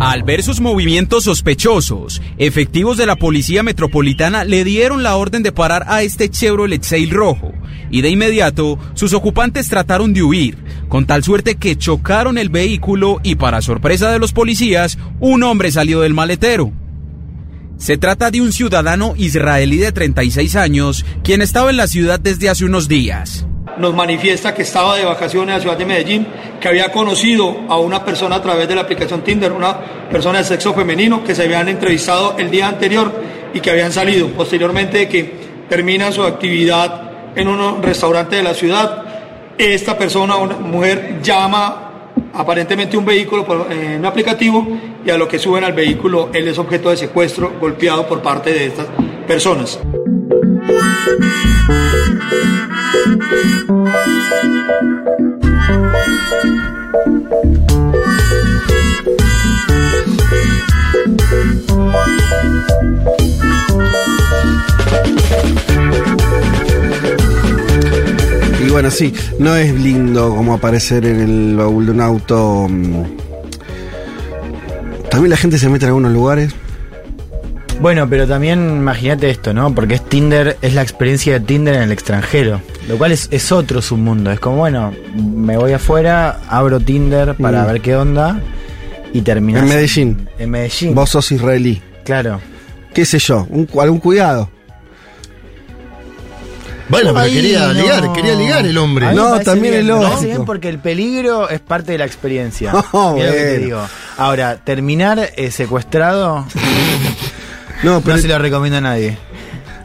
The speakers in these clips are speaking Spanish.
Al ver sus movimientos sospechosos, efectivos de la Policía Metropolitana le dieron la orden de parar a este Chevrolet Sail rojo, y de inmediato sus ocupantes trataron de huir, con tal suerte que chocaron el vehículo y, para sorpresa de los policías, un hombre salió del maletero. Se trata de un ciudadano israelí de 36 años, quien estaba en la ciudad desde hace unos días. Nos manifiesta que estaba de vacaciones en la ciudad de Medellín, que había conocido a una persona a través de la aplicación Tinder, una persona de sexo femenino que se habían entrevistado el día anterior y que habían salido posteriormente de que termina su actividad en un restaurante de la ciudad. Esta persona, una mujer, llama aparentemente un vehículo en un aplicativo y a lo que suben al vehículo él es objeto de secuestro, golpeado por parte de estas personas. Y bueno, sí, no es lindo como aparecer en el baúl de un auto. También la gente se mete en algunos lugares. Bueno, pero también imagínate esto, ¿no? Porque es Tinder, es la experiencia de Tinder en el extranjero, lo cual es otro submundo. Es como, bueno, me voy afuera, abro Tinder para ver qué onda y terminás en Medellín. En Medellín. Vos sos israelí. Claro. ¿Qué sé yo? Algún cuidado. Bueno, pero quería ligar el hombre. No, también es lógico. Me parece bien porque el peligro es parte de la experiencia. Oh, bueno. Lo que te digo. Ahora, terminar secuestrado no, pero no se lo recomiendo a nadie.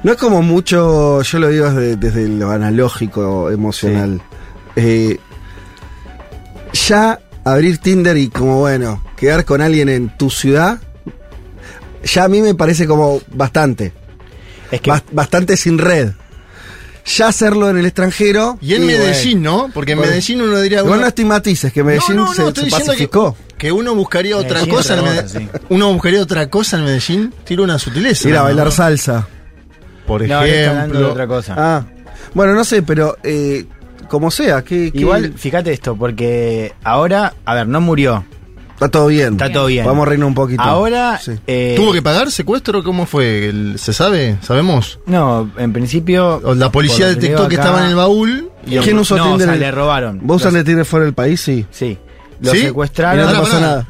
No es como mucho, yo lo digo desde lo analógico, emocional. Sí. Ya abrir Tinder y como bueno, quedar con alguien en tu ciudad, ya a mí me parece como bastante. Es que bastante sin red. Ya hacerlo en el extranjero. Y en Medellín, ¿no? Porque en Medellín uno diría. Igual no estigmatices, que Medellín se pacificó. Que uno buscaría otra cosa en Medellín. Uno buscaría otra cosa en Medellín. Tira una sutileza. Ir a bailar salsa. Por ejemplo. No, está hablando de otra cosa. Ah. Bueno, no sé, pero. Como sea. Igual, fíjate esto, porque ahora. A ver, no murió. Está todo bien. Está todo bien. Vamos a reírnos un poquito. Ahora. Sí. ¿Tuvo que pagar secuestro? ¿Cómo fue? ¿Se sabe? ¿Sabemos? No, en principio. La policía detectó que estaba en el baúl. ¿Y quién usó Tinder? No, le robaron. ¿Vos usas de Tinder fuera del país? Sí. Sí. Lo secuestraron. No pasa nada.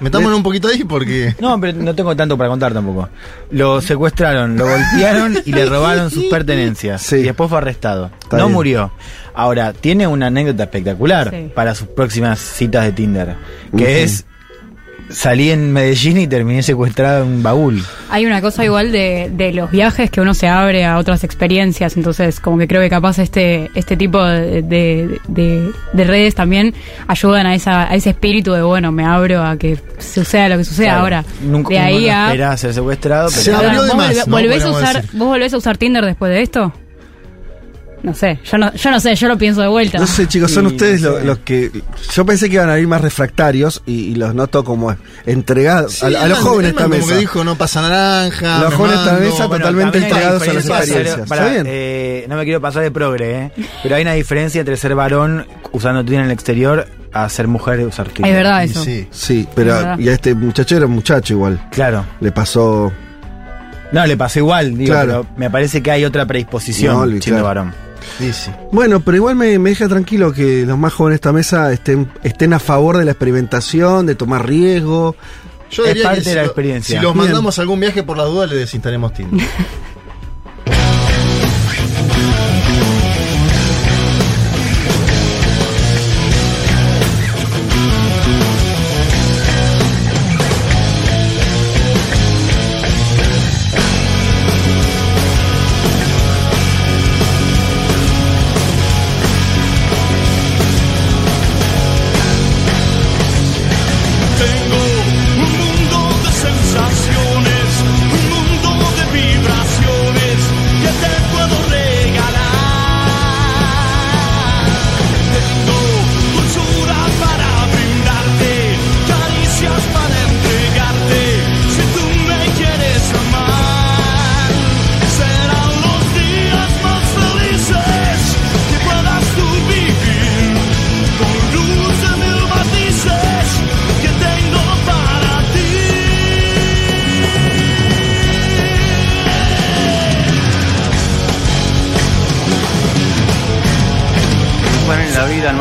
Metámonos un poquito ahí porque. No, pero no tengo tanto para contar tampoco. Lo secuestraron, lo golpearon y le robaron sus pertenencias. Sí. Y después fue arrestado. Está no bien. Murió. Ahora, tiene una anécdota espectacular para sus próximas citas de Tinder. Que es. Salí en Medellín y terminé secuestrado en un baúl. Hay una cosa igual de los viajes, que uno se abre a otras experiencias, entonces como que creo que capaz este tipo de redes también ayudan a ese espíritu de bueno, me abro a que suceda lo que suceda. Claro, ahora nunca de ahí a esperás ser secuestrado, pero se abrió de más. ¿Vos volvés a usar Tinder después de esto? No sé, yo no sé, yo lo pienso de vuelta. No sé, chicos, son ustedes los que... Yo pensé que iban a ir más refractarios y los noto como entregados. Sí, a los jóvenes esta mesa. Como que dijo, no pasa naranja. A los jóvenes esta mesa totalmente entregados a las experiencias. Para, bien? No me quiero pasar de progre, pero hay una diferencia entre ser varón usando Tinder en el exterior a ser mujer y usar Tinder. Es verdad eso. Sí, pero y a este muchacho era un muchacho igual. Claro. Le pasó igual, digo, claro. Pero me parece que hay otra predisposición siendo varón. Sí. Bueno, pero igual me deja tranquilo que los más jóvenes de esta mesa estén a favor de la experimentación, de tomar riesgo. Yo diría es parte de la experiencia. Si los mandamos a algún viaje por las dudas, le desinstalaremos Tinder.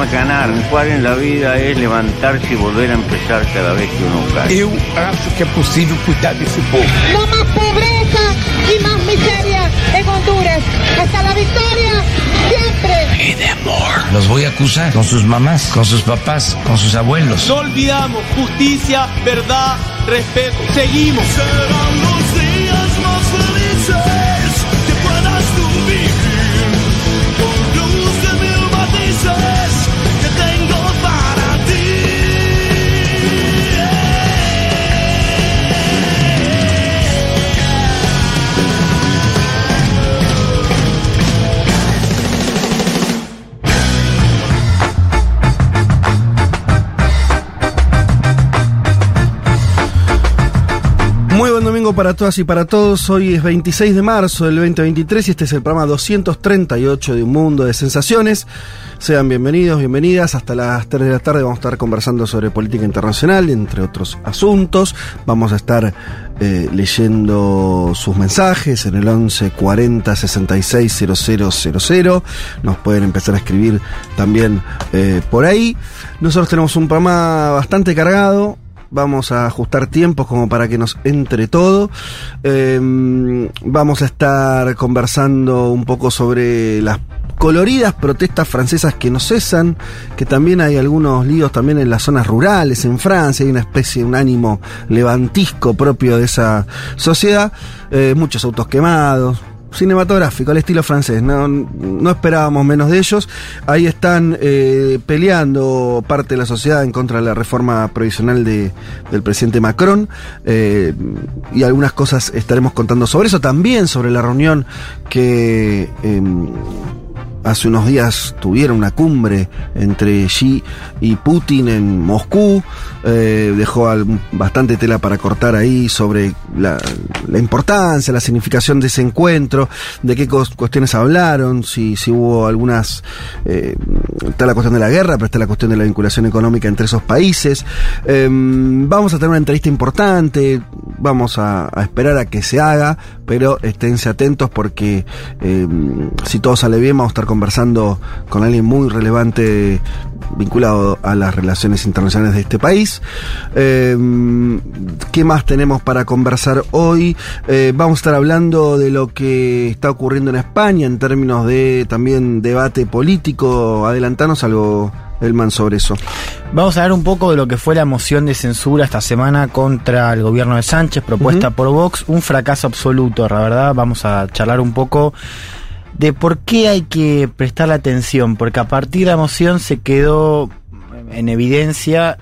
a ganar, jugar en la vida es levantarse y volver a empezar cada vez que uno cae. Eu acho que é possível cuidar desse povo. No más pobreza y más miseria en Honduras. Hasta la victoria, siempre. Y de amor. Los voy a acusar con sus mamás, con sus papás, con sus abuelos. No olvidamos justicia, verdad, respeto. Seguimos. Serán los días más felices que puedas tú vivir. Con luz de mil matices que tengo para ti. Muy buen domingo para todas y para todos. Hoy es 26 de marzo del 2023 y este es el programa 238 de Un Mundo de Sensaciones. Sean bienvenidos, bienvenidas. Hasta las 3 de la tarde vamos a estar conversando sobre política internacional, entre otros asuntos. Vamos a estar leyendo sus mensajes en el 11 40 66 000. Nos pueden empezar a escribir también por ahí. Nosotros tenemos un programa bastante cargado. Vamos a ajustar tiempos como para que nos entre todo. Vamos a estar conversando un poco sobre las coloridas protestas francesas que no cesan, que también hay algunos líos también en las zonas rurales, en Francia, hay una especie, un ánimo levantisco propio de esa sociedad. Muchos autos quemados, cinematográfico, al estilo francés. No esperábamos menos de ellos. Ahí están peleando parte de la sociedad en contra de la reforma provisional del presidente Macron. Y algunas cosas estaremos contando sobre eso. También sobre la reunión que hace unos días tuvieron, una cumbre entre Xi y Putin en Moscú. Dejó bastante tela para cortar ahí sobre la importancia, la significación de ese encuentro, de qué cuestiones hablaron, si hubo algunas. Está la cuestión de la guerra, pero está la cuestión de la vinculación económica entre esos países. Vamos a tener una entrevista importante, vamos a esperar a que se haga, pero esténse atentos porque si todo sale bien vamos a estar conversando con alguien muy relevante vinculado a las relaciones internacionales de este país. ¿Qué más tenemos para conversar hoy? Vamos a estar hablando de lo que está ocurriendo en España en términos de también debate político. Adelantanos algo, Elman, sobre eso. Vamos a hablar un poco de lo que fue la moción de censura esta semana contra el gobierno de Sánchez, propuesta por Vox. Un fracaso absoluto, la verdad. Vamos a charlar un poco de por qué hay que prestarle atención, porque a partir de la moción se quedó en evidencia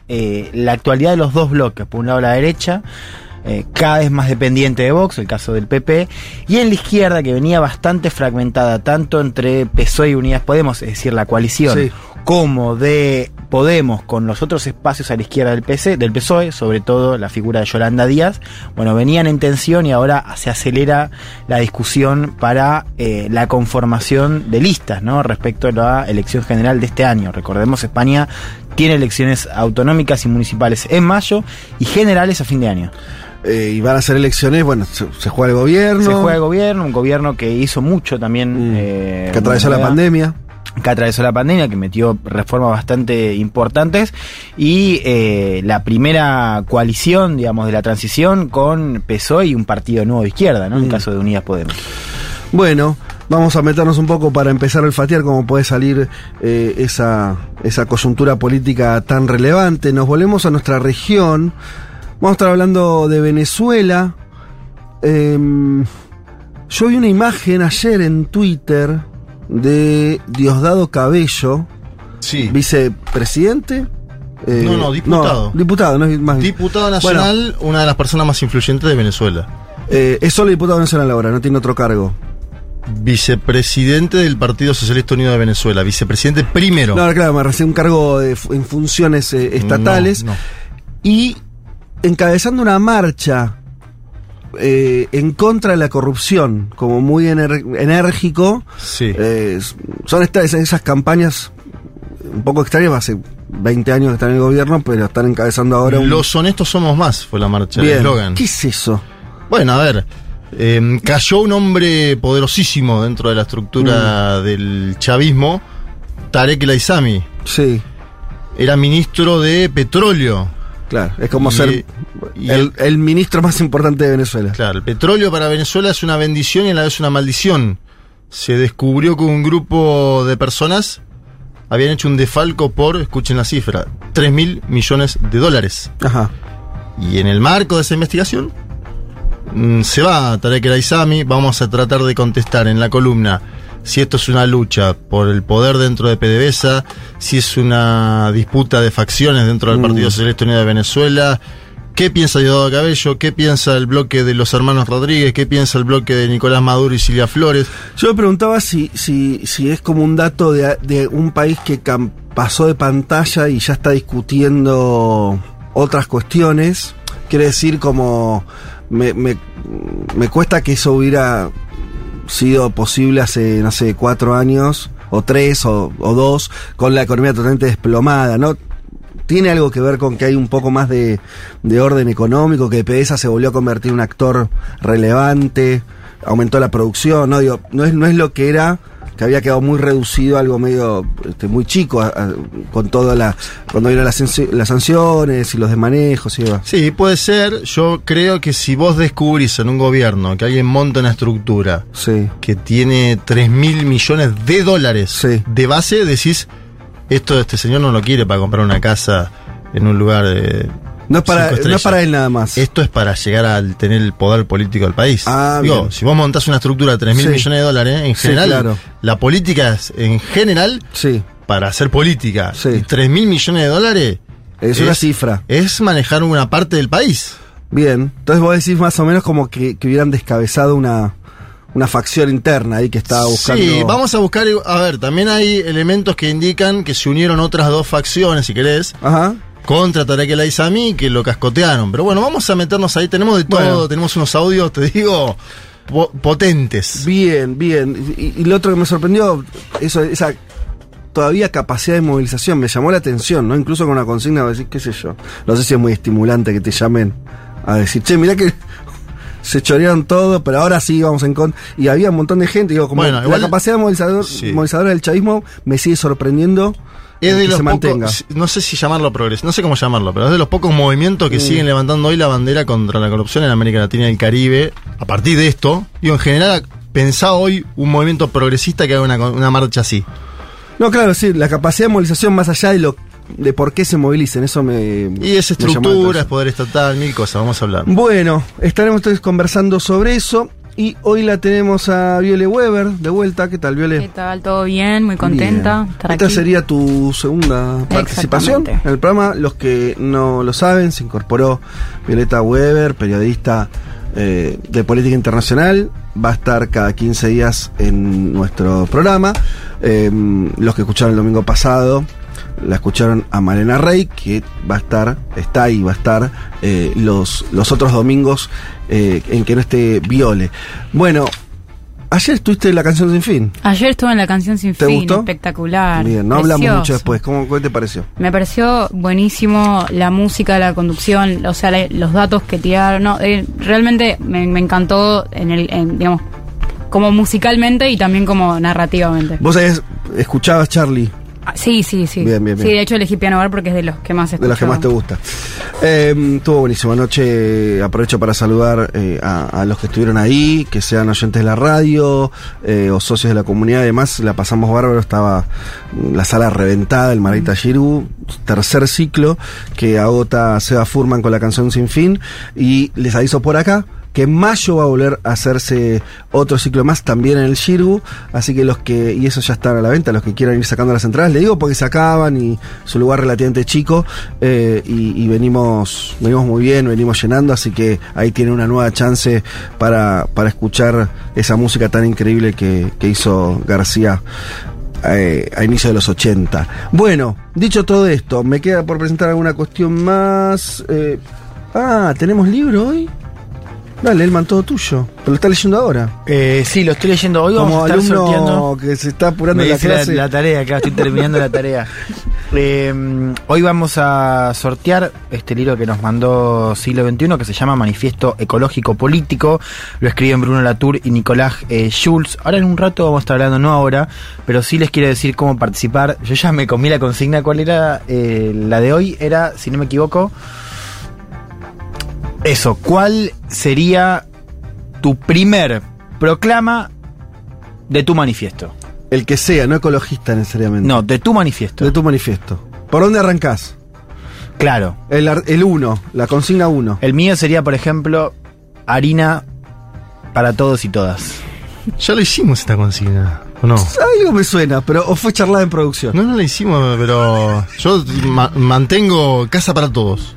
la actualidad de los dos bloques. Por un lado la derecha, cada vez más dependiente de Vox, el caso del PP, y en la izquierda, que venía bastante fragmentada, tanto entre PSOE y Unidas Podemos, es decir, la coalición, sí, como de Podemos con los otros espacios a la izquierda del PSOE, sobre todo la figura de Yolanda Díaz. Bueno, venían en tensión y ahora se acelera la discusión para la conformación de listas, ¿no?, respecto a la elección general de este año. Recordemos, España tiene elecciones autonómicas y municipales en mayo y generales a fin de año. Y van a ser elecciones, bueno, se juega el gobierno. Se juega el gobierno, un gobierno que hizo mucho también. Que atravesó la pandemia. Que metió reformas bastante importantes, y la primera coalición, digamos, de la transición con PSOE y un partido nuevo de izquierda, ¿no? En el caso de Unidas Podemos. Bueno, vamos a meternos un poco para empezar a olfatear cómo puede salir esa coyuntura política tan relevante. Nos volvemos a nuestra región. Vamos a estar hablando de Venezuela. Yo vi una imagen ayer en Twitter de Diosdado Cabello, sí, vicepresidente, diputado. Diputado nacional, bueno, una de las personas más influyentes de Venezuela. Es solo diputado nacional ahora, no tiene otro cargo. Vicepresidente del Partido Socialista Unido de Venezuela, vicepresidente primero. No, claro, me recibe un cargo en funciones estatales. No. Y encabezando una marcha en contra de la corrupción, como muy enérgico. Sí. Son esas campañas un poco extrañas, hace 20 años que están en el gobierno, pero están encabezando ahora Los honestos somos más, fue la marcha, el eslogan. ¿Qué es eso? Bueno, a ver, cayó un hombre poderosísimo dentro de la estructura del chavismo, Tareck El Aissami. Sí. Era ministro de petróleo. Claro, es como ser el ministro más importante de Venezuela. Claro, el petróleo para Venezuela es una bendición y a la vez una maldición. Se descubrió que un grupo de personas habían hecho un desfalco por, escuchen la cifra, 3.000 millones de dólares. Ajá. Y en el marco de esa investigación se va a Tareck El Aissami. Vamos a tratar de contestar en la columna si esto es una lucha por el poder dentro de PDVSA, si es una disputa de facciones dentro del Partido Socialista Unido de Venezuela, qué piensa Diosdado Cabello, qué piensa el bloque de los hermanos Rodríguez, qué piensa el bloque de Nicolás Maduro y Cilia Flores. Yo me preguntaba si es como un dato de un país que pasó de pantalla y ya está discutiendo otras cuestiones. Quiere decir, como me cuesta que eso hubiera sido posible hace, no sé, 4 años, o 3, o 2, con la economía totalmente desplomada, ¿no? ¿Tiene algo que ver con que hay un poco más de orden económico, que PDVSA se volvió a convertir en un actor relevante, aumentó la producción? No, digo, no es lo que era, que había quedado muy reducido, algo medio muy chico, con toda cuando vieron las sanciones y los desmanejos y demás. Sí, puede ser. Yo creo que si vos descubrís en un gobierno que alguien monta una estructura, sí, que tiene 3.000 millones de dólares, sí, de base, decís, esto este señor no lo quiere para comprar una casa en un lugar de... No es para él nada más. Esto es para llegar a tener el poder político del país. Digo, si vos montás una estructura de 3.000 millones de dólares, en general, claro, la política es en general, sí, para hacer política. Sí. Y 3.000 millones de dólares... Es una cifra. Es manejar una parte del país. Bien. Entonces vos decís más o menos como que hubieran descabezado una facción interna ahí que estaba buscando... Sí, vamos a buscar... A ver, también hay elementos que indican que se unieron otras dos facciones, si querés. Ajá. Contra Tareck El Aissami, que lo cascotearon. Pero bueno, vamos a meternos ahí. Tenemos de todo, bueno, tenemos unos audios, te digo, potentes. Bien, bien. Y lo otro que me sorprendió, esa todavía capacidad de movilización, me llamó la atención, ¿no? Incluso con una consigna, decir, qué sé yo. No sé si es muy estimulante que te llamen a decir, che, mirá que se chorearon todo, pero ahora sí vamos en contra. Y había un montón de gente, digo, como bueno, igual, la capacidad movilizadora del chavismo me sigue sorprendiendo. Es de los pocos, no sé si llamarlo progreso, no sé cómo llamarlo, pero es de los pocos movimientos que siguen levantando hoy la bandera contra la corrupción en América Latina y el Caribe. A partir de esto, digo, en general, pensá hoy un movimiento progresista que haga una marcha así. No, claro, sí, la capacidad de movilización más allá de por qué se movilicen, eso me... Y es estructura, es poder estatal, mil cosas, vamos a hablar. Bueno, estaremos entonces conversando sobre eso. Y hoy la tenemos a Viole Weber, de vuelta. ¿Qué tal, Viole? ¿Qué tal? ¿Todo bien? Muy contenta. Bien. Esta aquí sería tu segunda participación en el programa. Los que no lo saben, se incorporó Violeta Weber, periodista de política internacional. Va a estar cada 15 días en nuestro programa. Los que escucharon el domingo pasado, la escucharon a Malena Rey, que va a estar los otros domingos en que no esté Viole. Bueno, ayer estuviste en La Canción Sin Fin. Ayer estuve en La Canción Sin Fin. ¿Te gustó? Espectacular. Bien, no hablamos mucho después. ¿Cómo te pareció? Me pareció buenísimo la música, la conducción, o sea, los datos que tiraron. No, realmente me encantó digamos, como musicalmente y también como narrativamente. ¿Vos escuchabas Charlie? Sí. Bien. Sí, de hecho elegí Piano Bar porque es de los que más escucho. De los que más te gusta. Estuvo buenísimo. Anoche aprovecho para saludar a los que estuvieron ahí, que sean oyentes de la radio o socios de la comunidad. Además, la pasamos bárbaro. Estaba la sala reventada, el Margarita Giru, tercer ciclo, que agota Seba Furman con La Canción Sin Fin. Y les aviso por acá que en mayo va a volver a hacerse otro ciclo más, también en el Shirgu, así que y eso ya está a la venta, los que quieran ir sacando las entradas, le digo porque se acaban y su lugar relativamente chico, y venimos muy bien, venimos llenando, así que ahí tienen una nueva chance para escuchar esa música tan increíble que hizo García a inicio de los 80. Bueno, dicho todo esto, me queda por presentar alguna cuestión más. ¿Tenemos libro hoy? Dale, Elman, todo tuyo. ¿Pero lo estás leyendo ahora? Sí, lo estoy leyendo hoy. Como vamos a estar alumno sorteando, que se está apurando la clase. La tarea, claro, estoy terminando la tarea. Hoy vamos a sortear este libro que nos mandó Siglo XXI, que se llama Manifiesto Ecológico Político. Lo escriben Bruno Latour y Nicolás Schulz. Ahora en un rato vamos a estar hablando, no ahora, pero sí les quiero decir cómo participar. Yo ya me comí la consigna. ¿Cuál era la de hoy? Era, si no me equivoco... Eso, ¿cuál sería tu primer proclama de tu manifiesto? El que sea, no ecologista necesariamente. No, de tu manifiesto. De tu manifiesto. ¿Por dónde arrancás? Claro. El uno, la consigna uno. El mío sería, por ejemplo, harina para todos y todas. Ya lo hicimos esta consigna, ¿o no? Algo me suena, pero o fue charlada en producción. No, no la hicimos, pero yo mantengo casa para todos.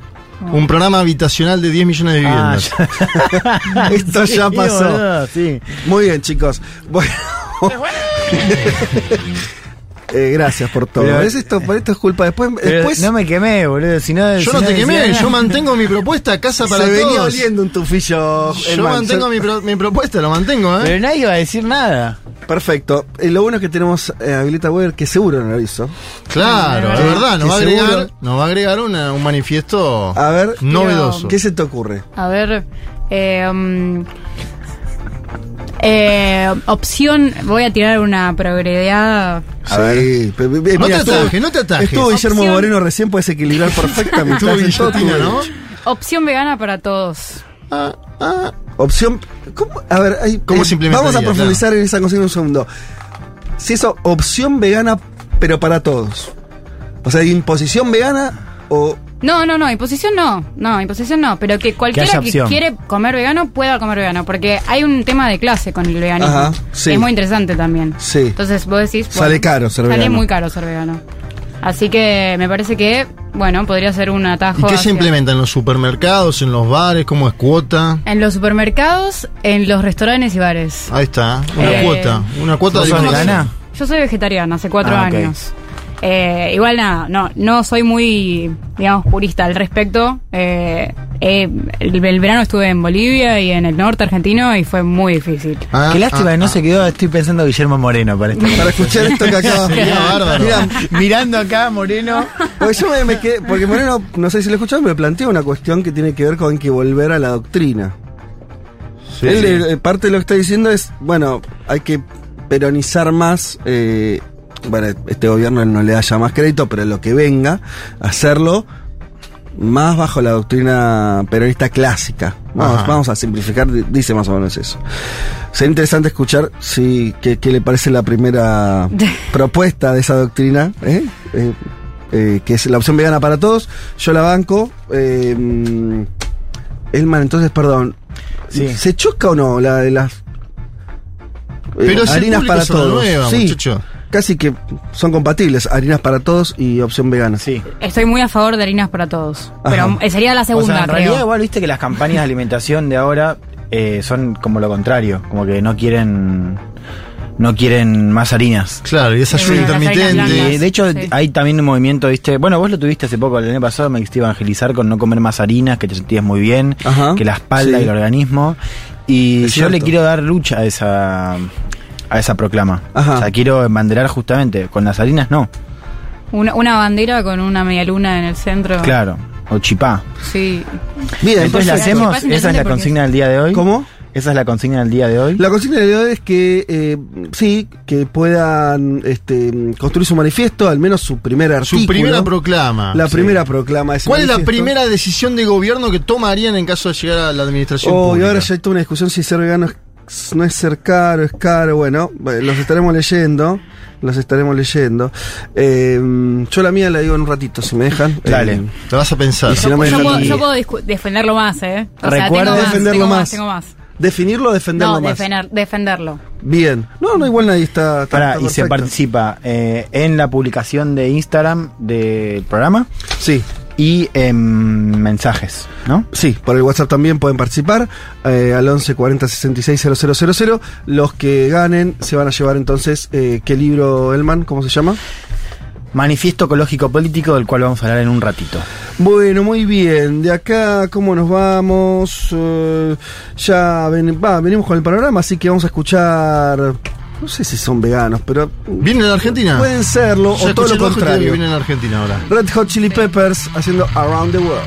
Un programa habitacional de 10 millones de viviendas. Ah, ya. Esto sí, ya pasó. Boludo, sí. Muy bien, chicos. Bueno. Gracias por todo. Pero, esto es culpa. Después no me quemé, boludo. Yo no te quemé, yo mantengo mi propuesta, casa para todos. Se venía oliendo un tufillo. Yo mantengo mi propuesta, lo mantengo, ¿eh? Pero nadie va a decir nada. Perfecto. Lo bueno es que tenemos a Violeta Weber, que seguro no lo hizo. Claro, es verdad, nos va a agregar un manifiesto a ver, novedoso. Pero, ¿qué se te ocurre? A ver, opción, voy a tirar una progrediada. A ver, no te atajes. Estuvo Guillermo Moreno recién, puedes equilibrar perfectamente. ¿No? Opción vegana para todos. Opción... ¿Cómo? A ver, ¿cómo vamos a profundizar en esa consigna un segundo. Si eso, opción vegana, pero para todos. O sea, imposición vegana o... No, imposición no, pero que cualquiera que quiere comer vegano pueda comer vegano, porque hay un tema de clase con el veganismo. Ajá, sí. Es muy interesante también. Sí. Entonces vos decís... Bueno, sale muy caro ser vegano. Así que me parece que, bueno, podría ser un atajo. ¿Y qué se implementa en los supermercados, en los bares? ¿Cómo es cuota? En los supermercados, en los restaurantes y bares. Ahí está, una cuota. ¿Una cuota de vegana? Yo soy vegetariana hace 4 años. Okay. Igual nada, no soy muy, digamos, purista al respecto. El verano estuve en Bolivia y en el norte argentino y fue muy difícil. Qué lástima que no se quedó, estoy pensando Guillermo Moreno para escuchar esto que acabas de mirando acá Moreno. Porque yo me quedé, porque Moreno, no sé si lo escucharon, pero planteó una cuestión que tiene que ver con que volver a la doctrina. Sí, parte de lo que está diciendo es, bueno, hay que peronizar más. Bueno, este gobierno no le da ya más crédito, pero lo que venga, hacerlo más bajo la doctrina peronista clásica. Vamos a simplificar, dice más o menos eso. Sería interesante escuchar qué le parece la primera propuesta de esa doctrina, que es la opción vegana para todos. Yo la banco. Elman, entonces, perdón, sí. ¿Se choca o no la de las harinas para todos? Nueva, sí. Muchacho. Casi que son compatibles, harinas para todos y opción vegana. Sí. Estoy muy a favor de harinas para todos. Ajá. Pero sería la segunda, o sea, en realidad, creo. Igual viste que las campañas de alimentación de ahora son como lo contrario. Como que no quieren más harinas. Claro, y desayuno intermitente. De hecho, sí. Hay también un movimiento, ¿viste? Bueno, vos lo tuviste hace poco, el año pasado me quisiste evangelizar con no comer más harinas, que te sentías muy bien, ajá, que la espalda, sí, y el organismo. Y es yo le quiero dar lucha a esa proclama. Ajá. O sea, quiero embanderar justamente. Con las harinas, no. Una bandera con una media luna en el centro. Claro. O chipá. Sí. Bien, entonces la hacemos. Esa es la consigna del día de hoy. ¿Cómo? Esa es la consigna del día de hoy. La consigna del día de hoy es que, sí, que puedan construir su manifiesto, al menos su primer artículo. Su primera proclama. La primera proclama. ¿Cuál es la primera decisión de gobierno que tomarían en caso de llegar a la administración pública? Y ahora ya hay toda una discusión si ser vegano no es ser caro, es caro. Bueno, los estaremos leyendo. Yo la mía la digo en un ratito, si me dejan. Dale, te vas a pensar. Si yo puedo defenderlo más, ¿eh? O sea, defenderlo. Bien. No, igual nadie está... y se participa en la publicación de Instagram del programa. Sí. Y mensajes, ¿no? Sí, por el WhatsApp también pueden participar al 11 40 66 000. Los que ganen se van a llevar entonces ¿qué libro, Elman? ¿Cómo se llama? manifiesto ecológico-político del cual vamos a hablar en un ratito. Bueno, muy bien. De acá, ¿cómo nos vamos? Venimos con el panorama, así que vamos a escuchar... No sé si son veganos, pero... ¿Vienen de Argentina? Pueden serlo, o todo lo contrario. Vienen de Argentina ahora. Red Hot Chili Peppers haciendo Around the World.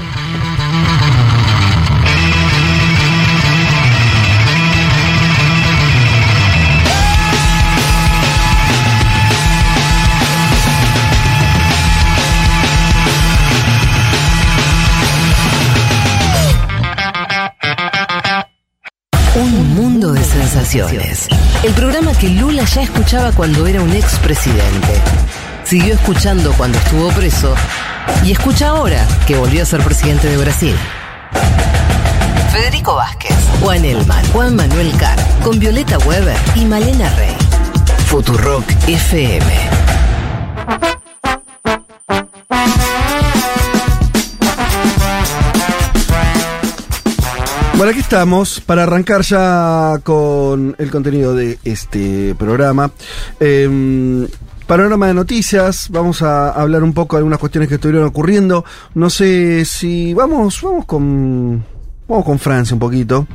Sensaciones. El programa que Lula ya escuchaba cuando era un expresidente, siguió escuchando cuando estuvo preso y escucha ahora que volvió a ser presidente de Brasil. Federico Vázquez, Juan Elman, Juan Manuel Carr, con Violeta Weber y Malena Rey. Futurock FM. Bueno, aquí estamos para arrancar ya con el contenido de este programa. Panorama de noticias, vamos a hablar un poco de algunas cuestiones que estuvieron ocurriendo. No sé si... Vamos con Francia un poquito.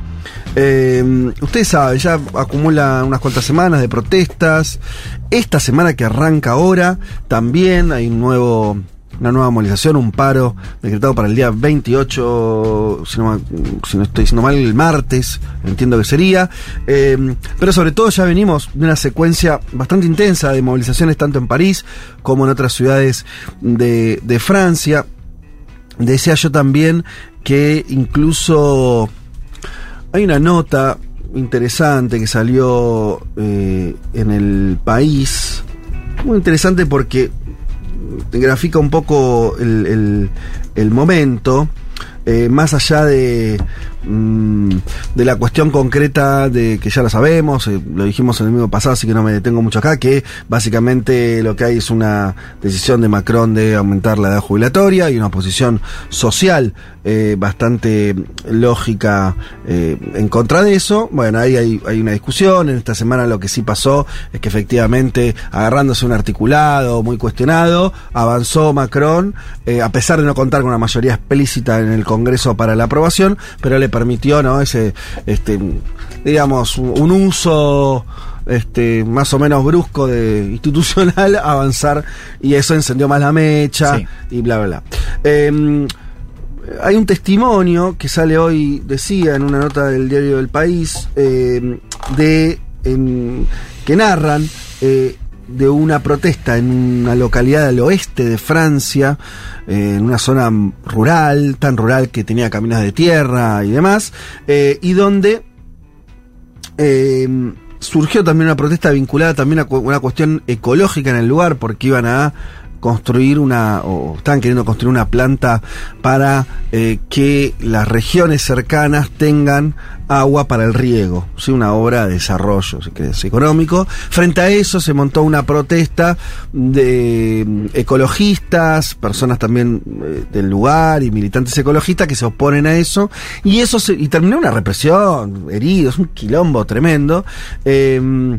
Ustedes saben, ya acumula unas cuantas semanas de protestas. Esta semana que arranca ahora, también hay un nuevo... Una nueva movilización, un paro decretado para el día 28, si no estoy diciendo mal, el martes, entiendo que sería. Pero sobre todo ya venimos de una secuencia bastante intensa de movilizaciones tanto en París como en otras ciudades de Francia. Decía yo también que incluso hay una nota interesante que salió en El País. Muy interesante porque... grafica un poco el momento, más allá de la cuestión concreta de que ya la sabemos, lo dijimos en el mismo pasado, así que no me detengo mucho acá, que básicamente lo que hay es una decisión de Macron de aumentar la edad jubilatoria y una posición social bastante lógica en contra de eso. Bueno, ahí hay una discusión. En esta semana lo que sí pasó es que efectivamente, agarrándose un articulado muy cuestionado, avanzó Macron, a pesar de no contar con una mayoría explícita en el Congreso para la aprobación, pero le permitió, ¿no?, un uso más o menos brusco de institucional, avanzar, y eso encendió más la mecha, sí. Y bla bla bla. Hay un testimonio que sale hoy, decía en una nota del diario El País, que narran de una protesta en una localidad al oeste de Francia, en una zona rural, tan rural que tenía caminos de tierra y demás, y donde surgió también una protesta vinculada también a una cuestión ecológica en el lugar, porque iban a construir estaban queriendo construir una planta para que las regiones cercanas tengan agua para el riego, ¿sí? Una obra de desarrollo, si querés, económico. Frente a eso se montó una protesta de ecologistas, personas también del lugar y militantes ecologistas que se oponen a eso, y y terminó una represión, heridos, un quilombo tremendo. Me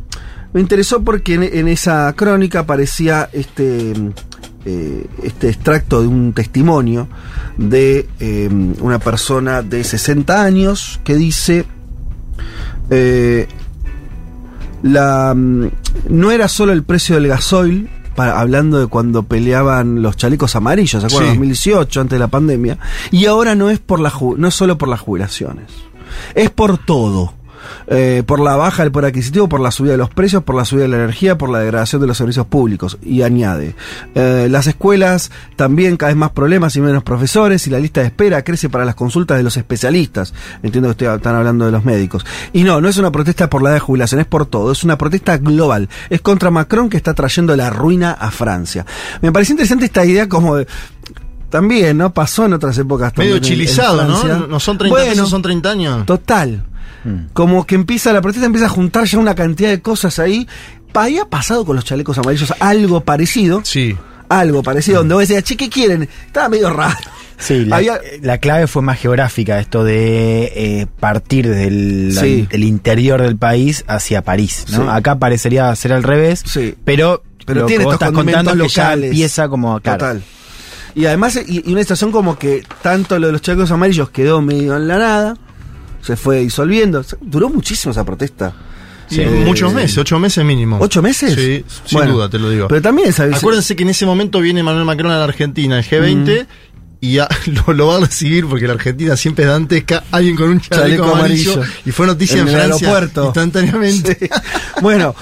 interesó porque en esa crónica aparecía este extracto de un testimonio de una persona de 60 años que dice: no era solo el precio del gasoil, hablando de cuando peleaban los chalecos amarillos, ¿se acuerdan? Sí. 2018, antes de la pandemia, y ahora no es solo por las jubilaciones, es por todo. Por la baja del poder adquisitivo, por la subida de los precios, por la subida de la energía, por la degradación de los servicios públicos. Y añade, las escuelas también cada vez más problemas y menos profesores, y la lista de espera crece para las consultas de los especialistas. Entiendo que están hablando de los médicos. Y no es una protesta por la edad de jubilación, es por todo, es una protesta global, es contra Macron, que está trayendo la ruina a Francia. Me pareció interesante esta idea como de... También, ¿no? Pasó en otras épocas. Medio chilizado, ¿no? No son 30 años, son 30 años. Total. Como que la protesta empieza a juntar ya una cantidad de cosas ahí. Había pasado con los chalecos amarillos algo parecido. Sí. Donde vos decías, che, ¿qué quieren? Estaba medio raro. Sí, la clave fue más geográfica, esto de partir del interior del país hacia París, ¿no? Sí. Acá parecería ser al revés, sí, pero tiene estos condimentos locales. Ya empieza como... Claro. Total. Y además, y una estación como que tanto lo de los chalecos amarillos quedó medio en la nada, se fue disolviendo. Duró muchísimo esa protesta. Sí, muchos meses, 8 meses mínimo. ¿8 meses? Sí, sin duda, te lo digo. Pero también esa vez... Acuérdense que en ese momento viene Emmanuel Macron a la Argentina, el G20, y lo va a recibir, porque la Argentina siempre es dantesca, alguien con un chaleco amarillo. Y fue noticia en Francia instantáneamente. Sí. Bueno,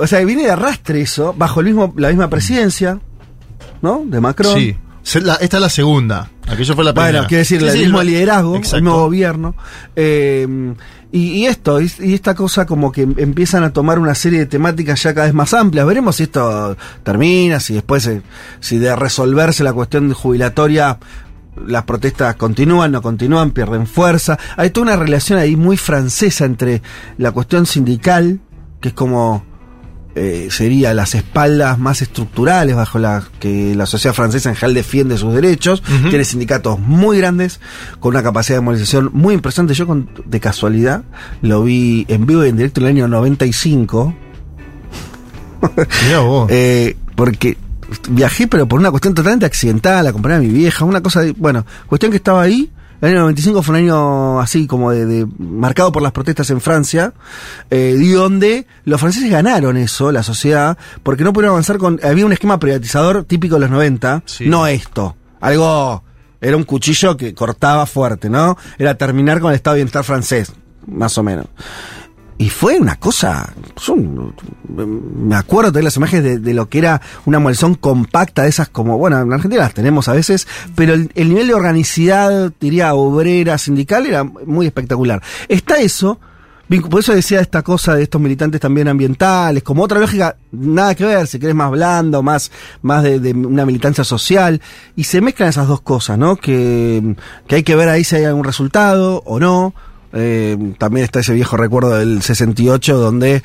o sea, viene de arrastre eso, bajo la misma presidencia, ¿no? De Macron. Sí. Esta es la segunda. Aquello fue la primera. Bueno, quiero decir, el mismo liderazgo, exacto, el mismo gobierno. Y esta cosa como que empiezan a tomar una serie de temáticas ya cada vez más amplias. Veremos si esto termina, si después, si de resolverse la cuestión jubilatoria, las protestas continúan, no continúan, pierden fuerza. Hay toda una relación ahí muy francesa entre la cuestión sindical, que es como... sería las espaldas más estructurales bajo las que la sociedad francesa en general defiende sus derechos, tiene sindicatos muy grandes con una capacidad de movilización muy impresionante. Yo de casualidad lo vi en vivo y en directo en el año 95. Mirá vos. Porque viajé, pero por una cuestión totalmente accidentada, la acompañé a mi vieja, una cosa de, bueno, cuestión que estaba ahí. El año 95 fue un año así como marcado por las protestas en Francia, y donde los franceses ganaron eso, la sociedad, porque no pudieron avanzar había un esquema privatizador típico de los 90, sí. No esto, algo, era un cuchillo que cortaba fuerte, ¿no? Era terminar con el estado de bienestar francés, más o menos. Y fue una cosa, me acuerdo de las imágenes de lo que era una movilización compacta de esas, como, bueno, en Argentina las tenemos a veces, pero el nivel de organicidad, diría, obrera, sindical, era muy espectacular. Está eso, por eso decía esta cosa de estos militantes también ambientales, como otra lógica, nada que ver, si querés más blanda o más de una militancia social, y se mezclan esas dos cosas, ¿no? Que hay que ver ahí si hay algún resultado o no. También está ese viejo recuerdo del 68, donde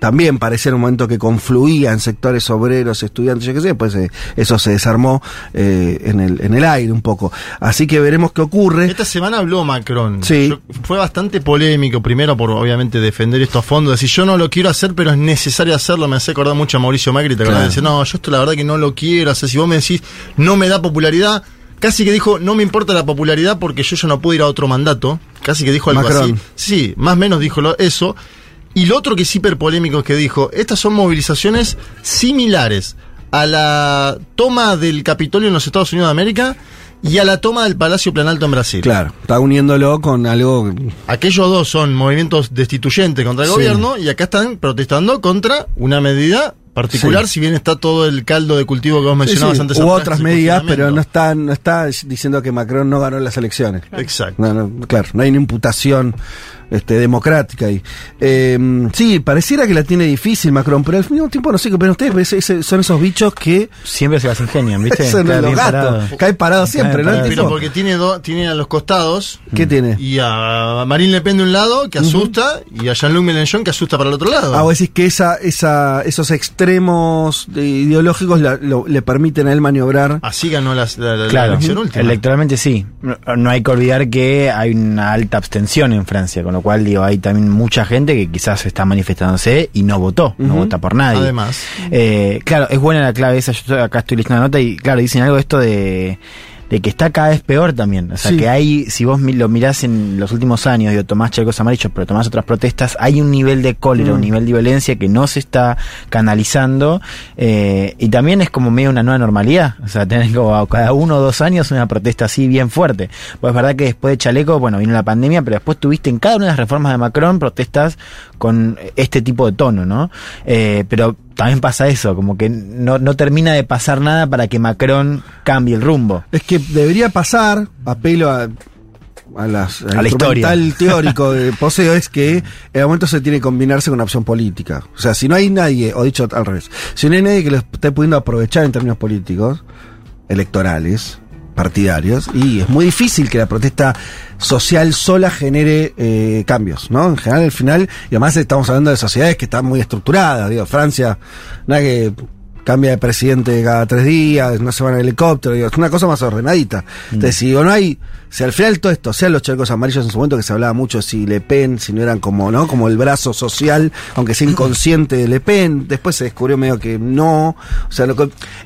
también parecía un momento que confluían sectores obreros, estudiantes, yo qué sé, después eso se desarmó en el aire un poco. Así que veremos qué ocurre. Esta semana habló Macron. Sí. Fue bastante polémico, primero por obviamente defender esto a fondo, decir yo no lo quiero hacer, pero es necesario hacerlo. Me hace acordar mucho a Mauricio Macri, te acordás, decir, no, yo esto la verdad que no lo quiero hacer. Si vos me decís, no me da popularidad. Casi que dijo, no me importa la popularidad porque yo ya no puedo ir a otro mandato. Casi que dijo algo Macron. Así. Sí, más o menos dijo eso. Y lo otro que es hiperpolémico es que dijo, estas son movilizaciones similares a la toma del Capitolio en los Estados Unidos de América y a la toma del Palacio Planalto en Brasil. Claro, está uniéndolo con algo... Aquellos dos son movimientos destituyentes contra el gobierno y acá están protestando contra una medida... particular, si bien está todo el caldo de cultivo que vos mencionabas antes. Hubo otras medidas, pero no está diciendo que Macron no ganó las elecciones. Claro. Exacto. Claro, no hay una imputación democrática ahí. Sí, pareciera que la tiene difícil Macron, pero al mismo tiempo no sé qué opinan ustedes, pero son esos bichos que... siempre se las ingenian, ¿viste? Son los gatos, cae parado siempre, ¿no? Pero porque tiene a los costados... ¿Qué tiene? Y a Marine Le Pen de un lado, que asusta, y a Jean-Luc Mélenchon, que asusta para el otro lado. Ah, vos decís que esos extremos ideológicos le permiten a él maniobrar. Así ganó la elección última. Electoralmente sí. No hay que olvidar que hay una alta abstención en Francia, con lo cual digo, hay también mucha gente que quizás está manifestándose y no votó, no vota por nadie. Además. Claro, es buena la clave esa, yo acá estoy leyendo la nota y claro, dicen algo de esto de que está cada vez peor también, o sea que hay, si vos lo mirás en los últimos años, digo, tomás chalecos amarillos, pero tomás otras protestas, hay un nivel de cólera, un nivel de violencia que no se está canalizando, y también es como medio una nueva normalidad, o sea, tenés como cada 1 o 2 años una protesta así bien fuerte, pues es verdad que después de chaleco, bueno, vino la pandemia, pero después tuviste en cada una de las reformas de Macron protestas con este tipo de tono, ¿no? Pero también pasa eso, como que no termina de pasar nada para que Macron cambie el rumbo. Es que debería pasar, apelo a la historia. El teórico de Poseo es que en el momento se tiene que combinarse con una opción política. O sea, si no hay nadie, o dicho al revés, si no hay nadie que lo esté pudiendo aprovechar en términos políticos, electorales, partidarios, y es muy difícil que la protesta social sola genere cambios, ¿no? En general, al final, y además estamos hablando de sociedades que están muy estructuradas, digo, Francia, nada que cambia de presidente cada 3 días, no se van en helicóptero, digo, es una cosa más ordenadita. Entonces, digo, no hay, si al final todo esto, sean los charcos amarillos en su momento que se hablaba mucho si Le Pen, si no eran como, ¿no? Como el brazo social, aunque sea inconsciente de Le Pen, después se descubrió medio que no, o sea,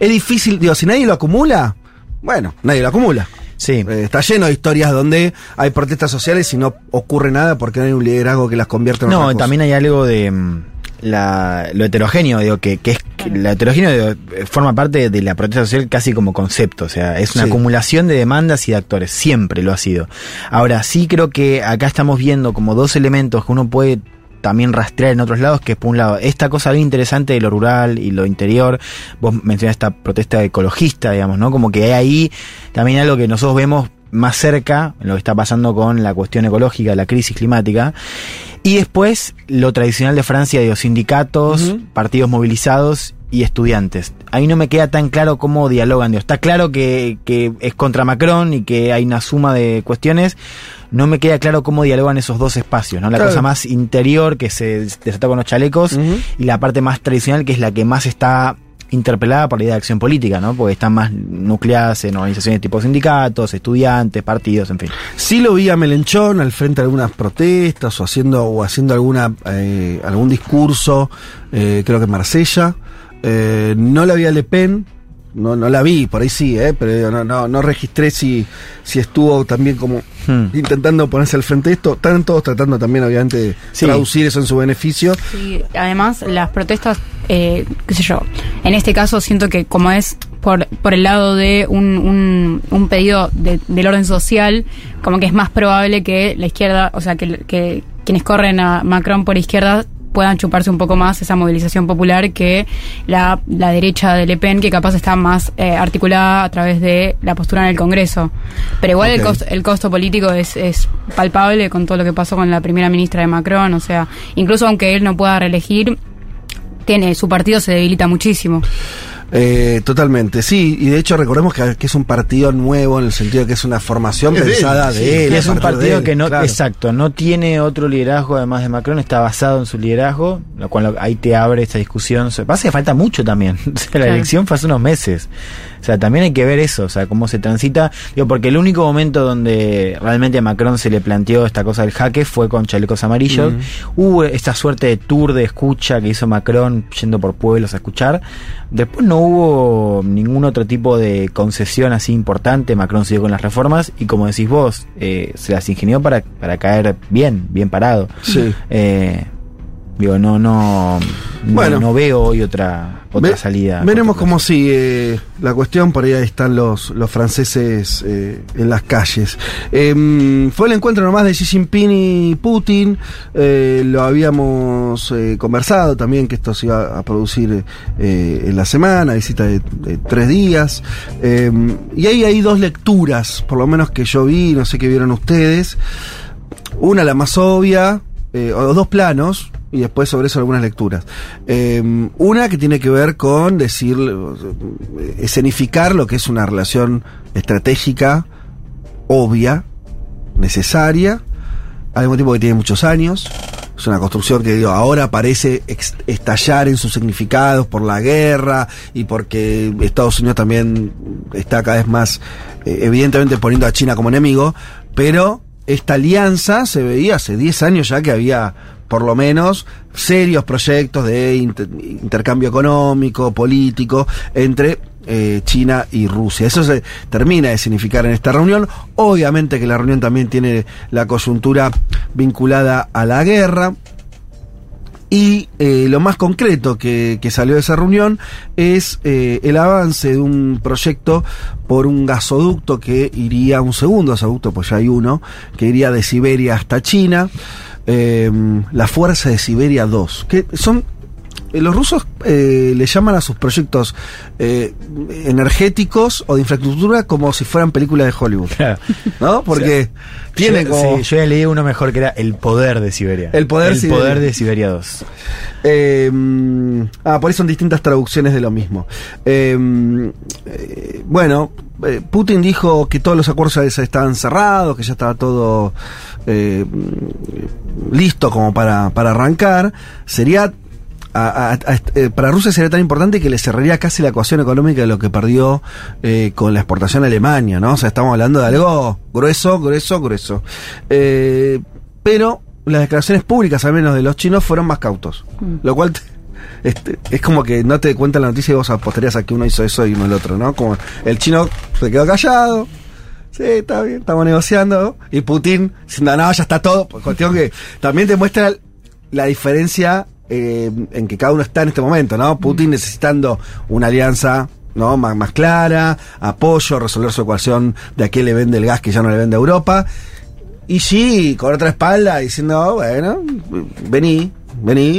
es difícil, digo, si nadie lo acumula, bueno, nadie lo acumula. Sí. Está lleno de historias donde hay protestas sociales y no ocurre nada porque no hay un liderazgo que las convierta en otra cosa. No, también hay algo de lo heterogéneo, digo, que es que lo heterogéneo, digo, forma parte de la protesta social casi como concepto, o sea, es una acumulación de demandas y de actores, siempre lo ha sido. Ahora, sí creo que acá estamos viendo como dos elementos que uno puede también rastrear en otros lados, que es por un lado esta cosa bien interesante de lo rural y lo interior. Vos mencionás esta protesta ecologista, digamos, ¿no? Como que hay ahí también algo que nosotros vemos más cerca, lo que está pasando con la cuestión ecológica, la crisis climática. Y después, lo tradicional de Francia, de los sindicatos, partidos movilizados y estudiantes. Ahí no me queda tan claro cómo dialogan. Digo, está claro que es contra Macron y que hay una suma de cuestiones. No me queda claro cómo dialogan esos dos espacios, ¿no? La cosa más interior que se desata con los chalecos y la parte más tradicional, que es la que más está interpelada por la idea de acción política, ¿no? Porque están más nucleadas en organizaciones tipo sindicatos, estudiantes, partidos, en fin. Sí lo vi a Melenchón al frente de algunas protestas o haciendo algún discurso, creo que en Marsella. No la vi a Le Pen, no la vi, por ahí sí, pero no registré si estuvo también como intentando ponerse al frente de esto. Están todos tratando también, obviamente, de traducir eso en su beneficio. Sí, además las protestas, qué sé yo, en este caso siento que como es por el lado de un pedido del orden social, como que es más probable que la izquierda, o sea, que quienes corren a Macron por izquierda puedan chuparse un poco más esa movilización popular que la derecha de Le Pen, que capaz está más articulada a través de la postura en el Congreso. Pero igual el costo político es palpable con todo lo que pasó con la primera ministra de Macron, o sea, incluso aunque él no pueda reelegir, su partido se debilita muchísimo. Totalmente, sí, y de hecho recordemos que es un partido nuevo en el sentido de que es una formación pensada de él. Es un partido que no, exacto, no tiene otro liderazgo además de Macron, está basado en su liderazgo, lo cual ahí te abre esta discusión. Pasa que falta mucho también, o sea, la elección fue hace unos meses, o sea, también hay que ver eso, o sea, cómo se transita, digo, porque el único momento donde realmente a Macron se le planteó esta cosa del jaque fue con chalecos amarillos. Hubo esta suerte de tour de escucha que hizo Macron yendo por pueblos a escuchar, después no hubo ningún otro tipo de concesión así importante. Macron siguió con las reformas y, como decís vos, se las ingenió para caer bien parado. Sí. Digo, no veo hoy otra salida. Veremos cómo sigue la cuestión. Por ahí están los franceses en las calles. Fue el encuentro nomás de Xi Jinping y Putin. Lo habíamos conversado también, que esto se iba a producir en la semana, visita de 3 días. Y ahí hay dos lecturas, por lo menos que yo vi, no sé qué vieron ustedes. Una, la más obvia, o dos planos, y después sobre eso algunas lecturas. Una que tiene que ver con escenificar lo que es una relación estratégica, obvia, necesaria, al mismo tiempo que tiene muchos años. Es una construcción que, digo, ahora parece estallar en sus significados por la guerra y porque Estados Unidos también está cada vez más, evidentemente, poniendo a China como enemigo, pero esta alianza se veía hace 10 años ya que había, por lo menos, serios proyectos de intercambio económico, político, entre China y Rusia. Eso se termina de significar en esta reunión. Obviamente que la reunión también tiene la coyuntura vinculada a la guerra. Y lo más concreto que salió de esa reunión es el avance de un proyecto por un gasoducto que iría, un segundo gasoducto, pues ya hay uno, que iría de Siberia hasta China. La Fuerza de Siberia 2, que son, los rusos le llaman a sus proyectos energéticos o de infraestructura como si fueran películas de Hollywood, claro, ¿no? Porque, o sea, tiene como... Sí, yo he leído uno mejor que era El Poder de Siberia. Poder de Siberia 2. Por eso son distintas traducciones de lo mismo. Bueno, Putin dijo que todos los acuerdos estaban cerrados, que ya estaba todo listo como para arrancar. Sería para Rusia sería tan importante que le cerraría casi la ecuación económica de lo que perdió con la exportación a Alemania, ¿no? O sea, estamos hablando de algo grueso, grueso, grueso. Pero las declaraciones públicas, al menos de los chinos, fueron más cautos. Lo cual es como que no te cuentan la noticia y vos apostarías a que uno hizo eso y uno el otro, ¿no? Como el chino se quedó callado. Sí, está bien, estamos negociando. Y Putin, diciendo, no, ya está todo. Pues, cuestión que también te muestra la diferencia en que cada uno está en este momento, ¿no? Putin necesitando una alianza, ¿no? Más clara, apoyo, resolver su ecuación de a qué le vende el gas que ya no le vende a Europa. Y sí, con otra espalda, diciendo, bueno, vení,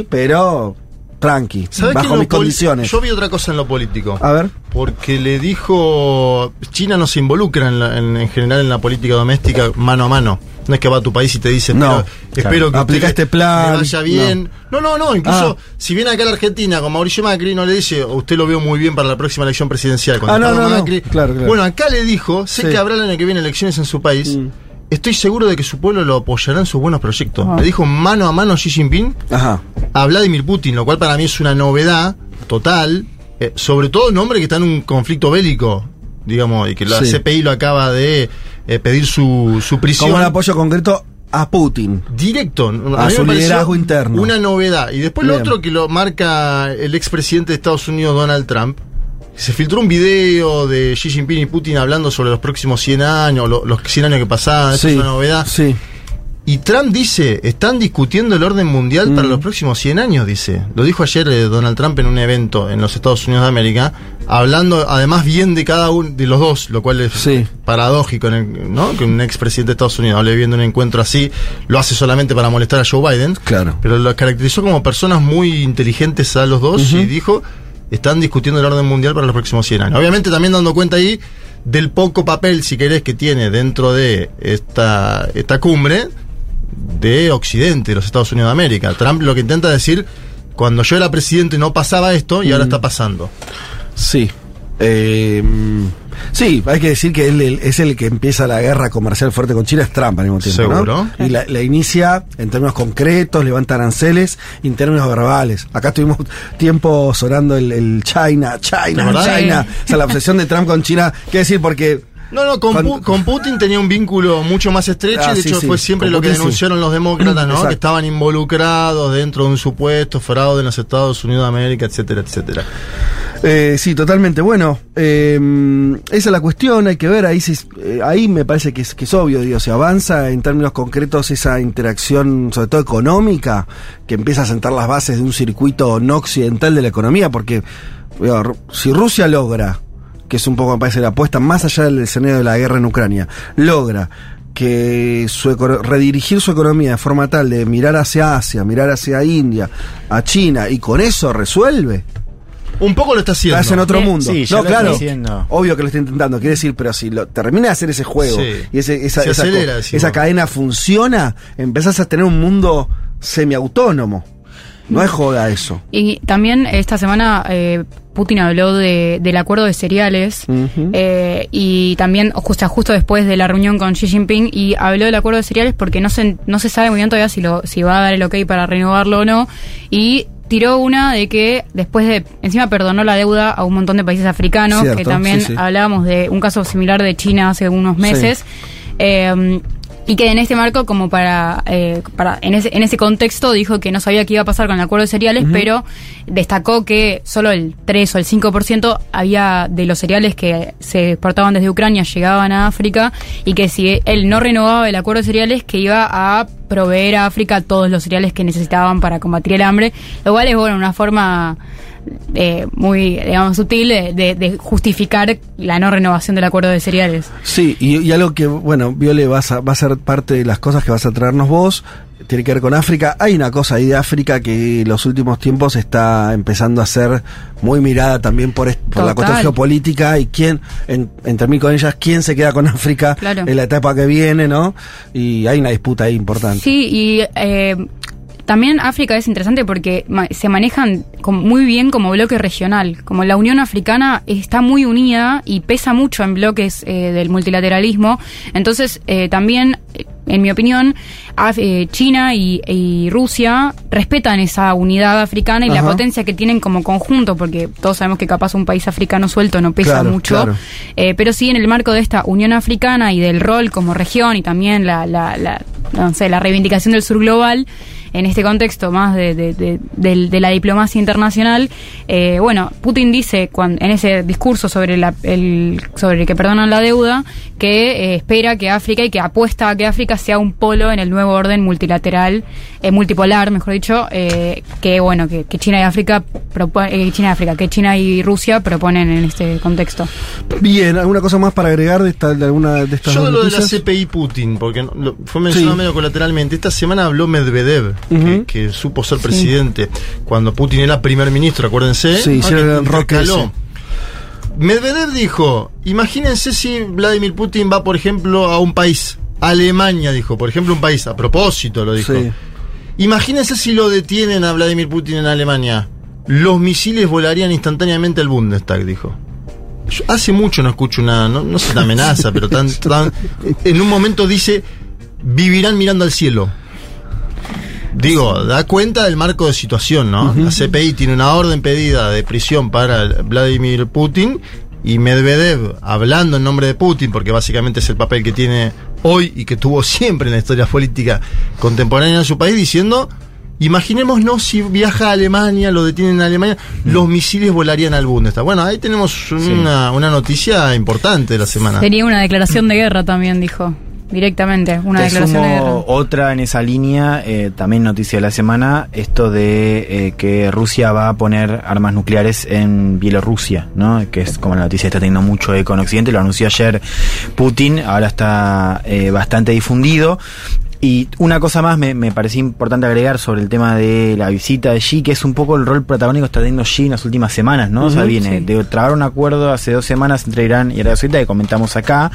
pero tranqui, bajo mis condiciones. Yo vi otra cosa en lo político. A ver. Porque le dijo, China no se involucra en general en la política doméstica mano a mano. No es que va a tu país y te dice, no, espero que aplica este plan, que vaya bien. No, incluso si viene acá a la Argentina con Mauricio Macri, no le dice, usted lo veo muy bien para la próxima elección presidencial. No. Claro. Bueno, acá le dijo, sé que habrá el año que viene elecciones en su país. Estoy seguro de que su pueblo lo apoyará en sus buenos proyectos. Le dijo mano a mano Xi Jinping a Vladimir Putin, lo cual para mí es una novedad total, sobre todo un hombre que está en un conflicto bélico, digamos, y que la CPI lo acaba de pedir su prisión. Como un apoyo concreto a Putin. Directo. A su liderazgo interno. Una novedad. Y después lo otro que lo marca el expresidente de Estados Unidos, Donald Trump. Se filtró un video de Xi Jinping y Putin hablando sobre los próximos 100 años, los 100 años que pasaban, es una novedad. Sí. Y Trump dice, están discutiendo el orden mundial para los próximos 100 años, dice. Lo dijo ayer Donald Trump en un evento en los Estados Unidos de América, hablando además bien de cada uno de los dos, lo cual es paradójico, ¿no? Que un expresidente de Estados Unidos hable bien de un encuentro así, lo hace solamente para molestar a Joe Biden. Claro. Pero los caracterizó como personas muy inteligentes a los dos y dijo, están discutiendo el orden mundial para los próximos 100 años. Obviamente también dando cuenta ahí del poco papel, si querés, que tiene dentro de esta cumbre de Occidente, de los Estados Unidos de América. Trump lo que intenta decir, cuando yo era presidente no pasaba esto y ahora está pasando. Sí. Sí, hay que decir que él es el que empieza la guerra comercial fuerte con China, es Trump al mismo tiempo, ¿seguro? ¿No? Y la inicia en términos concretos, levanta aranceles, en términos verbales. Acá tuvimos tiempo sonando el China. O sea, la obsesión de Trump con China, ¿qué decir? Porque con Putin tenía un vínculo mucho más estrecho, y de hecho fue siempre lo que denunciaron los demócratas, ¿no? Que estaban involucrados dentro de un supuesto fraude en los Estados Unidos de América, etcétera, etcétera. Sí, totalmente. Bueno, esa es la cuestión, hay que ver, ahí me parece que es obvio, digo, se avanza en términos concretos esa interacción, sobre todo económica, que empieza a sentar las bases de un circuito no occidental de la economía, porque si Rusia logra, que es un poco, me parece, la apuesta, más allá del escenario de la guerra en Ucrania, logra que redirigir su economía de forma tal de mirar hacia Asia, mirar hacia India, a China, y con eso resuelve. Un poco lo está haciendo. Estás en otro mundo. Sí, no, claro. Obvio que lo está intentando, quiere decir, pero si termina de hacer ese juego y esa cadena funciona, empezás a tener un mundo semiautónomo. No es joda eso. Y también esta semana Putin habló del acuerdo de cereales y también justo después de la reunión con Xi Jinping, y habló del acuerdo de cereales porque no se sabe muy bien todavía si va a dar el ok para renovarlo o no, y tiró una de que encima perdonó la deuda a un montón de países africanos. Cierto, que también hablábamos de un caso similar de China hace unos meses. Y que en este marco, como en ese contexto, dijo que no sabía qué iba a pasar con el acuerdo de cereales, pero destacó que solo el 3 o el 5% había de los cereales que se exportaban desde Ucrania llegaban a África, y que si él no renovaba el acuerdo de cereales, que iba a proveer a África todos los cereales que necesitaban para combatir el hambre, lo cual es, bueno, una forma muy, digamos, sutil de justificar la no renovación del acuerdo de cereales. Sí, y algo que, bueno, Viole, va a ser parte de las cosas que vas a traernos vos, tiene que ver con África. Hay una cosa ahí de África que en los últimos tiempos está empezando a ser muy mirada también por la cuestión geopolítica, y quién, entre mí con ellas, quién se queda con África en la etapa que viene, ¿no? Y hay una disputa ahí importante. Sí, y también África es interesante porque se manejan muy bien como bloque regional. Como la Unión Africana está muy unida y pesa mucho en bloques del multilateralismo. Entonces, también, en mi opinión, China y Rusia respetan esa unidad africana y, ajá, la potencia que tienen como conjunto, porque todos sabemos que capaz un país africano suelto no pesa, claro, mucho, claro. Pero sí, en el marco de esta Unión Africana y del rol como región y también la reivindicación del sur global, en este contexto más de la diplomacia internacional, bueno, Putin dice en ese discurso sobre que perdonan la deuda, que espera que África y que apuesta a que África sea un polo en el nuevo orden multipolar, mejor dicho, que bueno, que China y Rusia proponen en este contexto. Bien, ¿alguna cosa más para agregar de estas Yo lo de la CPI Putin, porque fue mencionado, sí, medio colateralmente. Esta semana habló Medvedev, uh-huh, que supo ser presidente, sí, cuando Putin era primer ministro, acuérdense. Sí, hicieron recaló. Medvedev dijo, imagínense si Vladimir Putin va, por ejemplo, a un país, Alemania dijo, por ejemplo, un país, a propósito lo dijo, sí, imagínense si lo detienen a Vladimir Putin en Alemania, los misiles volarían instantáneamente al Bundestag, dijo. Yo hace mucho no escucho una, no sé, una amenaza, pero tan en un momento dice, vivirán mirando al cielo. Digo, da cuenta del marco de situación, ¿no? Uh-huh. La CPI tiene una orden pedida de prisión para Vladimir Putin y Medvedev, hablando en nombre de Putin, porque básicamente es el papel que tiene hoy y que tuvo siempre en la historia política contemporánea de su país, diciendo, imaginémonos si viaja a Alemania, lo detienen en Alemania, los misiles volarían al Bundestag. Bueno, ahí tenemos una noticia importante de la semana. Sería una declaración de guerra también, dijo. Directamente, una declaración de guerra. Otra en esa línea, también noticia de la semana, esto de que Rusia va a poner armas nucleares en Bielorrusia, ¿no? Que es como la noticia está teniendo mucho eco en Occidente, lo anunció ayer Putin, ahora está bastante difundido. Y una cosa más me parecía importante agregar sobre el tema de la visita de Xi, que es un poco el rol protagónico que está teniendo Xi en las últimas semanas, ¿no? Uh-huh, o sea, viene de trabar un acuerdo hace 2 semanas entre Irán y Arabia Saudita, que comentamos acá.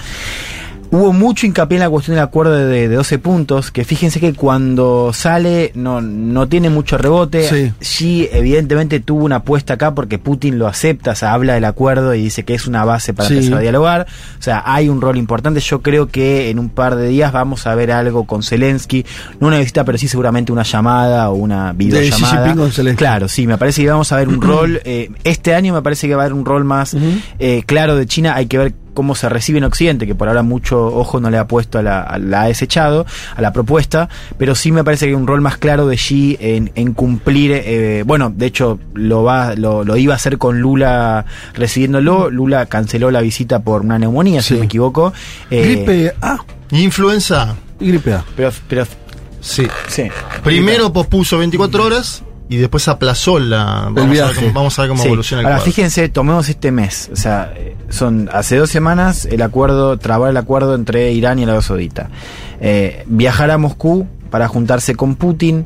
Hubo mucho hincapié en la cuestión del acuerdo de 12 puntos, que fíjense que cuando sale no tiene mucho rebote. Sí, evidentemente tuvo una apuesta acá porque Putin lo acepta, o sea, habla del acuerdo y dice que es una base para empezar a dialogar. O sea, hay un rol importante. Yo creo que en un par de días vamos a ver algo con Zelensky, no una visita, pero sí seguramente una llamada o una videollamada. De Xi Jinping con Zelensky. Claro, sí, me parece que vamos a ver un rol. Este año me parece que va a haber un rol más claro de China. Hay que ver cómo se recibe en Occidente, que por ahora mucho ojo no le ha puesto a la ha desechado a la propuesta, pero sí me parece que hay un rol más claro de Xi en cumplir, bueno, de hecho lo iba a hacer con Lula recibiéndolo. Lula canceló la visita por una neumonía, si no me equivoco, gripe A, influenza, gripe A, pero sí. Primero pospuso 24 horas y después aplazó el viaje. Vamos a ver cómo evoluciona el cuadro. Ahora, fíjense, tomemos este mes. O sea, son hace 2 semanas trabar el acuerdo entre Irán y Arabia Saudita. Viajar a Moscú para juntarse con Putin.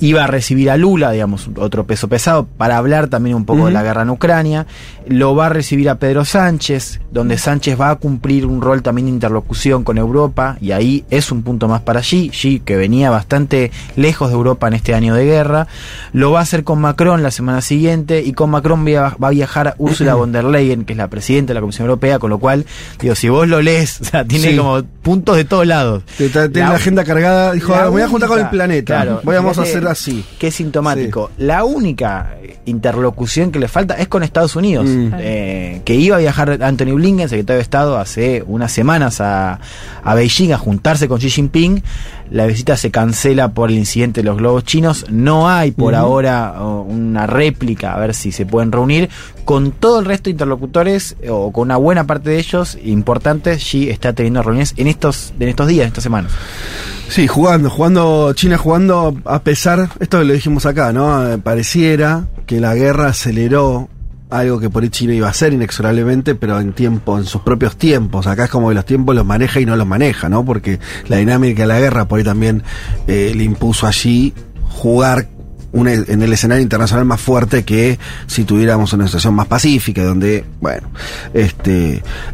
Iba a recibir a Lula, digamos, otro peso pesado, para hablar también un poco de la guerra en Ucrania. Lo va a recibir a Pedro Sánchez, donde Sánchez va a cumplir un rol también de interlocución con Europa, y ahí es un punto más para Xi, que venía bastante lejos de Europa en este año de guerra. Lo va a hacer con Macron la semana siguiente, y con Macron va a viajar Ursula von der Leyen, que es la presidenta de la Comisión Europea, con lo cual, digo, si vos lo lees, o sea, tiene como puntos de todos lados. Tiene la agenda cargada, dijo, voy a juntar con el planeta, claro, vamos a hacer así. Que es sintomático. Sí. La única interlocución que le falta es con Estados Unidos. Que iba a viajar Anthony Blinken, secretario de Estado, hace unas semanas a Beijing a juntarse con Xi Jinping. La visita se cancela por el incidente de los globos chinos. No hay por ahora una réplica, a ver si se pueden reunir. Con todo el resto de interlocutores, o con una buena parte de ellos, importantes, Xi está teniendo reuniones en estos días, en estas semanas. Sí, China jugando a pesar, esto que lo dijimos acá, ¿no? Pareciera que la guerra aceleró algo que por ahí China iba a hacer inexorablemente, pero en sus propios tiempos. Acá es como que los tiempos los maneja y no los maneja, ¿no? Porque la dinámica de la guerra por ahí también le impuso allí jugar en el escenario internacional más fuerte que si tuviéramos una situación más pacífica, donde, bueno,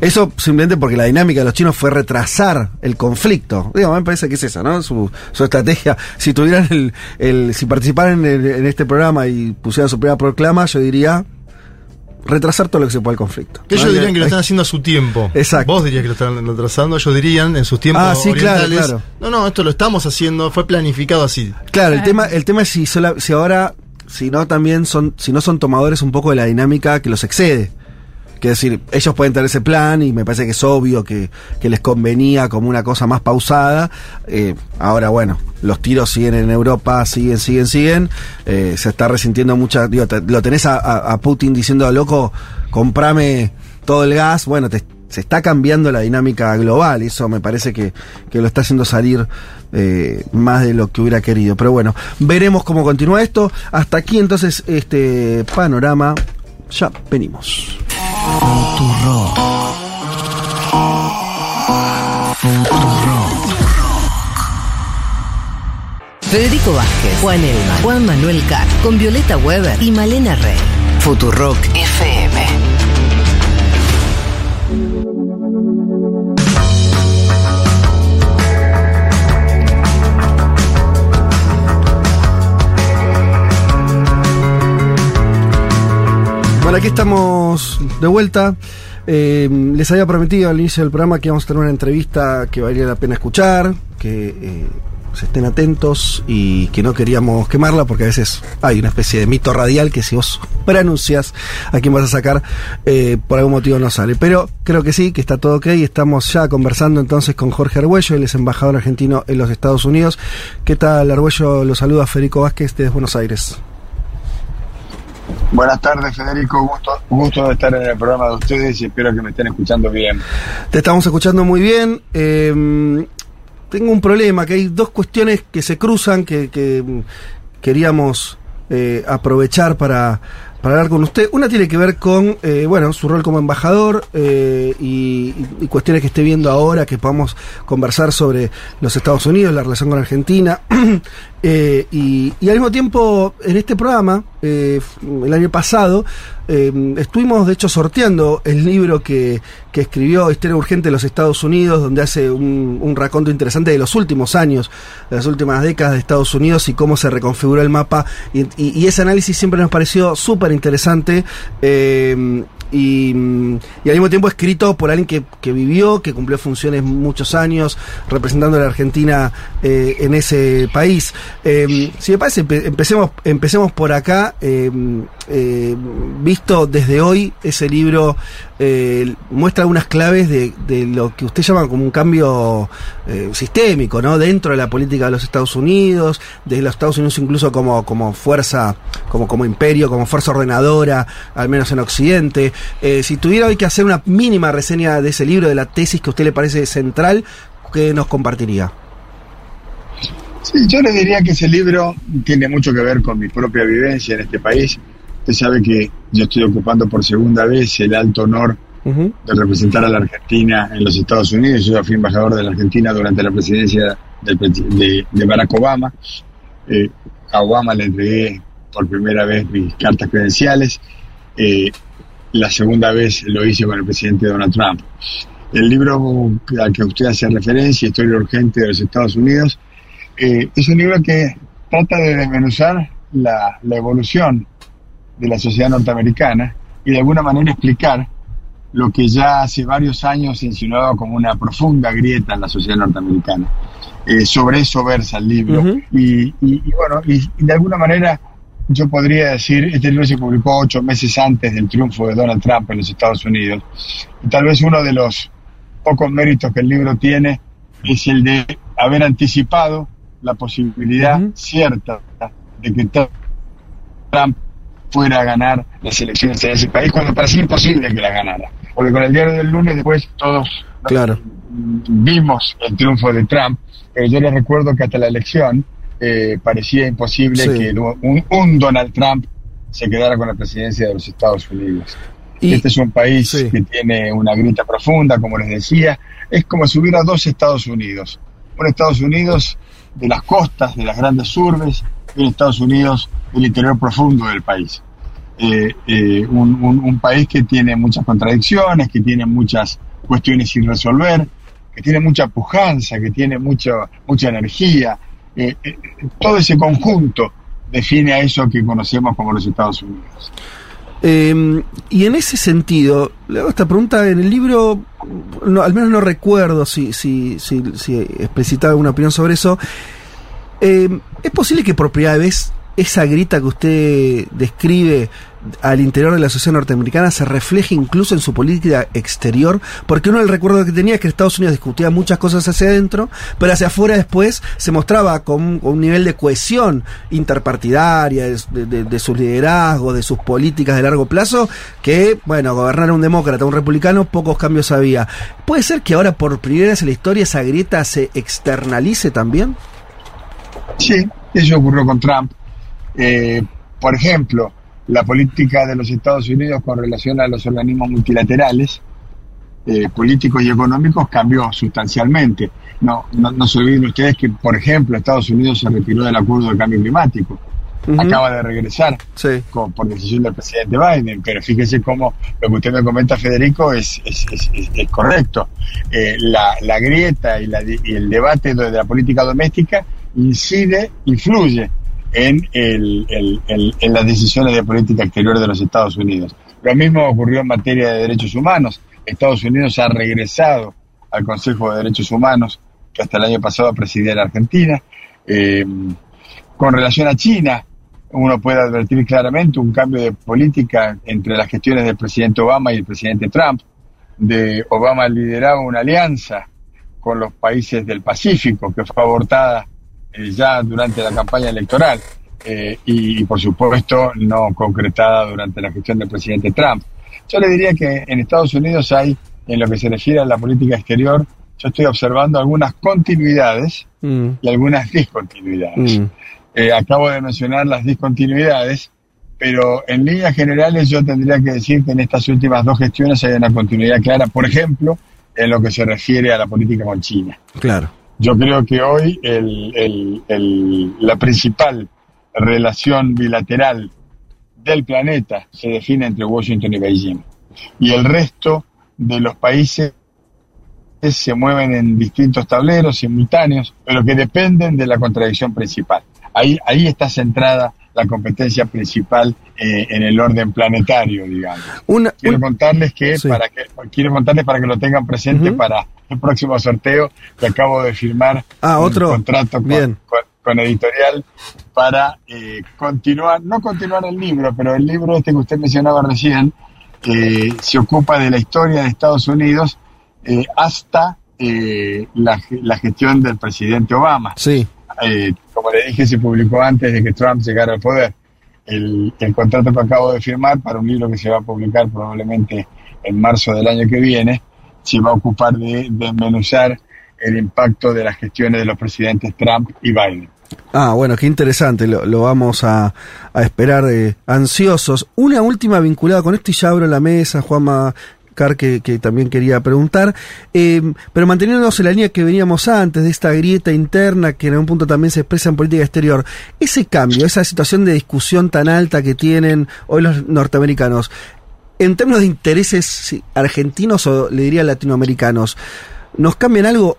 eso simplemente porque la dinámica de los chinos fue retrasar el conflicto. Digo, me parece que es esa, ¿no? Su estrategia. Si tuvieran si participaran en este programa y pusieran su primera proclama, yo diría, retrasar todo lo que se pueda el conflicto. Que ellos dirían que lo están haciendo a su tiempo. Exacto. Vos dirías que lo están retrasando, ellos dirían en sus tiempos orientales. Claro, claro. No, esto lo estamos haciendo, fue planificado así. Claro, el tema es si ahora, si no también son, si no son tomadores un poco de la dinámica que los excede. Que es decir, ellos pueden tener ese plan y me parece que es obvio que les convenía como una cosa más pausada. Ahora, bueno, los tiros siguen en Europa, siguen. Se está resintiendo mucha... Digo, lo tenés a Putin diciendo, loco, comprame todo el gas. Bueno, se está cambiando la dinámica global. Eso me parece que lo está haciendo salir más de lo que hubiera querido. Pero bueno, veremos cómo continúa esto. Hasta aquí, entonces, este panorama. Ya venimos. Futuro. Futuro. Federico Vázquez, Juan Elman, Juan Manuel Carr, con Violeta Weber y Malena Rey. Futurock FM. Bueno, aquí estamos de vuelta. Les había prometido al inicio del programa que íbamos a tener una entrevista que valía la pena escuchar, que se estén atentos y que no queríamos quemarla porque a veces hay una especie de mito radial que si vos pronuncias a quién vas a sacar, por algún motivo no sale. Pero creo que sí, que está todo ok. Estamos ya conversando entonces con Jorge Argüello, él es embajador argentino en los Estados Unidos. ¿Qué tal, Argüello? Lo saluda Federico Vázquez desde Buenos Aires. Buenas tardes, Federico, gusto de estar en el programa de ustedes y espero que me estén escuchando bien. Te estamos escuchando muy bien. Tengo un problema, que hay dos cuestiones que se cruzan que queríamos aprovechar para hablar con usted. Una tiene que ver con su rol como embajador y cuestiones que esté viendo ahora, que podamos conversar sobre los Estados Unidos, la relación con Argentina. Y al mismo tiempo, en este programa, el año pasado, estuvimos de hecho sorteando el libro que escribió Historia Urgente de los Estados Unidos, donde hace un raconto interesante de los últimos años, de las últimas décadas de Estados Unidos y cómo se reconfiguró el mapa. Y ese análisis siempre nos pareció súper interesante. Y al mismo tiempo escrito por alguien que vivió, que cumplió funciones muchos años representando a la Argentina en ese país. Si me parece, empecemos por acá, visto desde hoy. Ese libro muestra algunas claves de lo que usted llama como un cambio sistémico, ¿no? Dentro de la política de los Estados Unidos, de los Estados Unidos incluso como fuerza, como imperio, como fuerza ordenadora, al menos en Occidente. Si tuviera hoy que hacer una mínima reseña de ese libro, de la tesis que a usted le parece central, ¿qué nos compartiría? Sí, yo le diría que ese libro tiene mucho que ver con mi propia vivencia en este país. Usted sabe que yo estoy ocupando por segunda vez el alto honor de representar a la Argentina en los Estados Unidos. Yo fui embajador de la Argentina durante la presidencia de Barack Obama. A Obama le entregué por primera vez mis cartas credenciales. La segunda vez lo hice con el presidente Donald Trump. El libro al que usted hace referencia, Historia Urgente de los Estados Unidos, es un libro que trata de desmenuzar la evolución de la sociedad norteamericana y de alguna manera explicar lo que ya hace varios años se insinuaba como una profunda grieta en la sociedad norteamericana. Sobre eso versa el libro. Uh-huh. Y de alguna manera yo podría decir, este libro se publicó 8 meses antes del triunfo de Donald Trump en los Estados Unidos. Y tal vez uno de los pocos méritos que el libro tiene es el de haber anticipado la posibilidad cierta de que Trump fuera a ganar las elecciones de ese país cuando parecía imposible que la ganara. Porque con el diario del lunes después todos vimos el triunfo de Trump. Yo les recuerdo que hasta la elección parecía imposible que un Donald Trump se quedara con la presidencia de los Estados Unidos. Y este es un país que tiene una grieta profunda, como les decía. Es como si hubiera dos Estados Unidos. Un Estados Unidos de las costas, de las grandes urbes, y un Estados Unidos del interior profundo del país. Un país que tiene muchas contradicciones, que tiene muchas cuestiones sin resolver, que tiene mucha pujanza, que tiene mucha energía. Todo ese conjunto define a eso que conocemos como los Estados Unidos. Y en ese sentido, le hago esta pregunta en el libro, no, al menos no recuerdo si explicitaba una opinión sobre eso. ¿Es posible que por primera vez esa grita que usted describe al interior de la sociedad norteamericana se refleje incluso en su política exterior? Porque uno, el recuerdo que tenía es que Estados Unidos discutía muchas cosas hacia adentro, pero hacia afuera después se mostraba con un nivel de cohesión interpartidaria de sus liderazgos, de sus políticas de largo plazo, que, bueno, gobernar a un demócrata, a un republicano, pocos cambios había. ¿Puede ser que ahora por primera vez en la historia esa grieta se externalice también? Sí, eso ocurrió con Trump. Por ejemplo, la política de los Estados Unidos con relación a los organismos multilaterales, políticos y económicos, cambió sustancialmente. No se olviden ustedes que, por ejemplo, Estados Unidos se retiró del acuerdo de cambio climático. Uh-huh. Acaba de regresar, sí, por decisión del presidente Biden, pero fíjese cómo lo que usted me comenta, Federico, es correcto. La grieta y el debate de la política doméstica influye en las decisiones de política exterior de los Estados Unidos. Lo mismo ocurrió en materia de derechos humanos. Estados Unidos ha regresado al Consejo de Derechos Humanos, que hasta el año pasado presidía la Argentina. Con relación a China, uno puede advertir claramente un cambio de política entre las gestiones del presidente Obama y el presidente Trump. Obama lideraba una alianza con los países del Pacífico, que fue abortada ya durante la campaña electoral y por supuesto no concretada durante la gestión del presidente Trump. Yo le diría que en Estados Unidos hay, en lo que se refiere a la política exterior, yo estoy observando algunas continuidades y algunas discontinuidades. Acabo de mencionar las discontinuidades, pero en líneas generales yo tendría que decir que en estas últimas dos gestiones hay una continuidad clara, por ejemplo, en lo que se refiere a la política con China. Claro. Yo creo que hoy la principal relación bilateral del planeta se define entre Washington y Beijing. Y el resto de los países se mueven en distintos tableros simultáneos, pero que dependen de la contradicción principal. Ahí está centrada la competencia principal en el orden planetario, digamos. Quiero contarles para que lo tengan presente, uh-huh, para el próximo sorteo, que acabo de firmar un contrato con editorial para continuar el libro, pero el libro este que usted mencionaba recién se ocupa de la historia de Estados Unidos hasta la gestión del presidente Obama. Sí. Como le dije, se publicó antes de que Trump llegara al poder. El contrato que acabo de firmar para un libro que se va a publicar probablemente en marzo del año que viene se va a ocupar de desmenuzar el impacto de las gestiones de los presidentes Trump y Biden. Bueno, qué interesante, lo vamos a esperar ansiosos. Una última vinculada con esto y ya abro la mesa, Juanma, que también quería preguntar, pero manteniéndonos en la línea que veníamos antes, de esta grieta interna que en algún punto también se expresa en política exterior, ese cambio, esa situación de discusión tan alta que tienen hoy los norteamericanos, en términos de intereses argentinos o le diría latinoamericanos, ¿nos cambian algo?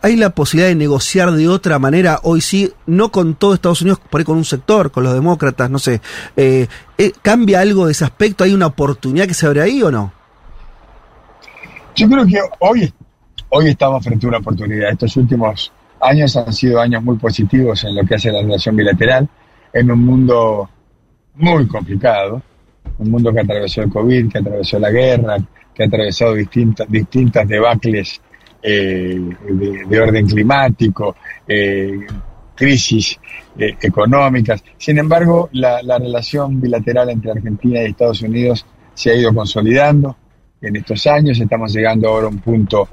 ¿Hay la posibilidad de negociar de otra manera? Hoy sí, no con todo Estados Unidos, por ahí con un sector, con los demócratas, no sé. ¿Cambia algo de ese aspecto? ¿Hay una oportunidad que se abre ahí o no? Yo creo que hoy estamos frente a una oportunidad. Estos últimos años han sido años muy positivos en lo que hace a la relación bilateral, en un mundo muy complicado, un mundo que atravesó el COVID, que atravesó la guerra, que ha atravesado distintas debacles de orden climático, crisis económicas. Sin embargo, la relación bilateral entre Argentina y Estados Unidos se ha ido consolidando en estos años. Estamos llegando ahora a un punto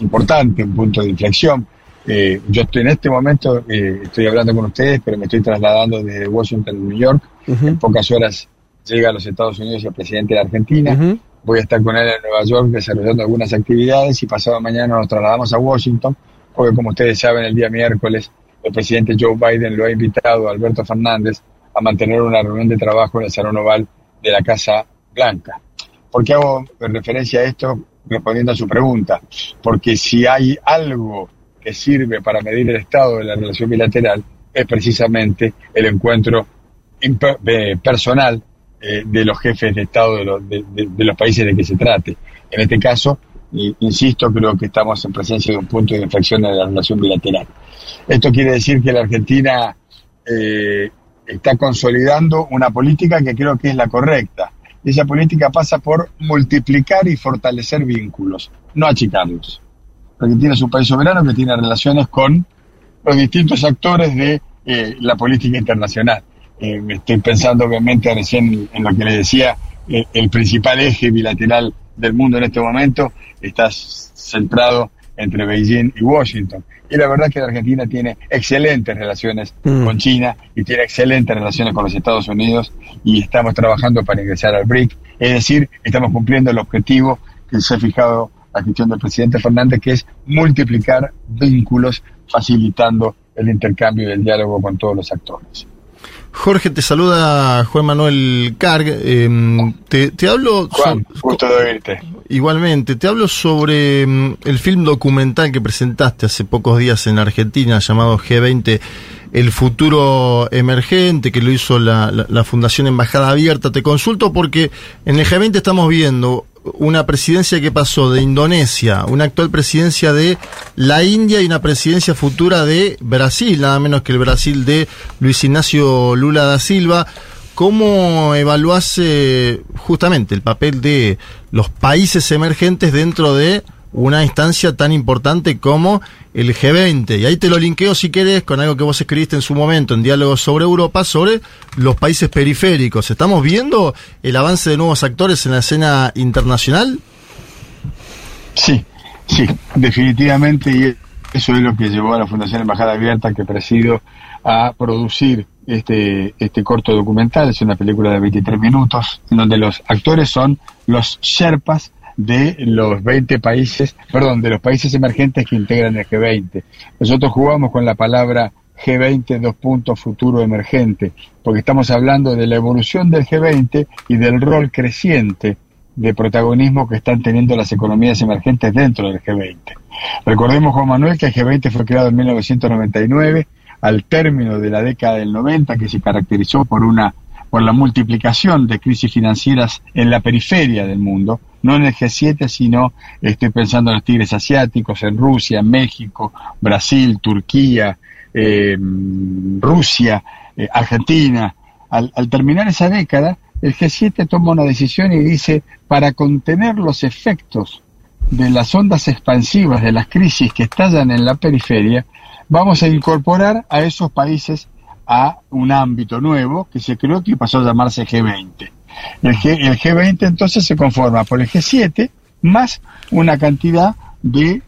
importante, un punto de inflexión. Yo estoy en este momento, estoy hablando con ustedes, pero me estoy trasladando desde Washington a New York. Uh-huh. En pocas horas llega a los Estados Unidos el presidente de Argentina. Uh-huh. Voy a estar con él en Nueva York desarrollando algunas actividades y pasado mañana nos trasladamos a Washington, porque como ustedes saben, el día miércoles el presidente Joe Biden lo ha invitado a Alberto Fernández a mantener una reunión de trabajo en el Salón Oval de la Casa Blanca. ¿Por qué hago referencia a esto respondiendo a su pregunta? Porque si hay algo que sirve para medir el estado de la relación bilateral es precisamente el encuentro personal de los jefes de Estado de los países de que se trate. En este caso, insisto, creo que estamos en presencia de un punto de inflexión en la relación bilateral. Esto quiere decir que la Argentina está consolidando una política que creo que es la correcta. Esa política pasa por multiplicar y fortalecer vínculos, no achicarlos. Argentina es un país soberano que tiene relaciones con los distintos actores de la política internacional. Estoy pensando obviamente recién en lo que le decía, el principal eje bilateral del mundo en este momento está centrado entre Beijing y Washington. Y la verdad es que la Argentina tiene excelentes relaciones con China y tiene excelentes relaciones con los Estados Unidos, y estamos trabajando para ingresar al BRIC. Es decir, estamos cumpliendo el objetivo que se ha fijado la gestión del presidente Fernández, que es multiplicar vínculos, facilitando el intercambio y el diálogo con todos los actores. Jorge, te saluda Juan Manuel Carg. Te hablo... Juan, gusto de oírte. Igualmente, te hablo sobre el film documental que presentaste hace pocos días en Argentina, llamado G20, El futuro emergente, que lo hizo la Fundación Embajada Abierta. Te consulto porque en el G20 estamos viendo una presidencia que pasó de Indonesia, una actual presidencia de la India y una presidencia futura de Brasil, nada menos que el Brasil de Luiz Inácio Lula da Silva. ¿Cómo evaluás justamente el papel de los países emergentes dentro de una instancia tan importante como el G20? Y ahí te lo linkeo, si querés, con algo que vos escribiste en su momento en Diálogos sobre Europa, sobre los países periféricos. ¿Estamos viendo el avance de nuevos actores en la escena internacional? Sí, definitivamente, y eso es lo que llevó a la Fundación Embajada Abierta, que presido, a producir este corto documental. Es una película de 23 minutos, donde los actores son los sherpas de los 20 países, perdón, de los países emergentes que integran el G20. Nosotros jugamos con la palabra G20 : futuro emergente, porque estamos hablando de la evolución del G20 y del rol creciente de protagonismo que están teniendo las economías emergentes dentro del G20. Recordemos, Juan Manuel, que el G20 fue creado en 1999, al término de la década del 90, que se caracterizó por la multiplicación de crisis financieras en la periferia del mundo, no en el G7, sino estoy pensando en los tigres asiáticos, en Rusia, México, Brasil, Turquía, Rusia, Argentina. Al terminar esa década, el G7 toma una decisión y dice, para contener los efectos de las ondas expansivas de las crisis que estallan en la periferia, vamos a incorporar a esos países a un ámbito nuevo que se creó, que pasó a llamarse G20. El G20 entonces se conforma por el G7 más una cantidad de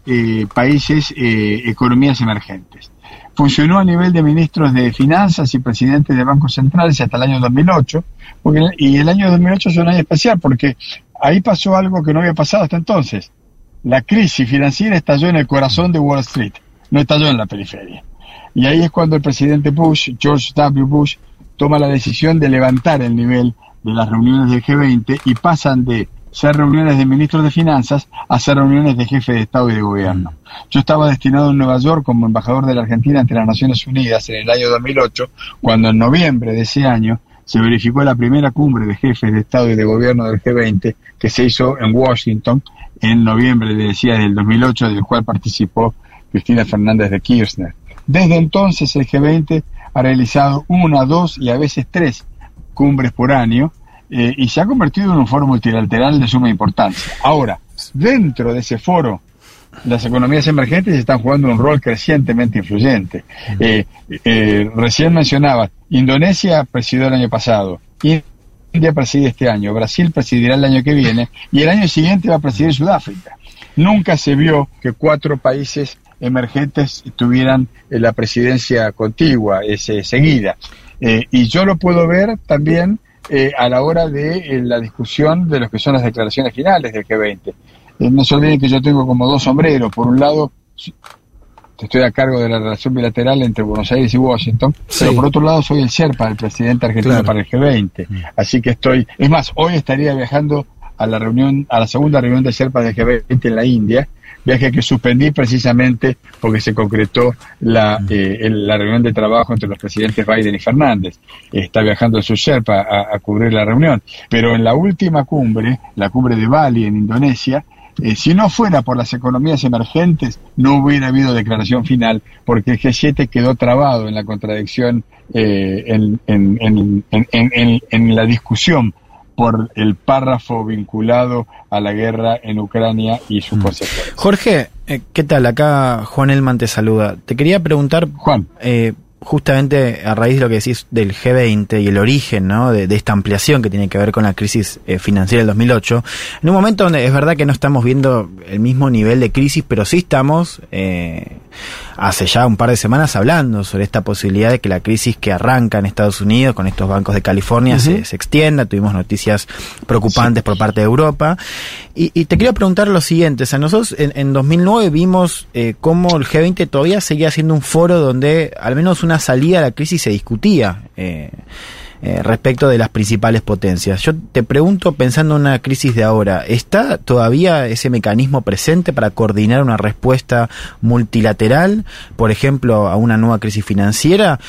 países, economías emergentes. Funcionó a nivel de ministros de finanzas y presidentes de bancos centrales hasta el año 2008, y el año 2008 es un año especial porque ahí pasó algo que no había pasado hasta entonces. La crisis financiera estalló en el corazón de Wall Street, no estalló en la periferia. Y ahí es cuando el presidente Bush, George W. Bush, toma la decisión de levantar el nivel de las reuniones del G20 y pasan de ser reuniones de ministros de finanzas a ser reuniones de jefes de Estado y de gobierno. Yo estaba destinado en Nueva York como embajador de la Argentina ante las Naciones Unidas en el año 2008, cuando en noviembre de ese año se verificó la primera cumbre de jefes de Estado y de gobierno del G20, que se hizo en Washington en noviembre, le decía, del 2008, del cual participó Cristina Fernández de Kirchner. Desde entonces el G20 ha realizado 1, 2 y a veces 3 cumbres por año, y se ha convertido en un foro multilateral de suma importancia. Ahora, dentro de ese foro, las economías emergentes están jugando un rol crecientemente influyente. Recién mencionabas, Indonesia presidió el año pasado, India preside este año, Brasil presidirá el año que viene, y el año siguiente va a presidir Sudáfrica. Nunca se vio que 4 países emergentes tuvieran la presidencia contigua, seguida. Y yo lo puedo ver también a la hora de la discusión de lo que son las declaraciones finales del G20. No se olviden que yo tengo como 2 sombreros. Por un lado, estoy a cargo de la relación bilateral entre Buenos Aires y Washington, sí, pero por otro lado soy el sherpa, el presidente argentino, claro, para el G20. Así que es más, hoy estaría viajando a la reunión, a la segunda reunión de sherpa del G20 en la India, viaje que suspendí precisamente porque se concretó la reunión de trabajo entre los presidentes Biden y Fernández. Está viajando su Sherpa a cubrir la reunión. Pero en la última cumbre, la cumbre de Bali en Indonesia, si no fuera por las economías emergentes, no hubiera habido declaración final, porque el G7 quedó trabado en la contradicción, en la discusión por el párrafo vinculado a la guerra en Ucrania y sus consecuencias. Jorge, ¿qué tal? Acá Juan Elman te saluda. Te quería preguntar, Juan, justamente a raíz de lo que decís del G20 y el origen, ¿no?, de esta ampliación que tiene que ver con la crisis financiera del 2008, en un momento donde es verdad que no estamos viendo el mismo nivel de crisis, pero sí estamos hace ya un par de semanas hablando sobre esta posibilidad de que la crisis que arranca en Estados Unidos con estos bancos de California se extienda. Tuvimos noticias preocupantes por parte de Europa. Y te quiero preguntar lo siguiente. O sea, nosotros en 2009 vimos cómo el G20 todavía seguía siendo un foro donde al menos una salida a la crisis se discutía respecto de las principales potencias. Yo te pregunto, pensando en una crisis de ahora, ¿está todavía ese mecanismo presente para coordinar una respuesta multilateral, por ejemplo, a una nueva crisis financiera,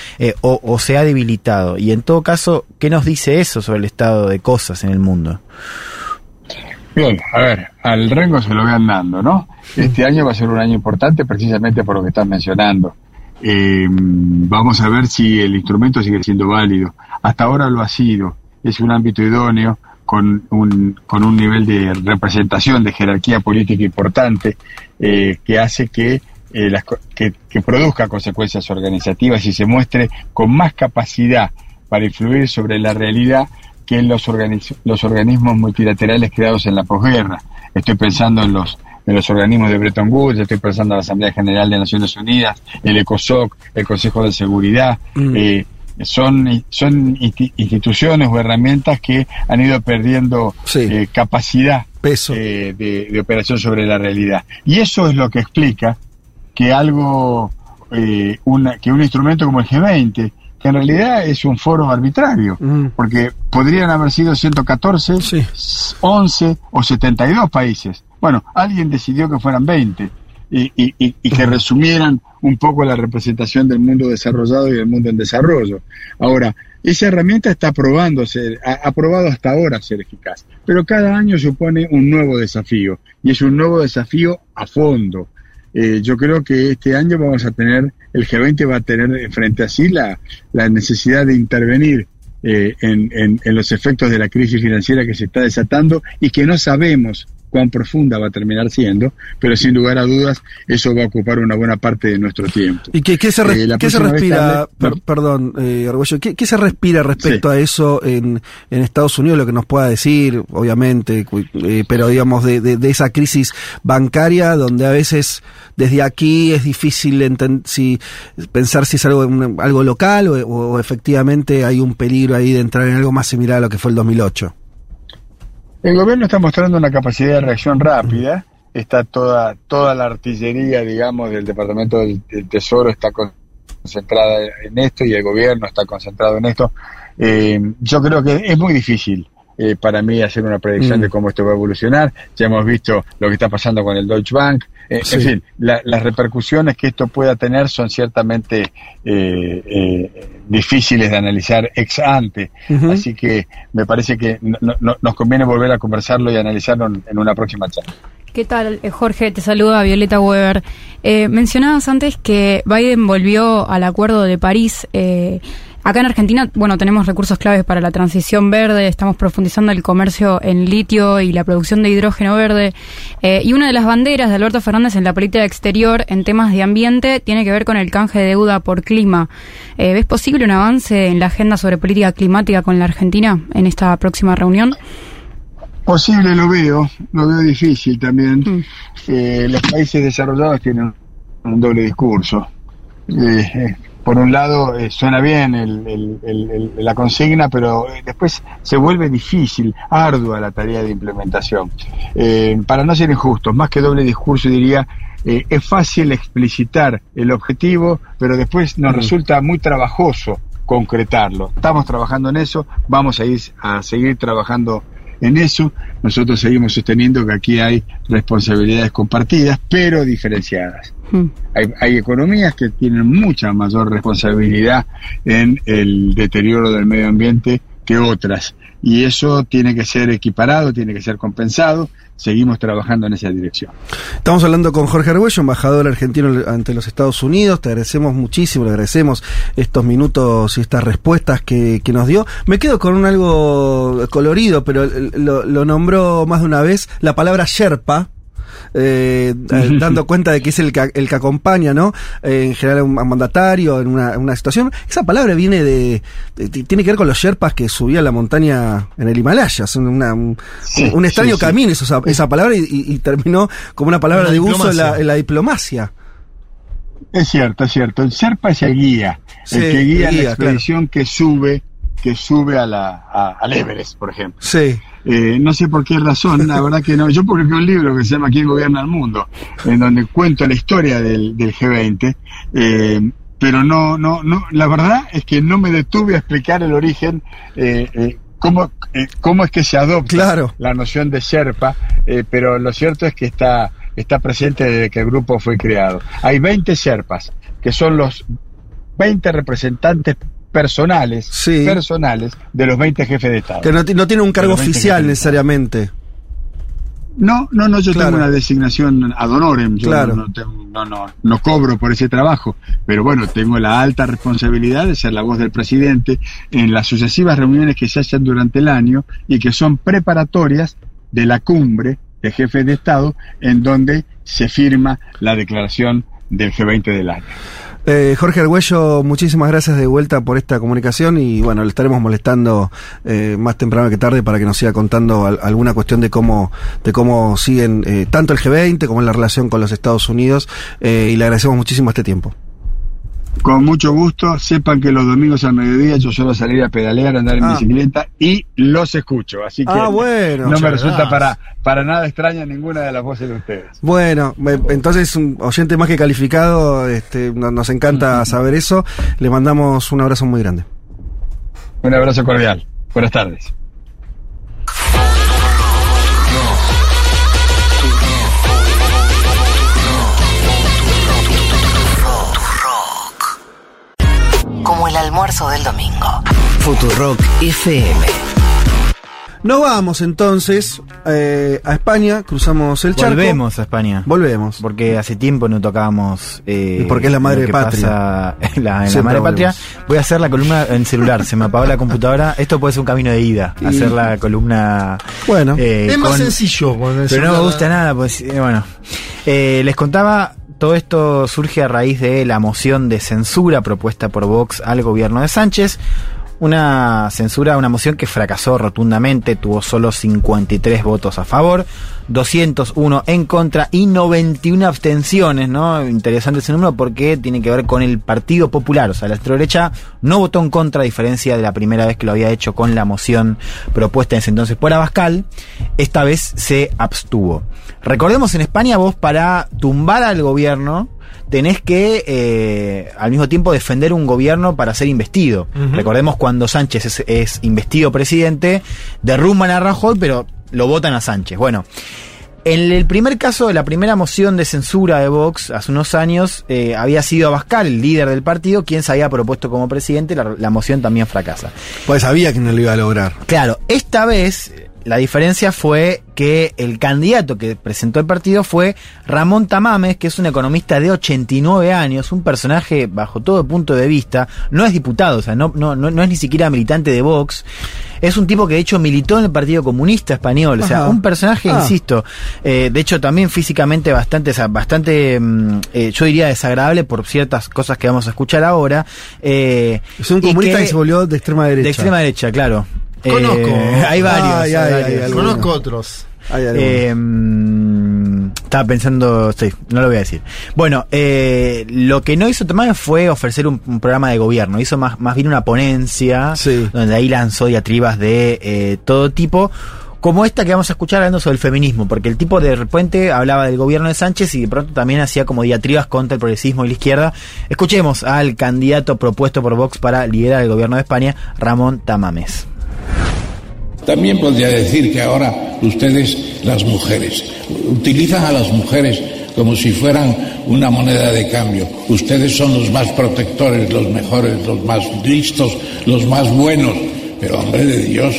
o se ha debilitado? Y en todo caso, ¿qué nos dice eso sobre el estado de cosas en el mundo? Bien, a ver, al rengo se lo ve andando, ¿no? Este año va a ser un año importante precisamente por lo que estás mencionando. Vamos a ver si el instrumento sigue siendo válido. Hasta ahora lo ha sido. Es un ámbito idóneo, con un nivel de representación, de jerarquía política importante, que hace que produzca consecuencias organizativas y se muestre con más capacidad para influir sobre la realidad que los organismos multilaterales creados en la posguerra. Estoy pensando en los organismos de Bretton Woods, estoy pensando en la Asamblea General de Naciones Unidas, el ECOSOC, el Consejo de Seguridad, son instituciones o herramientas que han ido perdiendo capacidad, peso, de operación sobre la realidad. Y eso es lo que explica que un instrumento como el G20, que en realidad es un foro arbitrario, porque podrían haber sido 114, 11 o 72 países. Bueno, alguien decidió que fueran 20 y que resumieran un poco la representación del mundo desarrollado y del mundo en desarrollo. Ahora, esa herramienta está probándose, ha probado hasta ahora ser eficaz, pero cada año supone un nuevo desafío, y es un nuevo desafío a fondo. Yo creo que este año vamos a tener, el G20 va a tener frente a sí la necesidad de intervenir en los efectos de la crisis financiera que se está desatando y que no sabemos cuán profunda va a terminar siendo, pero sin lugar a dudas eso va a ocupar una buena parte de nuestro tiempo. ¿Y qué se respira, Arguello, qué se respira respecto a eso en Estados Unidos? Lo que nos pueda decir, obviamente, pero digamos de esa crisis bancaria, donde a veces desde aquí es difícil pensar si es algo local o efectivamente hay un peligro ahí de entrar en algo más similar a lo que fue el 2008. El gobierno está mostrando una capacidad de reacción rápida. Está toda la artillería, digamos, del Departamento del Tesoro está concentrada en esto, y el gobierno está concentrado en esto. Yo creo que es muy difícil para mí hacer una predicción de cómo esto va a evolucionar. Ya hemos visto lo que está pasando con el Deutsche Bank. En fin, las repercusiones que esto pueda tener son ciertamente difíciles de analizar ex ante, así que me parece que nos conviene volver a conversarlo y analizarlo en una próxima charla. ¿Qué tal, Jorge? Te saluda Violeta Weber. Mencionabas antes que Biden volvió al Acuerdo de París. Acá en Argentina, bueno, tenemos recursos claves para la transición verde, estamos profundizando el comercio en litio y la producción de hidrógeno verde, y una de las banderas de Alberto Fernández en la política exterior en temas de ambiente tiene que ver con el canje de deuda por clima. ¿Ves posible un avance en la agenda sobre política climática con la Argentina en esta próxima reunión? Posible lo veo difícil también. Los países desarrollados tienen un doble discurso. Por un lado, suena bien la consigna, pero después se vuelve difícil, ardua la tarea de implementación. Para no ser injustos, más que doble discurso diría, es fácil explicitar el objetivo, pero después nos resulta muy trabajoso concretarlo. Estamos trabajando en eso, vamos a seguir trabajando en eso. Nosotros seguimos sosteniendo que aquí hay responsabilidades compartidas, pero diferenciadas. Hay economías que tienen mucha mayor responsabilidad en el deterioro del medio ambiente que otras, y eso tiene que ser equiparado, tiene que ser compensado. Seguimos trabajando en esa dirección. Estamos hablando con Jorge Argüello, embajador argentino ante los Estados Unidos. Te agradecemos muchísimo, le agradecemos estos minutos y estas respuestas que nos dio. Me quedo con un algo colorido, pero lo nombró más de una vez, la palabra Sherpa. Dando cuenta de que es el que acompaña, ¿no? En general a un mandatario en una situación. Esa palabra viene tiene que ver con los sherpas que subían la montaña en el Himalaya. Son un extraño camino esa palabra y terminó como una palabra de uso en la diplomacia. Es cierto. El sherpa es el guía, la expedición, claro, que sube al Everest, por ejemplo. Sí. No sé por qué razón, la verdad que no. Yo publiqué un libro que se llama ¿Quién gobierna el mundo?, en donde cuento la historia del G20, pero no, la verdad es que no me detuve a explicar el origen, cómo es que se adopta, claro, la noción de Sherpa, pero lo cierto es que está presente desde que el grupo fue creado. Hay 20 Sherpas, que son los 20 representantes personales de los 20 jefes de Estado. Que no tiene un cargo oficial necesariamente. No, yo, claro, tengo una designación ad honorem, yo, claro, no cobro por ese trabajo, pero bueno, tengo la alta responsabilidad de ser la voz del presidente en las sucesivas reuniones que se hacen durante el año y que son preparatorias de la cumbre de jefes de Estado, en donde se firma la declaración del G20 del año. Jorge Argüello, muchísimas gracias de vuelta por esta comunicación y bueno, le estaremos molestando más temprano que tarde para que nos siga contando alguna cuestión de cómo siguen tanto el G20 como en la relación con los Estados Unidos, y le agradecemos muchísimo este tiempo. Con mucho gusto. Sepan que los domingos al mediodía yo suelo salir a pedalear, a andar en bicicleta, y los escucho. Así que bueno, no me resulta para nada extraña ninguna de las voces de ustedes. Bueno, entonces un oyente más que calificado, nos encanta saber eso. Les mandamos un abrazo muy grande. Un abrazo cordial. Buenas tardes. Como el almuerzo del domingo. Futurock FM. Nos vamos entonces a España, cruzamos el charco. Volvemos a España. Volvemos. Porque hace tiempo no tocábamos. Porque es la madre patria. La madre patria. Voy a hacer la columna en celular, se me apagó la computadora. Esto puede ser un camino de ida, hacer la columna. Bueno, es más sencillo. Pero no me gusta nada, pues bueno. Les contaba. Todo esto surge a raíz de la moción de censura propuesta por Vox al gobierno de Sánchez. Una moción que fracasó rotundamente, tuvo solo 53 votos a favor, 201 en contra y 91 abstenciones, ¿no? Interesante ese número porque tiene que ver con el Partido Popular, o sea, la extraderecha no votó en contra, a diferencia de la primera vez que lo había hecho con la moción propuesta en ese entonces por Abascal. Esta vez se abstuvo. Recordemos, en España vos para tumbar al gobierno tenés que al mismo tiempo defender un gobierno para ser investido. Uh-huh. Recordemos cuando Sánchez es investido presidente, derrumban a Rajoy pero lo votan a Sánchez. Bueno, en el primer caso de la primera moción de censura de Vox hace unos años había sido Abascal, el líder del partido, quien se había propuesto como presidente. La moción también fracasa. Pues sabía que no lo iba a lograr. Claro, esta vez la diferencia fue que el candidato que presentó el partido fue Ramón Tamames, que es un economista de 89 años, un personaje bajo todo punto de vista, no es diputado, o sea, no es ni siquiera militante de Vox, es un tipo que de hecho militó en el Partido Comunista Español, o sea, un personaje, insisto, de hecho también físicamente bastante, yo diría desagradable por ciertas cosas que vamos a escuchar ahora. Es un comunista que se volvió de extrema derecha. De extrema derecha, claro. Conozco. Hay varios. Hay conozco otros. Hay estaba pensando. Sí, no lo voy a decir. Bueno, lo que no hizo Tomás fue ofrecer un programa de gobierno. Hizo más bien una ponencia, sí, donde ahí lanzó diatribas de todo tipo, como esta que vamos a escuchar hablando sobre el feminismo, porque el tipo de repente hablaba del gobierno de Sánchez y de pronto también hacía como diatribas contra el progresismo y la izquierda. Escuchemos al candidato propuesto por Vox para liderar el gobierno de España, Ramón Tamames. También podría decir que ahora ustedes, las mujeres, utilizan a las mujeres como si fueran una moneda de cambio. Ustedes son los más protectores, los mejores, los más listos, los más buenos. Pero, hombre de Dios,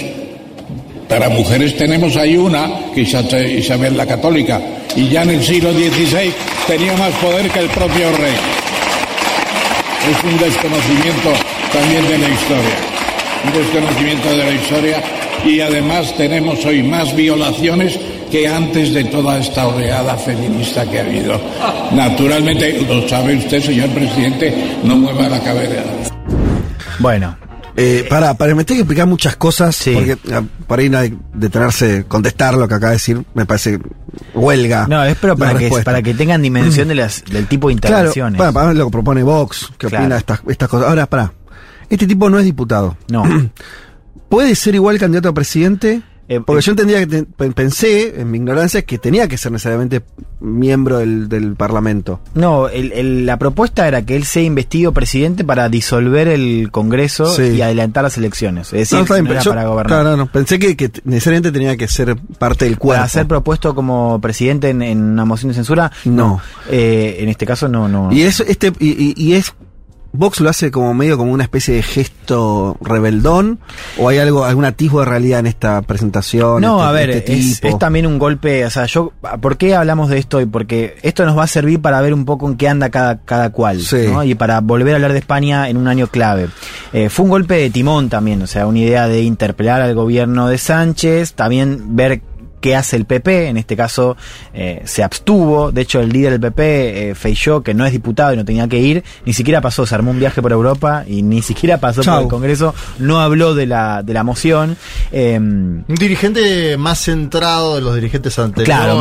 para mujeres tenemos ahí una, que Isabel la Católica, y ya en el siglo XVI tenía más poder que el propio rey. Es un desconocimiento también de la historia, un desconocimiento de la historia, y además tenemos hoy más violaciones que antes de toda esta oleada feminista que ha habido. Naturalmente, lo sabe usted, señor presidente, no mueva la cabeza. Bueno, me tengo que explicar muchas cosas, sí, porque para ir a detenerse, contestar lo que acaba de decir, me parece huelga. No, es pero para que tengan dimensión del tipo de intervenciones. Claro, para lo que propone Vox, que claro, opina estas cosas. Ahora, este tipo no es diputado. No. ¿Puede ser igual candidato a presidente? Porque yo entendía que pensé, en mi ignorancia, que tenía que ser necesariamente miembro del Parlamento. No, la propuesta era que él sea investido presidente para disolver el Congreso, sí, y adelantar las elecciones. Es decir, no era para gobernar. Claro, no. Pensé que necesariamente tenía que ser parte del cuerpo. Para ser propuesto como presidente en una moción de censura, no. En este caso, no. Y eso, Vox lo hace como medio como una especie de gesto rebeldón, ¿o hay algún atisbo de realidad en esta presentación? No, es también un golpe. O sea, ¿por qué hablamos de esto? Porque esto nos va a servir para ver un poco en qué anda cada cual, sí, ¿no? Y para volver a hablar de España en un año clave. Fue un golpe de timón también, o sea, una idea de interpelar al gobierno de Sánchez, también ver qué hace el PP. En este caso se abstuvo. De hecho, el líder del PP, Feijóo, que no es diputado y no tenía que ir, ni siquiera pasó, se armó un viaje por Europa y ni siquiera pasó por el Congreso, no habló de la moción. Un dirigente más centrado de los dirigentes anteriores. Claro,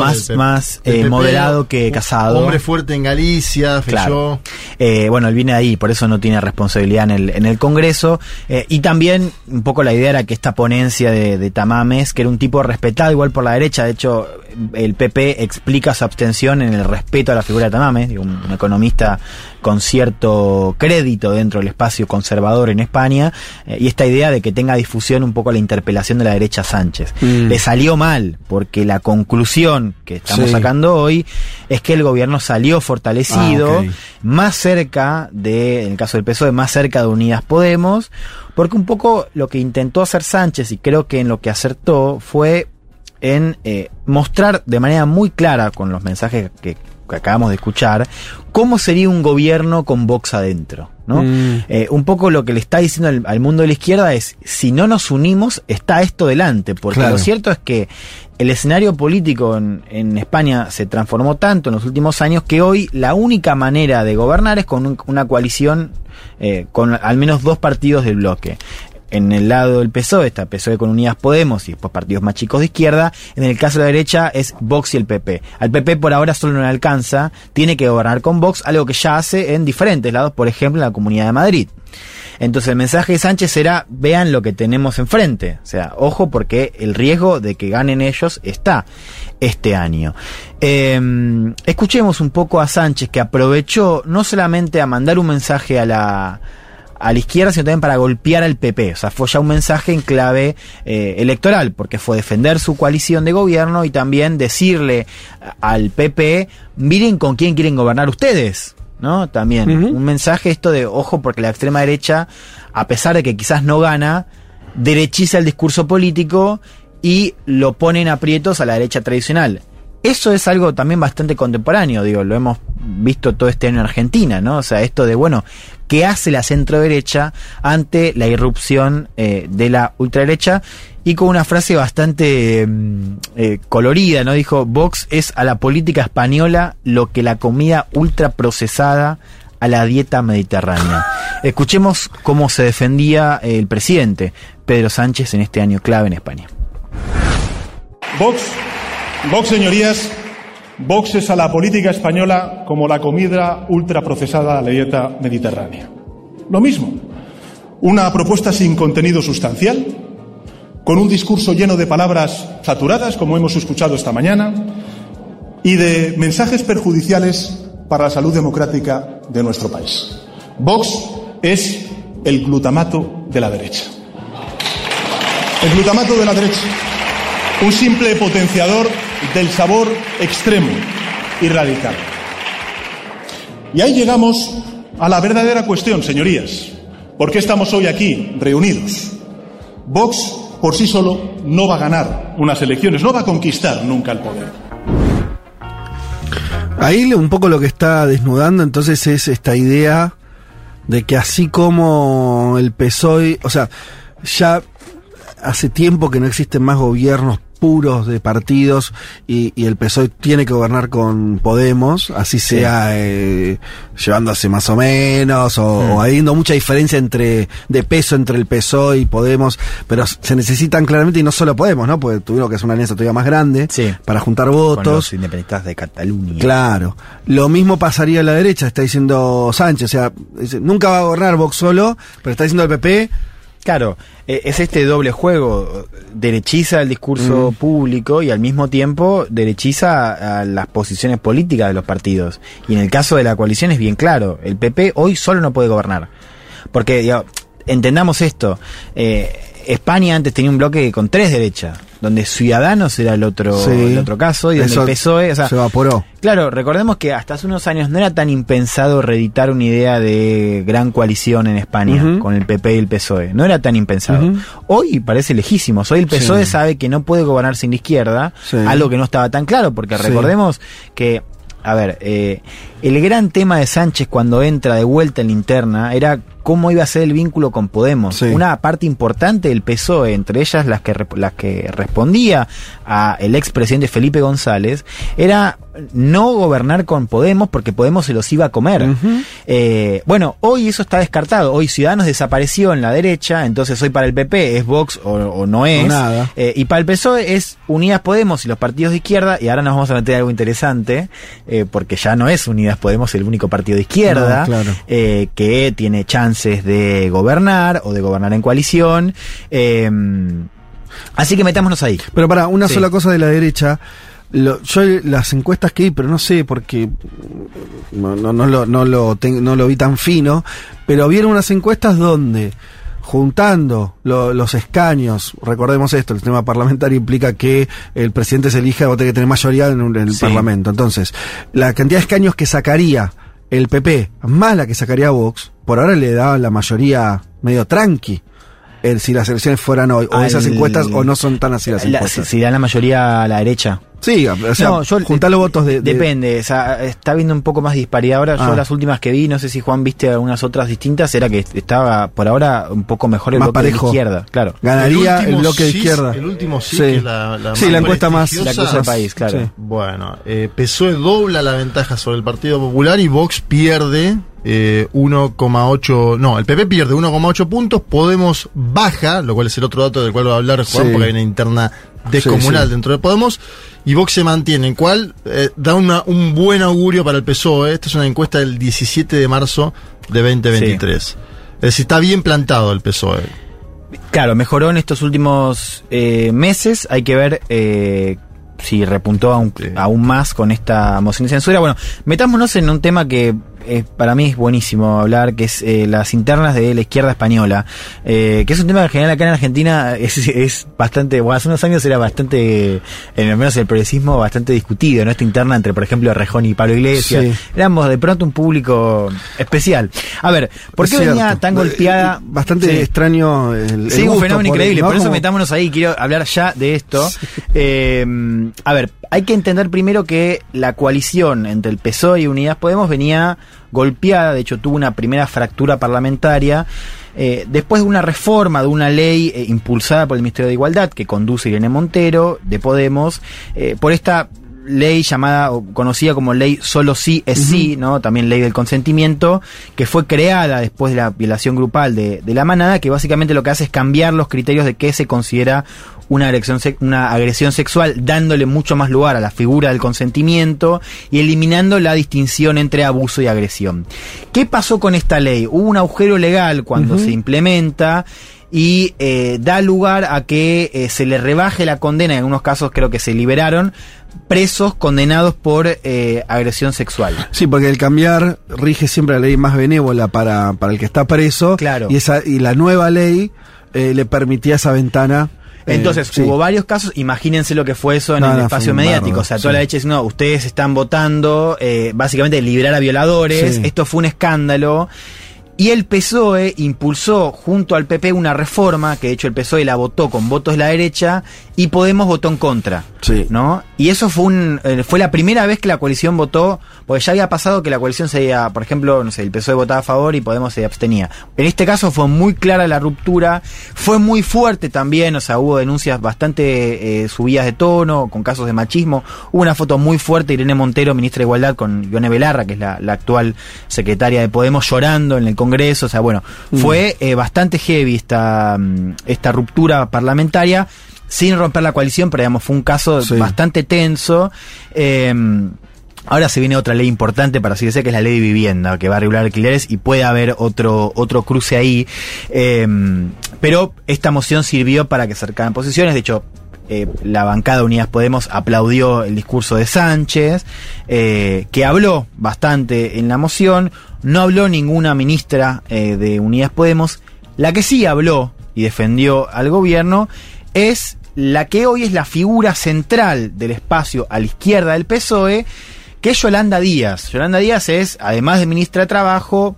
más moderado que Casado. Hombre fuerte en Galicia, Feijóo. Claro. Bueno, él viene ahí, por eso no tiene responsabilidad en el Congreso. Y también, un poco la idea era que esta ponencia de Tamames, que era un tipo respetado igual por la derecha, de hecho el PP explica su abstención en el respeto a la figura de Tamames, un economista con cierto crédito dentro del espacio conservador en España, y esta idea de que tenga difusión un poco la interpelación de la derecha a Sánchez. Le salió mal, porque la conclusión que estamos, sí, sacando hoy es que el gobierno salió fortalecido, más cerca de, en el caso del PSOE, más cerca de Unidas Podemos, porque un poco lo que intentó hacer Sánchez, y creo que en lo que acertó, fue en mostrar de manera muy clara, con los mensajes que acabamos de escuchar, cómo sería un gobierno con Vox adentro, ¿no? Un poco lo que le está diciendo al mundo de la izquierda es, si no nos unimos, está esto delante, porque claro, lo cierto es que el escenario político en España se transformó tanto en los últimos años que hoy la única manera de gobernar es con una coalición con al menos dos partidos del bloque. En el lado del PSOE está PSOE con Unidas Podemos y después partidos más chicos de izquierda. En el caso de la derecha es Vox y el PP. Al PP por ahora solo no le alcanza, tiene que gobernar con Vox, algo que ya hace en diferentes lados, por ejemplo en la Comunidad de Madrid. Entonces el mensaje de Sánchez era, vean lo que tenemos enfrente. O sea, ojo, porque el riesgo de que ganen ellos está este año. Escuchemos un poco a Sánchez, que aprovechó no solamente a mandar un mensaje a la izquierda, sino también para golpear al PP. O sea, fue ya un mensaje en clave electoral, porque fue defender su coalición de gobierno y también decirle al PP, miren con quién quieren gobernar ustedes, ¿no? También un mensaje esto de, ojo, porque la extrema derecha, a pesar de que quizás no gana, derechiza el discurso político y lo pone en aprietos a la derecha tradicional. Eso es algo también bastante contemporáneo, digo, lo hemos visto todo este año en Argentina, ¿no? O sea, esto de, bueno, ¿qué hace la centroderecha ante la irrupción de la ultraderecha? Y con una frase bastante colorida, ¿no? Dijo, Vox es a la política española lo que la comida ultraprocesada a la dieta mediterránea. Escuchemos cómo se defendía el presidente Pedro Sánchez en este año clave en España. Vox, señorías, Vox es a la política española como la comida ultraprocesada a la dieta mediterránea. Lo mismo, una propuesta sin contenido sustancial, con un discurso lleno de palabras saturadas, como hemos escuchado esta mañana, y de mensajes perjudiciales para la salud democrática de nuestro país. Vox es el glutamato de la derecha. El glutamato de la derecha, un simple potenciador del sabor extremo y radical. Y ahí llegamos a la verdadera cuestión, señorías. ¿Por qué estamos hoy aquí reunidos? Vox por sí solo no va a ganar unas elecciones, no va a conquistar nunca el poder. Ahí un poco lo que está desnudando entonces es esta idea de que así como el PSOE, o sea, ya hace tiempo que no existen más gobiernos puros de partidos y el PSOE tiene que gobernar con Podemos, así sea llevándose más o menos o habiendo mucha diferencia de peso entre el PSOE y Podemos, pero se necesitan claramente, y no solo Podemos, ¿no? Porque tuvieron que hacer una alianza todavía más grande para juntar votos. Con los independentistas de Cataluña. Claro. Lo mismo pasaría a la derecha, está diciendo Sánchez, o sea, nunca va a gobernar Vox solo, pero está diciendo el PP. Claro, es este doble juego, derechiza el discurso público y al mismo tiempo derechiza a las posiciones políticas de los partidos. Y en el caso de la coalición es bien claro, el PP hoy solo no puede gobernar. Porque, digamos, entendamos esto, España antes tenía un bloque con tres derechas, donde Ciudadanos era el otro caso y donde el PSOE, o sea, se evaporó. Claro, recordemos que hasta hace unos años no era tan impensado reeditar una idea de gran coalición en España con el PP y el PSOE, no era tan impensado. Hoy parece lejísimos, hoy el PSOE sabe que no puede gobernar sin la izquierda, algo que no estaba tan claro, porque recordemos que, a ver, el gran tema de Sánchez cuando entra de vuelta en la interna era cómo iba a ser el vínculo con Podemos. Una parte importante del PSOE, entre ellas las que respondía a el expresidente Felipe González, era no gobernar con Podemos porque Podemos se los iba a comer. Bueno, hoy eso está descartado. Hoy Ciudadanos desapareció en la derecha, entonces hoy para el PP es Vox o no es. Nada. Y para el PSOE es Unidas Podemos y los partidos de izquierda, y ahora nos vamos a meter algo interesante, porque ya no es Unidas Podemos el único partido de izquierda que tiene chance de gobernar o de gobernar en coalición, así que metámonos ahí. Pero para una sola cosa de la derecha, yo las encuestas que vi, pero no sé porque no lo vi tan fino, pero vieron unas encuestas donde juntando los escaños, recordemos esto, el sistema parlamentario implica que el presidente se elija o tiene que tener mayoría en el Parlamento, entonces la cantidad de escaños que sacaría el PP más la que sacaría Vox, por ahora le da la mayoría medio tranqui. Si las elecciones fueran hoy, o esas encuestas, o no son tan así las encuestas. Si dan la mayoría a la derecha. Sí, o sea, no, juntar los votos de... Depende, o sea, está viendo un poco más disparidad ahora. Yo las últimas que vi, no sé si Juan viste algunas otras distintas, era que estaba por ahora un poco mejor el más bloque parejo de izquierda. Claro. Ganaría el bloque de izquierda. El último que es la más la encuesta más... La cosa del país, claro. Sí. Bueno, PSOE dobla la ventaja sobre el Partido Popular y Vox pierde... 1,8... No, el PP pierde 1,8 puntos, Podemos baja, lo cual es el otro dato del cual va a hablar Juan, porque hay una interna descomunal dentro de Podemos, y Vox se mantiene, en cual da un buen augurio para el PSOE. Esta es una encuesta del 17 de marzo de 2023. Es decir, está bien plantado el PSOE. Claro, mejoró en estos últimos meses, hay que ver... si repuntó aún más con esta moción de censura. Bueno, metámonos en un tema que para mí es buenísimo hablar, que es las internas de la izquierda española, que es un tema que en general acá en Argentina es bastante, bueno, hace unos años era bastante, en al menos el progresismo, bastante discutido, ¿no? Esta interna entre, por ejemplo, Errejón y Pablo Iglesias. Éramos de pronto un público especial. A ver, ¿por qué venía tan golpeada? Bastante extraño el un fenómeno increíble, por eso metámonos ahí, quiero hablar ya de esto. A ver, hay que entender primero que la coalición entre el PSOE y Unidas Podemos venía golpeada, de hecho tuvo una primera fractura parlamentaria, después de una reforma de una ley impulsada por el Ministerio de Igualdad, que conduce Irene Montero, de Podemos, por esta ley llamada, o conocida como ley Solo Sí es Sí, ¿no? También ley del consentimiento, que fue creada después de la violación grupal de la manada, que básicamente lo que hace es cambiar los criterios de qué se considera una agresión sexual, dándole mucho más lugar a la figura del consentimiento y eliminando la distinción entre abuso y agresión. ¿Qué pasó con esta ley? Hubo un agujero legal cuando se implementa y da lugar a que se le rebaje la condena, en algunos casos creo que se liberaron, presos condenados por agresión sexual. Sí, porque el cambiar rige siempre la ley más benévola para el que está preso. Claro. Y la nueva ley le permitía esa ventana Entonces, hubo varios casos, imagínense lo que fue eso en el espacio mediático, o sea, toda la leche diciendo, no, ustedes están votando, básicamente, liberar a violadores, esto fue un escándalo. Y el PSOE impulsó junto al PP una reforma, que de hecho el PSOE la votó con votos de la derecha, y Podemos votó en contra, ¿no? Y eso fue fue la primera vez que la coalición votó, porque ya había pasado que la coalición por ejemplo, no sé, el PSOE votaba a favor y Podemos se abstenía. En este caso fue muy clara la ruptura, fue muy fuerte también, o sea, hubo denuncias bastante subidas de tono, con casos de machismo. Hubo una foto muy fuerte, Irene Montero, ministra de Igualdad, con Ione Belarra, que es la actual secretaria de Podemos, llorando en el Congreso, o sea, bueno, fue bastante heavy esta ruptura parlamentaria, sin romper la coalición, pero digamos, fue un caso bastante tenso. Ahora se viene otra ley importante, para así decir, que es la ley de vivienda, que va a regular alquileres, y puede haber otro cruce ahí. Pero esta moción sirvió para que se acercaran posiciones, de hecho, la bancada Unidas Podemos aplaudió el discurso de Sánchez, que habló bastante en la moción. No habló ninguna ministra de Unidas Podemos. La que sí habló y defendió al gobierno es la que hoy es la figura central del espacio a la izquierda del PSOE, que es Yolanda Díaz. Yolanda Díaz es, además de ministra de Trabajo,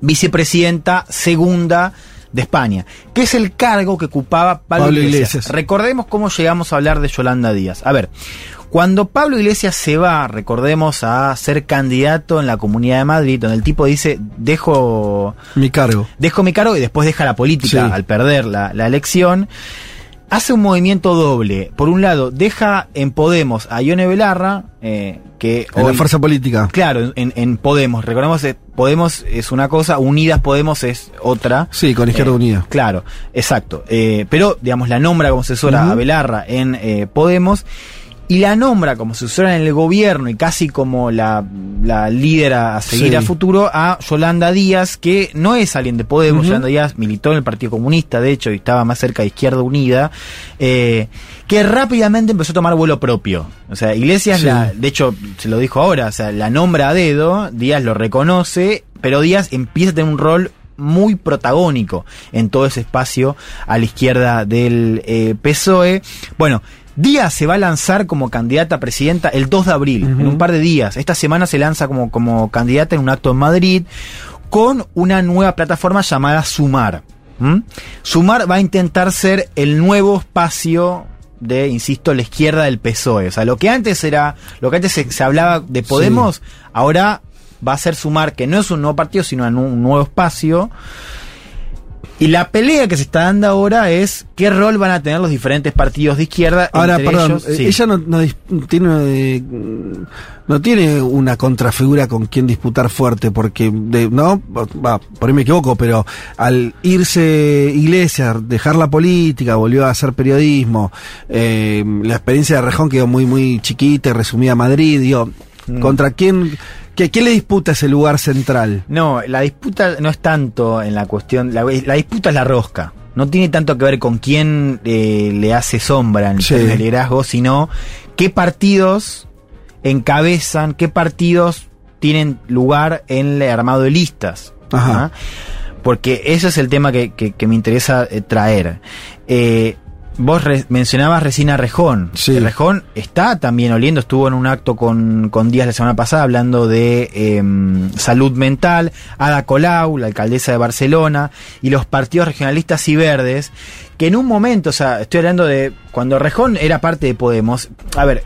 vicepresidenta segunda de España, que es el cargo que ocupaba Pablo Iglesias. Recordemos cómo llegamos a hablar de Yolanda Díaz. A ver, cuando Pablo Iglesias se va, recordemos, a ser candidato en la Comunidad de Madrid, donde el tipo dice, dejo mi cargo, y después deja la política al perder la elección, hace un movimiento doble. Por un lado, deja en Podemos a Ione Belarra, que en hoy, la fuerza política. Claro, en Podemos. Recordemos, Podemos es una cosa, Unidas Podemos es otra. Sí, con Izquierda Unida. Claro, exacto. Pero, digamos, la nombra como asesora a Belarra en Podemos, y la nombra como sucesora en el gobierno y casi como la líder a seguir a futuro a Yolanda Díaz, que no es alguien de Podemos. Yolanda Díaz militó en el Partido Comunista, de hecho, y estaba más cerca de Izquierda Unida, que rápidamente empezó a tomar vuelo propio. O sea, Iglesias, de hecho, se lo dijo ahora, o sea, la nombra a dedo, Díaz lo reconoce, pero Díaz empieza a tener un rol muy protagónico en todo ese espacio a la izquierda del PSOE. Bueno, Díaz se va a lanzar como candidata a presidenta el 2 de abril, en un par de días. Esta semana se lanza como candidata en un acto en Madrid, con una nueva plataforma llamada Sumar. Sumar va a intentar ser el nuevo espacio de, insisto, la izquierda del PSOE. O sea, lo que antes se hablaba de Podemos, ahora va a ser Sumar, que no es un nuevo partido, sino un nuevo espacio. Y la pelea que se está dando ahora es qué rol van a tener los diferentes partidos de izquierda. Ahora, entre ellos, ella no tiene una contrafigura con quien disputar fuerte, porque, por ahí me equivoco, pero al irse Iglesias, dejar la política, volvió a hacer periodismo, la experiencia de Errejón quedó muy, muy chiquita y resumida a Madrid, ¿contra quién? ¿Quién le disputa ese lugar central? No, la disputa no es tanto en la cuestión, la disputa es la rosca. No tiene tanto que ver con quién le hace sombra en el liderazgo, sino qué partidos encabezan, qué partidos tienen lugar en el armado de listas. Ajá. Porque ese es el tema que me interesa traer. Vos mencionabas recién a Errejón. Errejón está también oliendo, estuvo en un acto con Díaz la semana pasada hablando de salud mental. Ada Colau, la alcaldesa de Barcelona, y los partidos regionalistas y verdes, que en un momento, o sea, estoy hablando de cuando Errejón era parte de Podemos. A ver,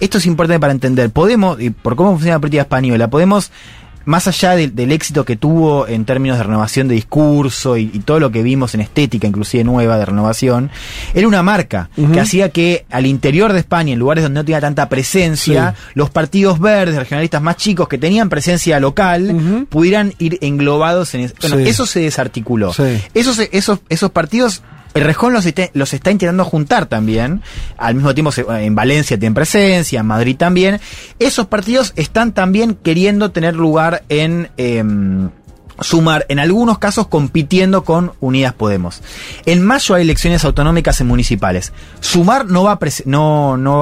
esto es importante para entender Podemos y por cómo funciona la política española. Podemos, más allá del éxito que tuvo en términos de renovación de discurso y todo lo que vimos en estética, inclusive nueva, de renovación, era una marca que hacía que al interior de España, en lugares donde no tenía tanta presencia, los partidos verdes, regionalistas más chicos que tenían presencia local, pudieran ir englobados en eso. Bueno, eso se desarticuló. Esos partidos, Errejón los está intentando juntar también. Al mismo tiempo, en Valencia tienen presencia, en Madrid también. Esos partidos están también queriendo tener lugar en Sumar, en algunos casos compitiendo con Unidas Podemos. En mayo hay elecciones autonómicas y municipales. Sumar no va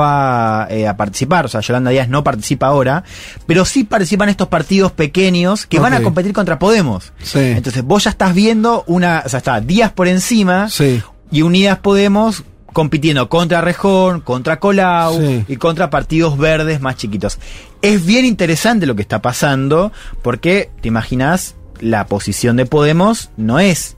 a participar, o sea, Yolanda Díaz no participa ahora, pero sí participan estos partidos pequeños que van a competir contra Podemos. Entonces vos ya estás viendo o sea, está Díaz por encima, y Unidas Podemos compitiendo contra Rejón, contra Colau y contra partidos verdes más chiquitos. Es bien interesante lo que está pasando porque, te imaginas, la posición de Podemos no es,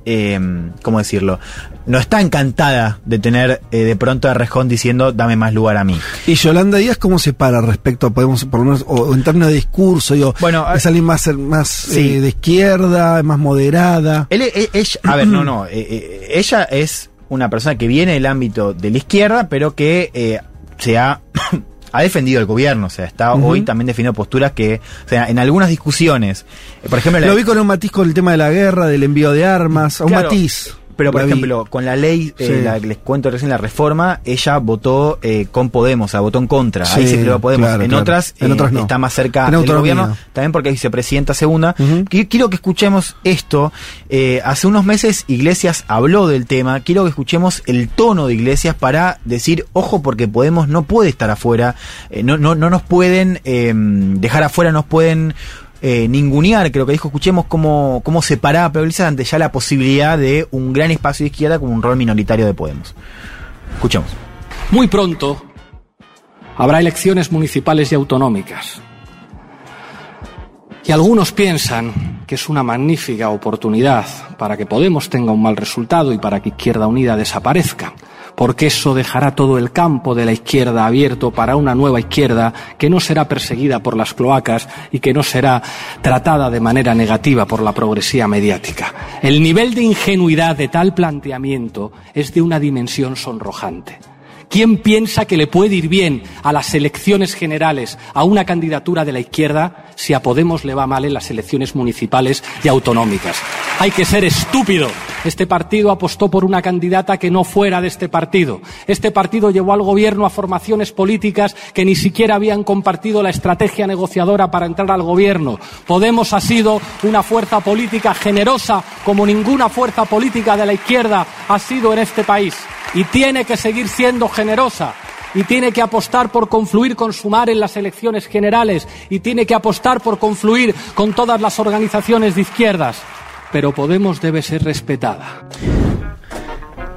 ¿cómo decirlo? No está encantada de tener de pronto a Rejón diciendo dame más lugar a mí. ¿Y Yolanda Díaz cómo se para respecto a Podemos, por lo menos, o en términos de discurso? Digo, bueno, ¿es alguien más de izquierda, más moderada? Ella es una persona que viene del ámbito de la izquierda, pero que ha defendido el gobierno, o sea, está hoy también definiendo posturas que, o sea, en algunas discusiones, por ejemplo... Lo vi con un matiz con el tema de la guerra, del envío de armas, a un matiz. Pero, por ejemplo, con la ley, les cuento recién la reforma, ella votó con Podemos, o sea, votó en contra. Sí, ahí se creó Podemos. Claro, en otras no. Está más cerca del gobierno, también porque es vicepresidenta segunda. Quiero que escuchemos esto. Hace unos meses Iglesias habló del tema. Quiero que escuchemos el tono de Iglesias para decir, ojo, porque Podemos no puede estar afuera. No nos pueden dejar afuera, nos pueden... ningunear, creo que dijo, escuchemos cómo se paraba Pablo Iglesias ante ya la posibilidad de un gran espacio de izquierda con un rol minoritario de Podemos. Escuchemos. Muy pronto habrá elecciones municipales y autonómicas. Y algunos piensan que es una magnífica oportunidad para que Podemos tenga un mal resultado y para que Izquierda Unida desaparezca, porque eso dejará todo el campo de la izquierda abierto para una nueva izquierda que no será perseguida por las cloacas y que no será tratada de manera negativa por la progresía mediática. El nivel de ingenuidad de tal planteamiento es de una dimensión sonrojante. ¿Quién piensa que le puede ir bien a las elecciones generales a una candidatura de la izquierda si a Podemos le va mal en las elecciones municipales y autonómicas? Hay que ser estúpido. Este partido apostó por una candidata que no fuera de este partido. Este partido llevó al gobierno a formaciones políticas que ni siquiera habían compartido la estrategia negociadora para entrar al gobierno. Podemos ha sido una fuerza política generosa como ninguna fuerza política de la izquierda ha sido en este país. Y tiene que seguir siendo generosa. Y tiene que apostar por confluir con Sumar en las elecciones generales. Y tiene que apostar por confluir con todas las organizaciones de izquierdas. Pero Podemos debe ser respetada.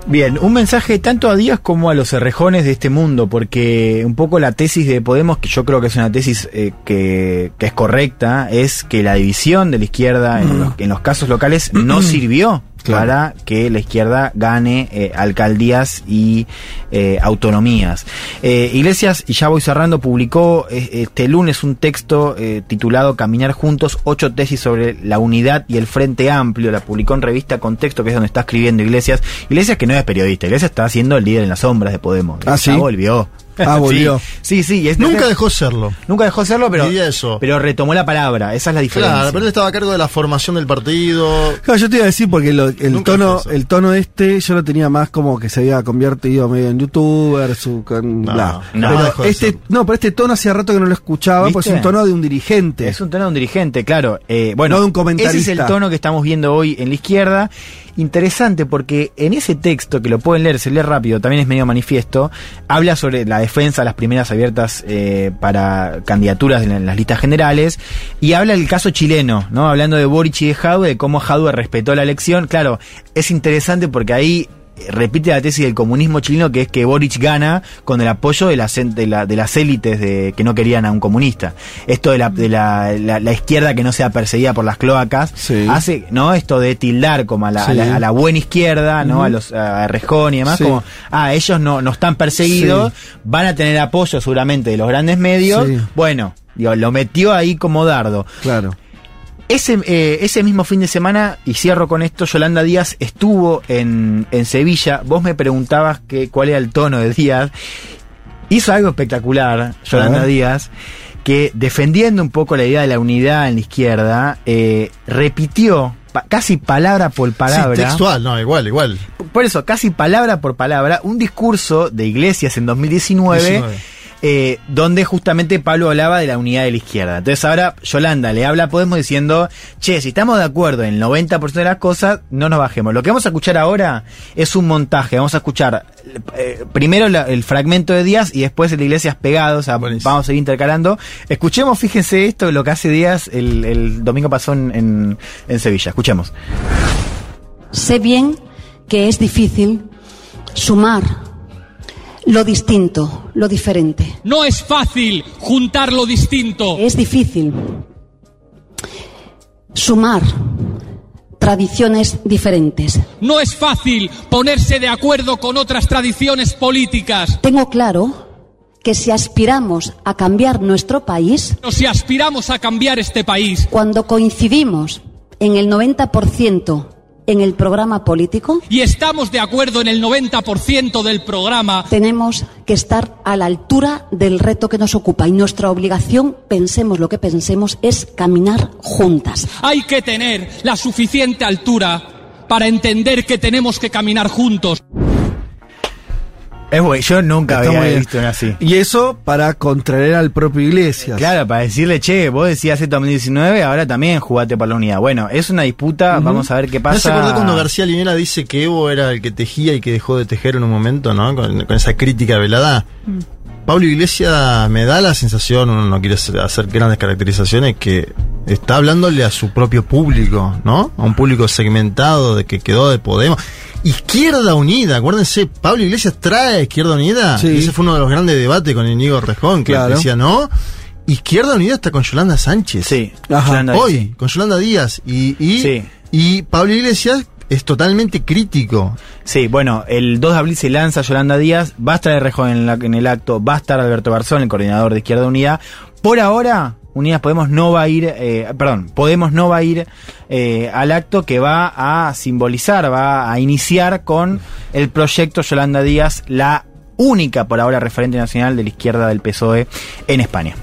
Bien, un mensaje tanto a Díaz como a los Errejones de este mundo, porque un poco la tesis de Podemos, que yo creo que es una tesis que es correcta, es que la división de la izquierda en los casos locales no sirvió para que la izquierda gane alcaldías y autonomías. Iglesias, y ya voy cerrando, publicó este lunes un texto titulado Caminar Juntos, 8 tesis sobre la unidad y el Frente Amplio. La publicó en revista Contexto, que es donde está escribiendo Iglesias. Iglesias que no es periodista, Iglesias está siendo el líder en las sombras de Podemos. Ya volvió. Volvió. Sí. Este nunca dejó serlo. Nunca dejó serlo, pero retomó la palabra. Esa es la diferencia. Claro, pero él estaba a cargo de la formación del partido. Claro, yo te iba a decir, porque el tono este yo lo tenía más como que se había convertido medio en youtuber. Pero este tono hacía rato que no lo escuchaba, pues es un tono de un dirigente. Claro. No de un comentarista. Ese es el tono que estamos viendo hoy en la izquierda. Interesante, porque en ese texto, que lo pueden leer, se lee rápido, también es medio manifiesto, habla sobre la defensa de las primarias abiertas para candidaturas en las listas generales, y habla del caso chileno, ¿no? Hablando de Boric y de Jadwe, de cómo Jadwe respetó la elección. Claro, es interesante porque ahí repite la tesis del comunismo chileno, que es que Boric gana con el apoyo de las élites que no querían a un comunista. Esto de la izquierda que no sea perseguida por las cloacas hace, ¿no? Esto de tildar como a la buena izquierda, ¿no? A Rejón y demás, como ellos no están perseguidos, van a tener apoyo seguramente de los grandes medios. Bueno, lo metió ahí como dardo. Claro. Ese mismo fin de semana, y cierro con esto, Yolanda Díaz estuvo en Sevilla. Vos me preguntabas cuál era el tono de Díaz. Hizo algo espectacular Yolanda Díaz, que defendiendo un poco la idea de la unidad en la izquierda, repitió casi palabra por palabra. Sí, textual, no, igual. Por eso, casi palabra por palabra, un discurso de Iglesias en 2019. Donde justamente Pablo hablaba de la unidad de la izquierda. Entonces ahora Yolanda le habla a Podemos diciendo, si estamos de acuerdo en el 90% de las cosas, no nos bajemos. Lo que vamos a escuchar ahora es un montaje. Vamos a escuchar primero el fragmento de Díaz y después el de Iglesias pegado. O sea, vamos a ir intercalando. Escuchemos, fíjense esto, lo que hace Díaz el domingo pasado en Sevilla. Escuchemos. Sé bien que es difícil Sumar lo distinto, lo diferente. No es fácil juntar lo distinto. Es difícil. Sumar tradiciones diferentes. No es fácil ponerse de acuerdo con otras tradiciones políticas. Tengo claro que si aspiramos a cambiar nuestro país... O si aspiramos a cambiar este país... Cuando coincidimos en el 90% en el programa político... Y estamos de acuerdo en el 90% del programa... Tenemos que estar a la altura del reto que nos ocupa. Y nuestra obligación, pensemos lo que pensemos, es caminar juntas. Hay que tener la suficiente altura para entender que tenemos que caminar juntos. Es bueno, yo nunca había visto una así. Y eso para contraer al propio Iglesias. Claro, para decirle, che, vos decías esto en 2019, ahora también jugate por la unidad. Bueno, es una disputa, vamos a ver qué pasa. ¿No se acuerda cuando García Linera dice que Evo era el que tejía y que dejó de tejer en un momento, ¿no? Con esa crítica velada. Pablo Iglesias me da la sensación, uno no quiere hacer grandes caracterizaciones, que está hablándole a su propio público, ¿no? A un público segmentado de que quedó de Podemos. Izquierda Unida, acuérdense, Pablo Iglesias trae a Izquierda Unida, sí. Ese fue uno de los grandes debates con Íñigo Errejón, que claro. Decía, no, Izquierda Unida está con Yolanda Sánchez, sí. Yolanda hoy, sí. Con Yolanda Díaz, sí. Y Pablo Iglesias es totalmente crítico. Sí, bueno, el 2 de abril se lanza Yolanda Díaz, va a estar Errejón en el acto, va a estar Alberto Garzón, el coordinador de Izquierda Unida, por ahora... Unidas Podemos no va a ir, Podemos no va a ir al acto que va a simbolizar, va a iniciar con el proyecto Yolanda Díaz, la única por ahora referente nacional de la izquierda del PSOE en España.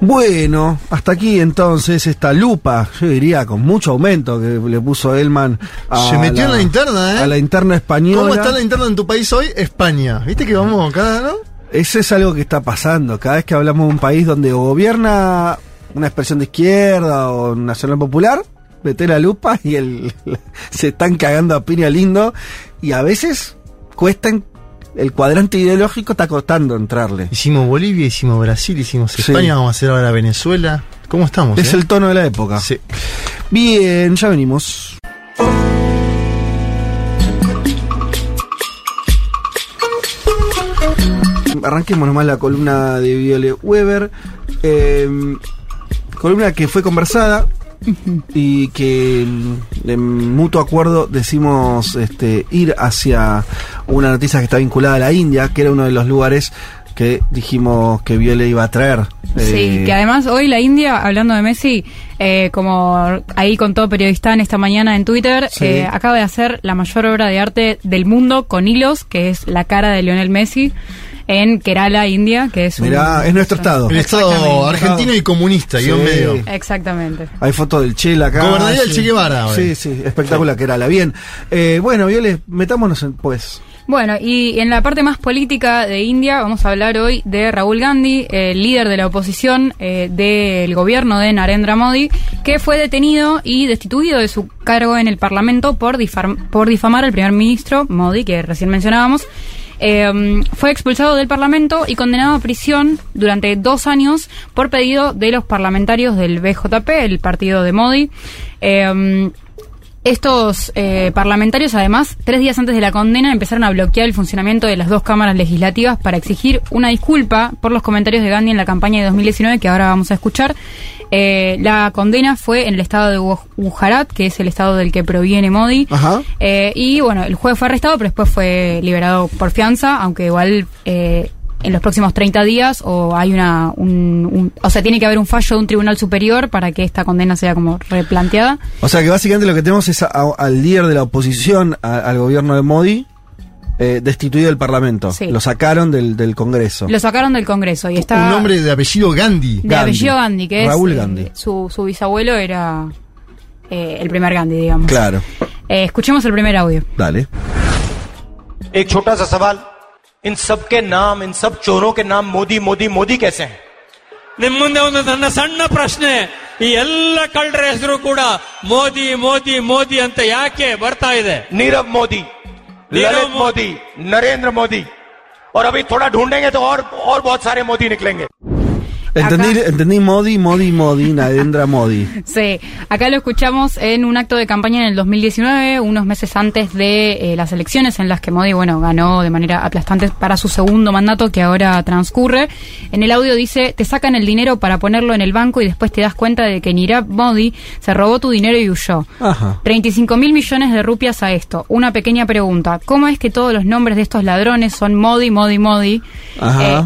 Bueno, hasta aquí entonces esta lupa, yo diría con mucho aumento, que le puso Elman a... Se metió en la interna, ¿eh? A la interna española. ¿Cómo está la interna en tu país hoy? España. ¿Viste que vamos acá, no? Eso es algo que está pasando. Cada vez que hablamos de un país donde gobierna una expresión de izquierda o nacional popular, mete la lupa y se están cagando a piña lindo. Y a veces cuestan, el cuadrante ideológico está costando entrarle. Hicimos Bolivia, hicimos Brasil, hicimos España, sí. Vamos a hacer ahora Venezuela. ¿Cómo estamos? Es el tono de la época. Sí. Bien, ya venimos. Arranquemos nomás la columna de Viole Weber, columna que fue conversada y que de mutuo acuerdo decimos ir hacia una noticia que está vinculada a la India, que era uno de los lugares que dijimos que Viole iba a traer. Sí, que además hoy la India, hablando de Messi, como ahí contó Periodistán esta mañana en Twitter, sí. Acaba de hacer la mayor obra de arte del mundo con hilos, que es la cara de Lionel Messi, en Kerala, India, que es... Mirá, es nuestro estado. El estado argentino y comunista, sí. Y en medio. Exactamente. Hay fotos del Che acá. Gobernaría el Che Guevara. Sí, espectacular, sí. Kerala. Bien. Bueno, Violet, metámonos en, pues... Bueno, y en la parte más política de India vamos a hablar hoy de Rahul Gandhi, el líder de la oposición del gobierno de Narendra Modi, que fue detenido y destituido de su cargo en el Parlamento por difamar al primer ministro Modi, que recién mencionábamos. Fue expulsado del Parlamento y condenado a prisión durante 2 años por pedido de los parlamentarios del BJP, el partido de Modi. Estos parlamentarios, además, 3 días antes de la condena, empezaron a bloquear el funcionamiento de las 2 cámaras legislativas para exigir una disculpa por los comentarios de Gandhi en la campaña de 2019, que ahora vamos a escuchar. La condena fue en el estado de Gujarat, que es el estado del que proviene Modi. Ajá. Y bueno, el juez fue arrestado, pero después fue liberado por fianza, aunque igual... en los próximos 30 días o hay tiene que haber un fallo de un tribunal superior para que esta condena sea como replanteada. O sea que básicamente lo que tenemos es al líder de la oposición al gobierno de Modi destituido del Parlamento. Sí. Lo sacaron del Congreso. Lo sacaron del Congreso y está... Un nombre de apellido Gandhi. De apellido Gandhi, que es... Rahul Gandhi. Su bisabuelo era el primer Gandhi, digamos. Claro. Escuchemos el primer audio. Dale. Ek chota sa sawal. इन सब के नाम, इन सब चोरों के नाम मोदी मोदी मोदी कैसे हैं? निम्मुंदे उन्हें धन्ना सन्ना प्रश्न है, ये अल्ला कल्डर ऐसरो कोड़ा मोदी मोदी मोदी अंत याके बरता ही दे। नीरव मोदी, ललित मोदी, नरेंद्र मोदी, और अभी थोड़ा ढूंढेंगे तो और बहुत सारे मोदी निकलेंगे। Entendí Modi, Narendra Modi. Sí, acá lo escuchamos en un acto de campaña en el 2019, unos meses antes de las elecciones en las que Modi, bueno, ganó de manera aplastante para su segundo mandato que ahora transcurre. En el audio dice: te sacan el dinero para ponerlo en el banco y después te das cuenta de que Nirab Modi se robó tu dinero y huyó. Ajá. 35.000 millones de rupias a esto. Una pequeña pregunta: ¿cómo es que todos los nombres de estos ladrones son Modi?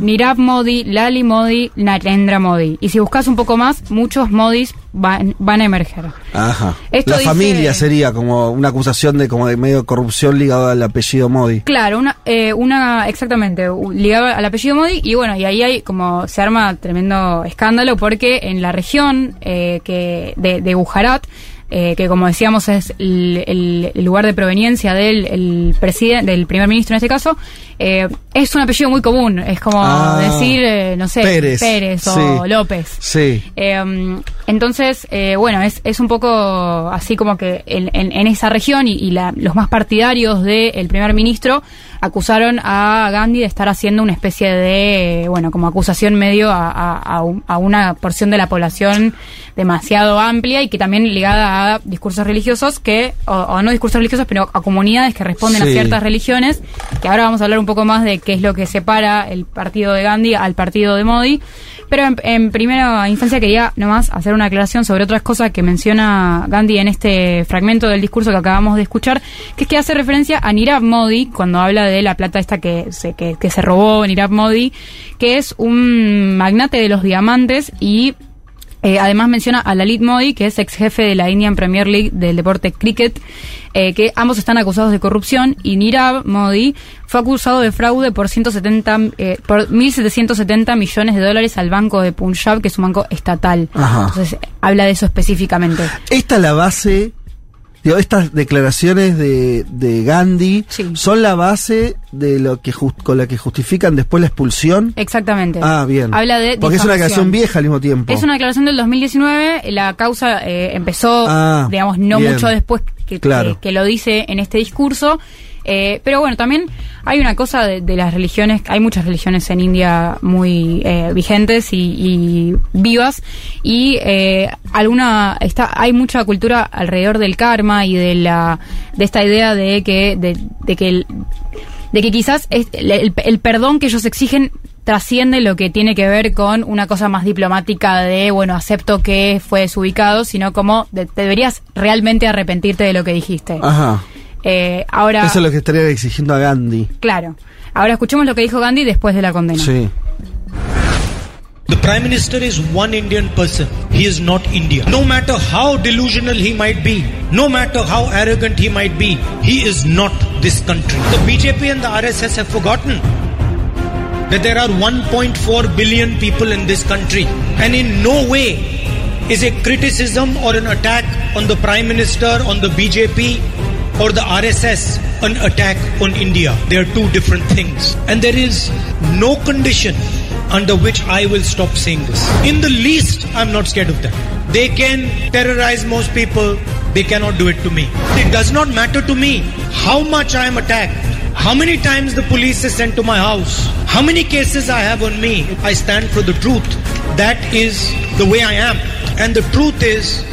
Nirab Modi, Lali Modi, Narendra Modi. Y si buscas un poco más, muchos Modis van a emerger. Ajá. Esto la dice, familia sería como una acusación de como de medio de corrupción ligada al apellido Modi. Claro, exactamente, ligada al apellido Modi. Y bueno, y ahí hay como se arma tremendo escándalo porque en la región de Gujarat, que como decíamos es el lugar de proveniencia del primer ministro en este caso, es un apellido muy común, es como decir, no sé, Pérez o sí, López. Sí. Entonces, bueno, es un poco así como que en esa región los más partidarios del primer ministro acusaron a Gandhi de estar haciendo una especie de, bueno, como acusación medio a una porción de la población demasiado amplia y que también ligada a discursos religiosos o no discursos religiosos, pero a comunidades que responden, sí, a ciertas religiones, que ahora vamos a hablar un poco más de qué es lo que separa el partido de Gandhi al partido de Modi, pero en primera instancia quería nomás hacer una aclaración sobre otras cosas que menciona Gandhi en este fragmento del discurso que acabamos de escuchar, que es que hace referencia a Nirab Modi cuando habla de la plata esta que se robó Nirab Modi, que es un magnate de los diamantes y... además menciona a Lalit Modi, que es ex jefe de la Indian Premier League del deporte cricket, que ambos están acusados de corrupción, y Nirab Modi fue acusado de fraude por 1.770 millones de dólares al banco de Punjab, que es un banco estatal. Ajá. Entonces habla de eso específicamente. Esta es la base, digo, estas declaraciones de Gandhi, sí, son la base de lo que con la que justifican después la expulsión. Exactamente. Ah, bien. Habla de porque difamación. Es una declaración vieja al mismo tiempo. Es una declaración del 2019, la causa empezó, digamos, no bien, mucho después que lo dice en este discurso. Pero bueno, también hay una cosa de las religiones, hay muchas religiones en India muy vigentes y vivas, y hay mucha cultura alrededor del karma y de esta idea de que quizás el perdón que ellos exigen trasciende lo que tiene que ver con una cosa más diplomática de, bueno, acepto que fue desubicado, sino como te deberías realmente arrepentirte de lo que dijiste. Ajá. Ahora, eso es lo que estaría exigiendo a Gandhi. Claro. Ahora escuchemos lo que dijo Gandhi después de la condena. Sí. The Prime Minister is one Indian person. He is not India. No matter how delusional he might be, no matter how arrogant he might be, he is not this country. The BJP and the RSS have forgotten that there are 1.4 billion people in this country, and in no way is a criticism or an attack on the Prime Minister, on the BJP, or the RSS an attack on India. They are two different things. And there is no condition under which I will stop saying this. In the least, I'm not scared of them. They can terrorize most people. They cannot do it to me. It does not matter to me how much I am attacked, how many times the police is sent to my house, how many cases I have on me. I stand for the truth. That is the way I am. And the truth is,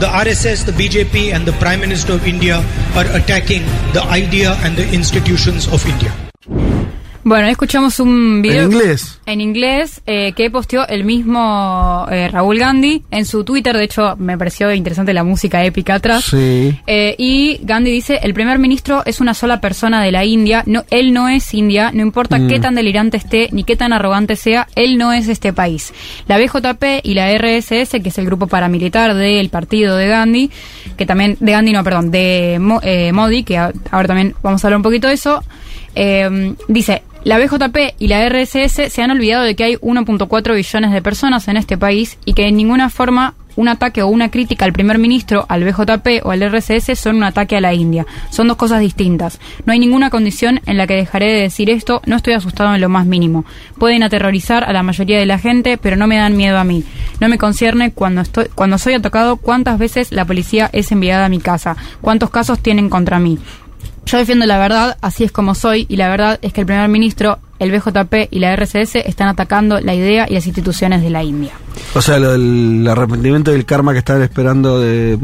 the RSS, the BJP and the Prime Minister of India are attacking the idea and the institutions of India. Bueno, escuchamos un video en inglés que posteó el mismo Rahul Gandhi en su Twitter. De hecho, me pareció interesante la música épica atrás. Sí. Y Gandhi dice: el primer ministro es una sola persona de la India. No, él no es India. No importa qué tan delirante esté ni qué tan arrogante sea, él no es este país. La BJP y la RSS, que es el grupo paramilitar del partido de Gandhi, que también de Modi, que ahora también vamos a hablar un poquito de eso. Dice: la BJP y la RSS se han olvidado de que hay 1.4 billones de personas en este país y que en ninguna forma un ataque o una crítica al primer ministro, al BJP o al RSS son un ataque a la India. Son dos cosas distintas. No hay ninguna condición en la que dejaré de decir esto. No estoy asustado en lo más mínimo. Pueden aterrorizar a la mayoría de la gente, pero no me dan miedo a mí. No me concierne cuando soy atacado cuántas veces la policía es enviada a mi casa, cuántos casos tienen contra mí. Yo defiendo la verdad, así es como soy, y la verdad es que el primer ministro el BJP y la RSS están atacando la idea y las instituciones de la India. O sea, el arrepentimiento y el karma que estaban esperando de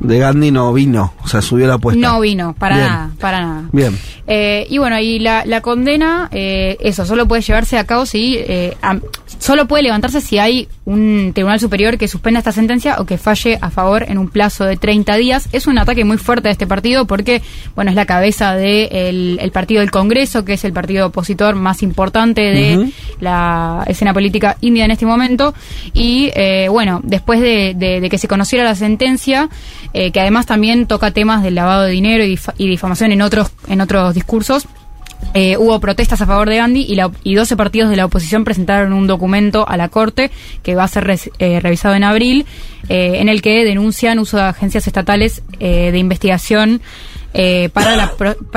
Gandhi no vino, o sea, subió la apuesta. No vino, para bien. Nada, para nada. Bien. Y bueno, y la condena, eso, solo puede llevarse a cabo si, solo puede levantarse si hay un tribunal superior que suspenda esta sentencia o que falle a favor en un plazo de 30 días. Es un ataque muy fuerte de este partido porque, bueno, es la cabeza del partido del Congreso, que es el partido opositor más importante de la escena política india en este momento. Y, bueno, después de que se conociera la sentencia, que además también toca temas del lavado de dinero y difamación en otros discursos. Hubo protestas a favor de Gandhi y 12 partidos de la oposición presentaron un documento a la Corte que va a ser revisado en abril, en el que denuncian uso de agencias estatales de investigación para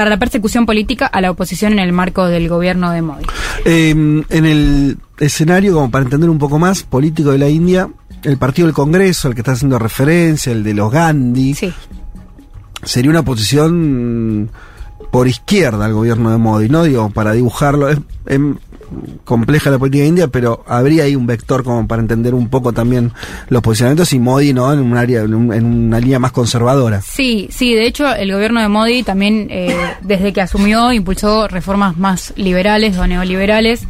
la persecución política a la oposición en el marco del gobierno de Modi. En el escenario, como para entender un poco más, político de la India, el partido del Congreso, al que está haciendo referencia, el de los Gandhi, sí, sería una posición por izquierda al gobierno de Modi, ¿no? Digo, para dibujarlo, es compleja la política india, pero habría ahí un vector como para entender un poco también los posicionamientos y Modi, ¿no? En un área, en una línea más conservadora. Sí, sí, de hecho el gobierno de Modi también, desde que asumió, impulsó reformas más liberales o neoliberales.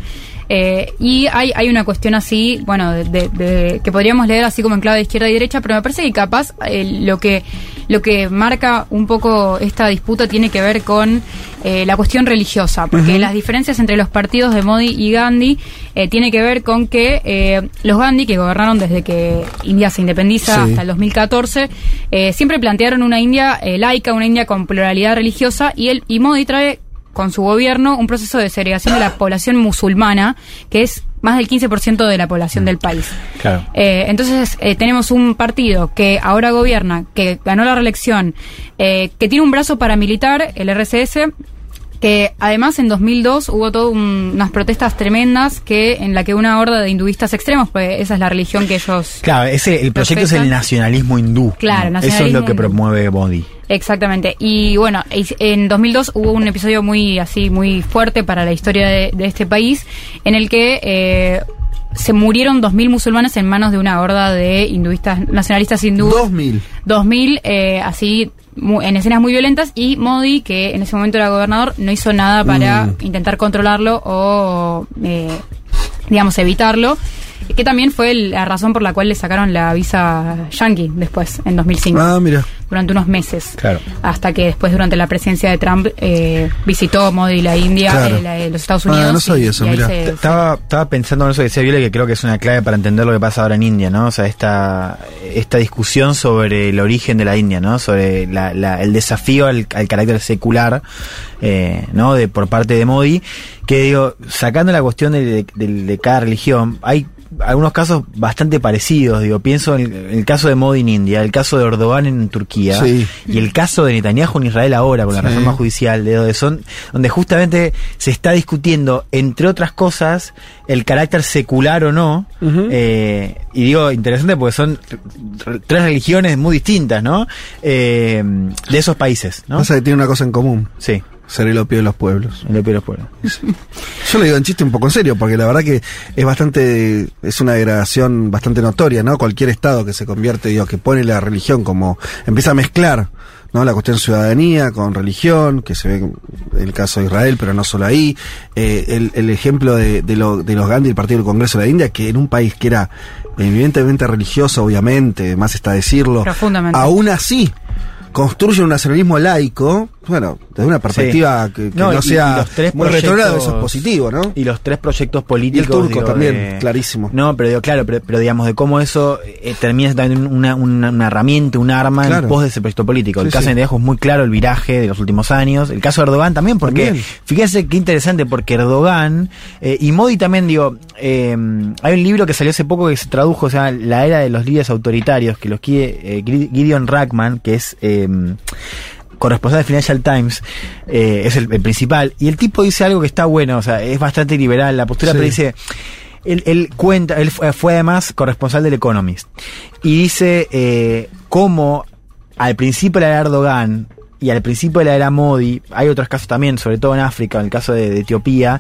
Y hay una cuestión así, bueno, que podríamos leer así como en clave de izquierda y derecha, pero me parece que capaz lo que marca un poco esta disputa tiene que ver con la cuestión religiosa, porque las diferencias entre los partidos de Modi y Gandhi tiene que ver con que los Gandhi, que gobernaron desde que India se independiza hasta el 2014, siempre plantearon una India laica, una India con pluralidad religiosa, y Modi trae con su gobierno un proceso de segregación de la población musulmana, que es más del 15% de la población del país. Claro. Entonces tenemos un partido que ahora gobierna, que ganó la reelección, que tiene un brazo paramilitar, el RSS, que además en 2002 hubo todas unas protestas tremendas en la que una horda de hinduistas extremos, pues esa es la religión que ellos... Claro, el proyecto es el nacionalismo hindú. Claro, nacionalismo. Eso es lo que promueve Modi. Exactamente, y bueno, en 2002 hubo un episodio muy fuerte para la historia de este país, en el que se murieron 2.000 musulmanes en manos de una horda de hinduistas, nacionalistas hindúes. 2.000, así, en escenas muy violentas, y Modi, que en ese momento era gobernador, no hizo nada para intentar controlarlo o, digamos, evitarlo. Que también fue la razón por la cual le sacaron la visa yankee después, en 2005. Ah, mira. Durante unos meses. Claro. Hasta que después, durante la presidencia de Trump, visitó Modi la India, claro, los Estados Unidos. Ah, no sabía eso, mira. Estaba pensando en eso que decía Viola, que creo que es una clave para entender lo que pasa ahora en India, ¿no? O sea, esta discusión sobre el origen de la India, ¿no? Sobre el desafío al carácter secular, ¿no? Por parte de Modi, que digo, sacando la cuestión de cada religión, hay algunos casos bastante parecidos. Digo, pienso en el caso de Modi en India, el caso de Erdogan en Turquía, y el caso de Netanyahu en Israel ahora, con la reforma judicial, donde justamente se está discutiendo, entre otras cosas, el carácter secular o no. Y digo, interesante porque son tres religiones muy distintas, ¿no? De esos países, ¿no? O sea, que tiene una cosa en común. Sí. Ser el opio de los pueblos. El opio de los pueblos. Yo le digo en chiste un poco en serio, porque la verdad que es una degradación bastante notoria, ¿no? Cualquier Estado que se convierte, digo, que pone la religión como, empieza a mezclar, ¿no? La cuestión ciudadanía con religión, que se ve en el caso de Israel, pero no solo ahí. El ejemplo de los Gandhi, el Partido del Congreso de la India, que en un país que era evidentemente religioso, obviamente, más está decirlo. Profundamente. Aún así construyen un nacionalismo laico, bueno, desde una perspectiva que no sea muy retrógrado, eso es positivo, ¿no? Y los tres proyectos políticos... Y el turco, digo, también, clarísimo. No, pero digo, claro, pero digamos, de cómo eso termina también una herramienta, un arma, claro, en pos de ese proyecto político. El caso de Netanyahu es muy claro, el viraje de los últimos años. El caso de Erdogan también, porque... También. Fíjense qué interesante, porque Erdogan... y Modi también, digo... hay un libro que salió hace poco que se tradujo, o sea, La Era de los Líderes Autoritarios, que los quiere Gideon Rackman, que es... corresponsal de Financial Times, es el principal, y el tipo dice algo que está bueno, o sea, es bastante liberal la postura, pero dice, él fue además corresponsal del Economist, y dice cómo al principio era Erdogan y al principio de la era Modi, hay otros casos también, sobre todo en África, en el caso de Etiopía,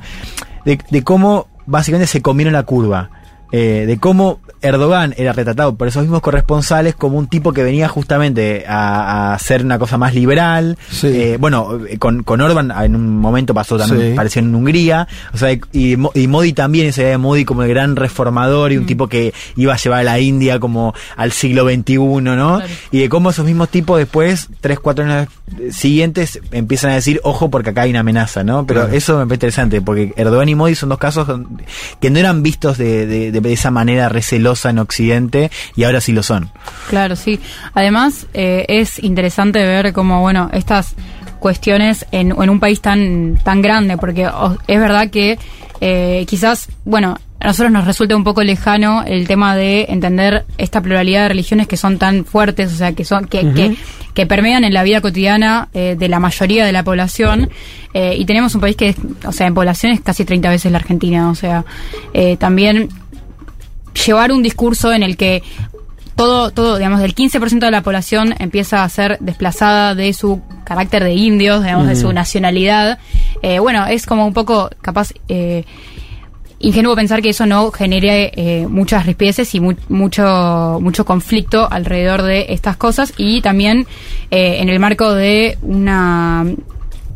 de cómo básicamente se comieron la curva. De cómo Erdogan era retratado por esos mismos corresponsales como un tipo que venía justamente a hacer una cosa más liberal. Sí. Bueno, con Orbán en un momento pasó también, sí, pareció en Hungría. O sea, y Modi también, esa idea de Modi como el gran reformador y un tipo que iba a llevar a la India como al siglo XXI, ¿no? Claro. Y de cómo esos mismos tipos después, 3-4 años siguientes, empiezan a decir, ojo, porque acá hay una amenaza, ¿no? Pero claro, eso me parece interesante, porque Erdogan y Modi son dos casos que no eran vistos de esa manera recelosa en Occidente, y ahora sí lo son. Claro, sí. Además, es interesante ver cómo, bueno, estas cuestiones en un país tan grande, porque es verdad que quizás, bueno, a nosotros nos resulta un poco lejano el tema de entender esta pluralidad de religiones que son tan fuertes, o sea, que permean en la vida cotidiana de la mayoría de la población, y tenemos un país que, o sea, en población es casi 30 veces la Argentina, o sea, también llevar un discurso en el que todo, digamos, el 15% de la población empieza a ser desplazada de su carácter de indios, digamos, de su nacionalidad. Bueno, es como un poco, capaz, ingenuo pensar que eso no genere muchas rispideces y mucho conflicto alrededor de estas cosas, y también en el marco de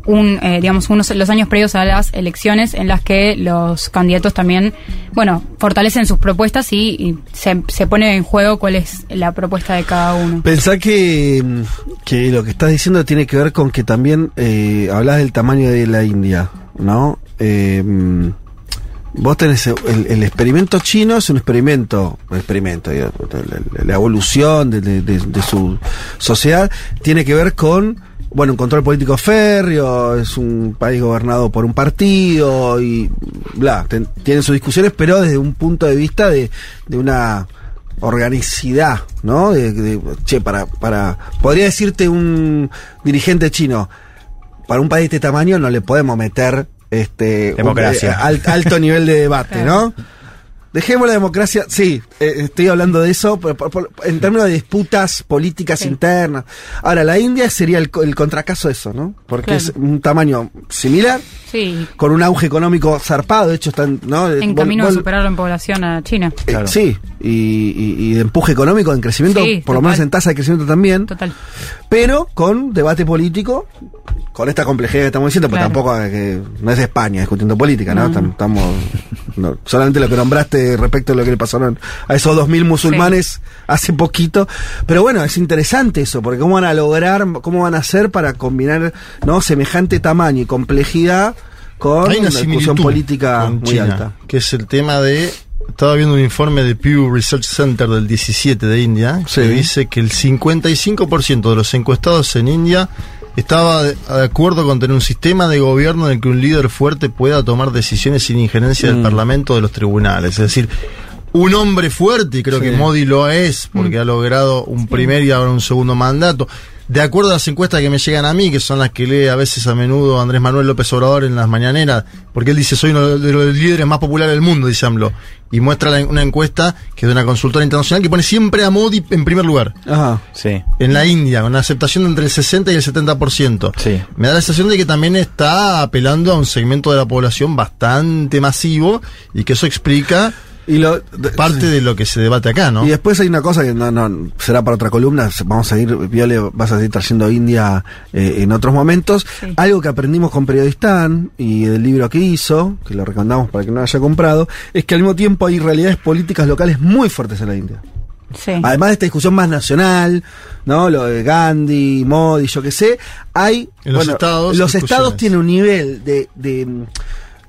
los años previos a las elecciones, en las que los candidatos también, bueno, fortalecen sus propuestas y se pone en juego cuál es la propuesta de cada uno. Pensá que lo que estás diciendo tiene que ver con que también hablás del tamaño de la India, ¿no? Vos tenés el experimento chino, es un experimento, digamos, la evolución de su sociedad tiene que ver con, bueno, un control político férreo, es un país gobernado por un partido y bla, tienen sus discusiones, pero desde un punto de vista de una organicidad, ¿no? Podría decirte un dirigente chino, para un país de este tamaño no le podemos meter democracia. Alto nivel de debate, ¿no? Dejemos la democracia, sí, estoy hablando de eso, en términos de disputas políticas internas. Ahora, la India sería el contracaso de eso, ¿no? Porque es un tamaño similar, sí, con un auge económico zarpado, de hecho están, ¿no?, en camino a superarlo en población a China. Claro. Sí, y de empuje económico, en crecimiento, sí, por lo menos en tasa de crecimiento también. Total. Pero con debate político, con esta complejidad que estamos diciendo, pero tampoco no es España discutiendo política, ¿no? Estamos no, solamente lo que nombraste respecto a lo que le pasaron a esos 2000 musulmanes hace poquito, pero bueno, es interesante eso, porque cómo van a hacer para combinar, ¿no?, semejante tamaño y complejidad con una discusión política con China, muy alta, que es el tema de, estaba viendo un informe de Pew Research Center del 17 de India, que dice que el 55% de los encuestados en India estaba de acuerdo con tener un sistema de gobierno en el que un líder fuerte pueda tomar decisiones sin injerencia del parlamento o de los tribunales. Es decir, un hombre fuerte, y creo que Modi lo es, porque ha logrado un primer y ahora un segundo mandato. De acuerdo a las encuestas que me llegan a mí, que son las que lee a menudo Andrés Manuel López Obrador en las mañaneras, porque él dice, soy uno de los líderes más populares del mundo, dice AMLO, y muestra una encuesta que es de una consultora internacional que pone siempre a Modi en primer lugar. Ajá, sí. En la India, con una aceptación entre el 60 y el 70%. Sí. Me da la sensación de que también está apelando a un segmento de la población bastante masivo, y que eso explica parte de lo que se debate acá, ¿no? Y después hay una cosa que no será para otra columna, vamos a ir, Viole, vas a seguir trayendo India en otros momentos. Sí. Algo que aprendimos con Periodistán y del libro que hizo, que lo recomendamos para que no lo haya comprado, es que al mismo tiempo hay realidades políticas locales muy fuertes en la India. Sí. Además de esta discusión más nacional, ¿no?, lo de Gandhi, Modi, yo qué sé, hay en los estados tienen un nivel de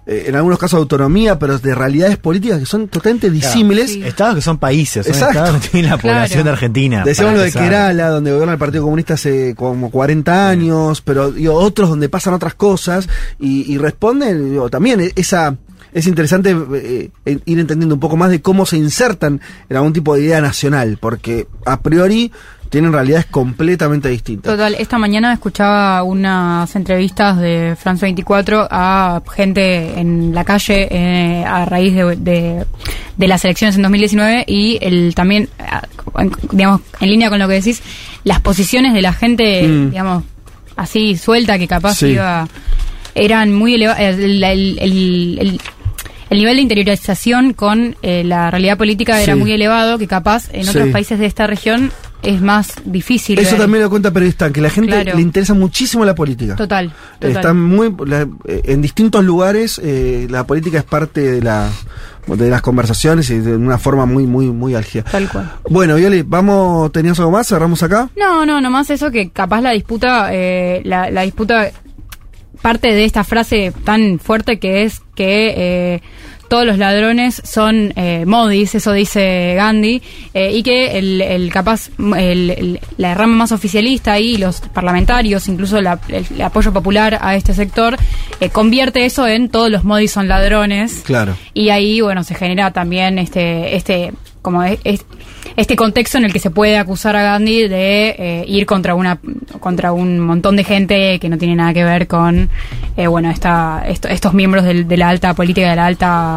en algunos casos autonomía, pero de realidades políticas que son totalmente disímiles. Sí. Estados que son países, son estados que tienen la población de Argentina. Decíamos lo de Kerala, donde gobierna el Partido Comunista hace como 40 años, pero otros donde pasan otras cosas, y responden, también esa... Es interesante ir entendiendo un poco más de cómo se insertan en algún tipo de idea nacional, porque a priori tienen realidades completamente distintas. Total, esta mañana escuchaba unas entrevistas de France 24 a gente en la calle a raíz de las elecciones en 2019, y también, digamos, en línea con lo que decís, las posiciones de la gente, digamos, así suelta que capaz sí. iba... Eran muy elevados... El nivel de interiorización con la realidad política sí. era muy elevado, que capaz en otros sí. países de esta región es más difícil. Eso ver. También lo cuenta Periodistán, que la gente claro. le interesa muchísimo la política. Total. Están muy en distintos lugares la política es parte de las conversaciones y de una forma muy álgida. Tal cual. Bueno, Yoli, vamos, ¿tenías algo más? ¿Cerramos acá? No, nomás eso, que capaz la disputa parte de esta frase tan fuerte que es que todos los ladrones son Modis, eso dice Gandhi, y que la rama más oficialista y los parlamentarios, incluso el apoyo popular a este sector, convierte eso en todos los Modis son ladrones. Claro. Y ahí, bueno, se genera también este contexto en el que se puede acusar a Gandhi de ir contra un montón de gente que no tiene nada que ver con estos miembros de la alta política,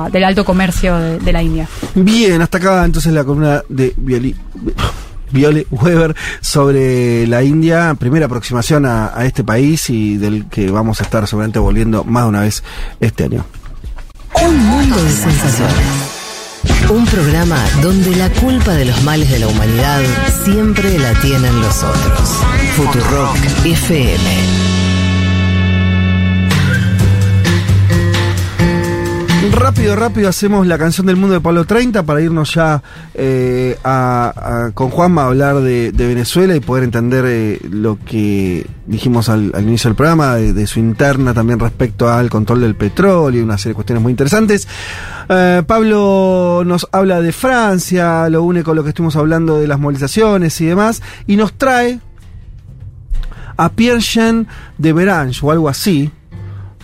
del alto comercio de la India. Bien, hasta acá entonces la columna de Viole Weber sobre la India, primera aproximación a este país y del que vamos a estar seguramente volviendo más de una vez este año. Un mundo de sensaciones. Un programa donde la culpa de los males de la humanidad siempre la tienen los otros. Futurock FM. Rápido hacemos la canción del mundo de Pablo 30 para irnos ya con Juanma a hablar de Venezuela y poder entender lo que dijimos al inicio del programa, de su interna también respecto al control del petróleo y una serie de cuestiones muy interesantes. Pablo nos habla de Francia, lo une con lo que estuvimos hablando de las movilizaciones y demás, y nos trae a Pierre Jean de Bérange o algo así,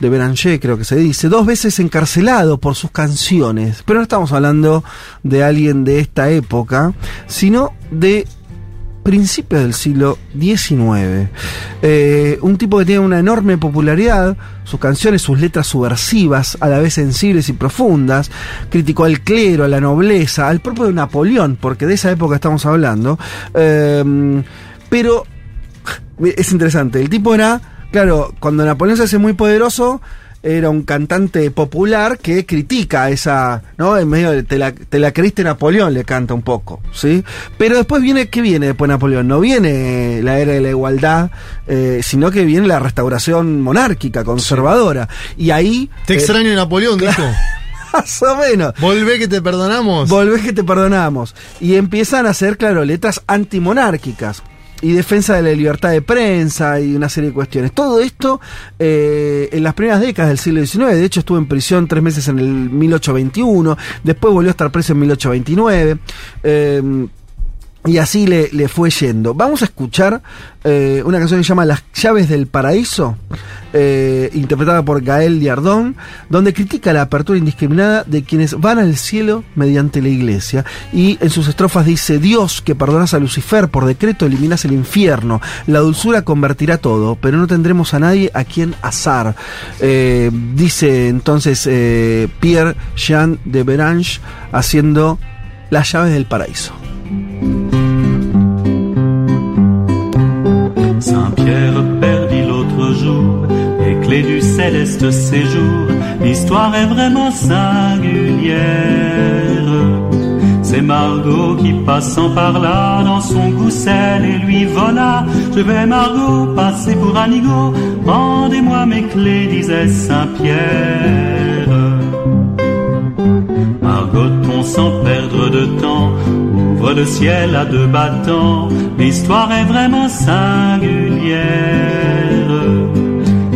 de Béranger, creo que se dice, 2 veces encarcelado por sus canciones. Pero no estamos hablando de alguien de esta época, sino de principios del siglo XIX. Un tipo que tiene una enorme popularidad, sus canciones, sus letras subversivas, a la vez sensibles y profundas, criticó al clero, a la nobleza, al propio Napoleón, porque de esa época estamos hablando. Pero es interesante, el tipo era... Claro, cuando Napoleón se hace muy poderoso, era un cantante popular que critica esa, ¿no? En medio de te la creíste Napoleón, le canta un poco, ¿sí? Pero después ¿qué viene después Napoleón? No viene la era de la igualdad, sino que viene la restauración monárquica, conservadora. Y ahí... Te extraño Napoleón, dijo. Más o menos. Volvés que te perdonamos. Y empiezan a hacer, claro, letras antimonárquicas y defensa de la libertad de prensa y una serie de cuestiones. Todo esto en las primeras décadas del siglo XIX. De hecho, estuvo en prisión 3 meses en el 1821. Después volvió a estar preso en 1829. Y así le fue yendo. Vamos a escuchar una canción que se llama Las Llaves del Paraíso, interpretada por Gael Diardón, donde critica la apertura indiscriminada de quienes van al cielo mediante la iglesia. Y en sus estrofas dice: Dios, que perdonás a Lucifer, por decreto eliminás el infierno. La dulzura convertirá todo, pero no tendremos a nadie a quien asar. Dice entonces Pierre Jean de Bérange haciendo Las Llaves del Paraíso. Saint-Pierre perdit l'autre jour les clés du céleste séjour. L'histoire est vraiment singulière. C'est Margot qui, passant par là, dans son Goussel et lui vola. Je vais, Margot, passer pour un nigaud. Rendez-moi mes clés, disait Saint-Pierre. Margoton, sans perdre de temps, ouvre le ciel à 2 battants. L'histoire est vraiment singulière.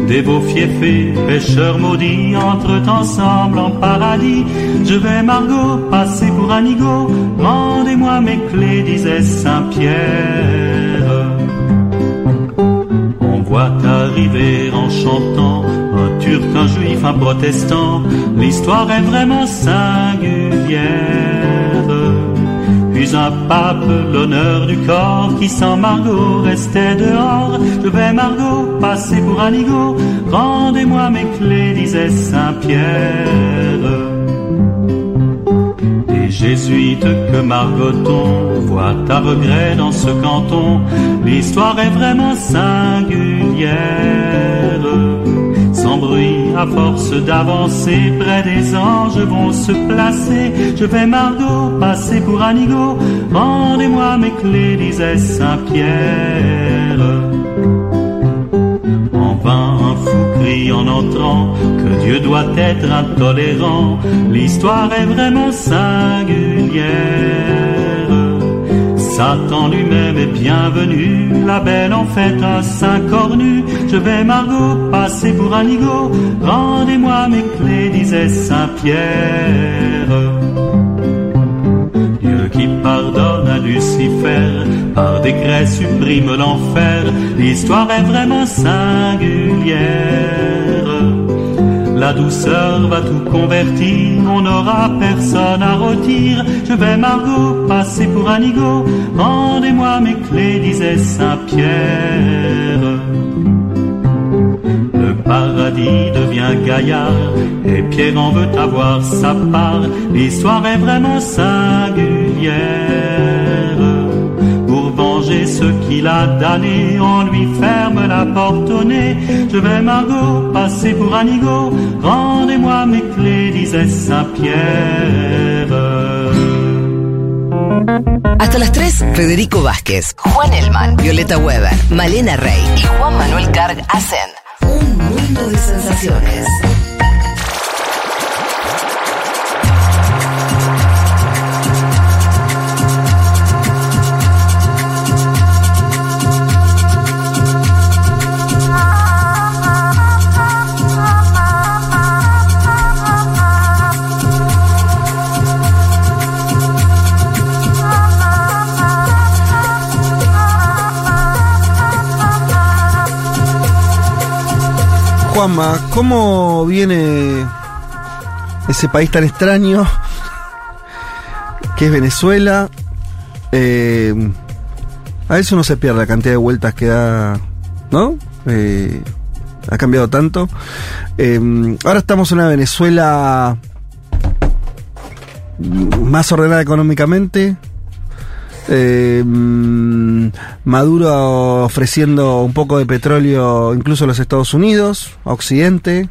Des beaux fiefés, pêcheurs maudits, entrent ensemble en paradis. Je vais, Margot, passer pour un nigaud. Rendez-moi mes clés, disait Saint-Pierre. On voit arriver en chantant un turc, un juif, un protestant. L'histoire est vraiment singulière. Puis un pape, l'honneur du corps, qui sans Margot restait dehors. Je vais, Margot, passer pour un nigaud. Rendez-moi mes clés, disait Saint-Pierre. jésuites que Margoton voit à regret dans ce canton. L'histoire est vraiment singulière. Sans bruit, à force d'avancer, près des anges vont se placer. Je vais Margot passer pour Anigo. Rendez-moi mes clés, disait Saint-Pierre. En vain, un fou crie en entrant que Dieu doit être intolérant. L'histoire est vraiment singulière. Satan lui-même est bienvenu, la belle en fait un saint cornu. Je vais Margot passer pour Anigo, rendez-moi mes clés, disait Saint-Pierre. Dieu qui pardonne à Lucifer, par décret supprime l'enfer. L'histoire est vraiment singulière. La douceur va tout convertir, on n'aura personne à rôtir. Je vais Margot passer pour Anigo, rendez-moi mes clés, disait Saint-Pierre. Le paradis devient gaillard, et Pierre en veut avoir sa part. L'histoire est vraiment singulière. Pour venger ceux qu'il a damnés, on lui ferme la porte au nez. Je vais Margot passer pour Anigo, rendez-moi mes clés, disait Saint-Pierre. Hasta las 3, Federico Vázquez, Juan Elman, Violeta Weber, Malena Rey y Juan Manuel Carg hacen un mundo de sensaciones. Juanma, ¿cómo viene ese país tan extraño que es Venezuela? A eso no se pierde la cantidad de vueltas que da, ¿no? Ha cambiado tanto. Ahora estamos en una Venezuela más ordenada económicamente. Maduro ofreciendo un poco de petróleo incluso a los Estados Unidos, a Occidente.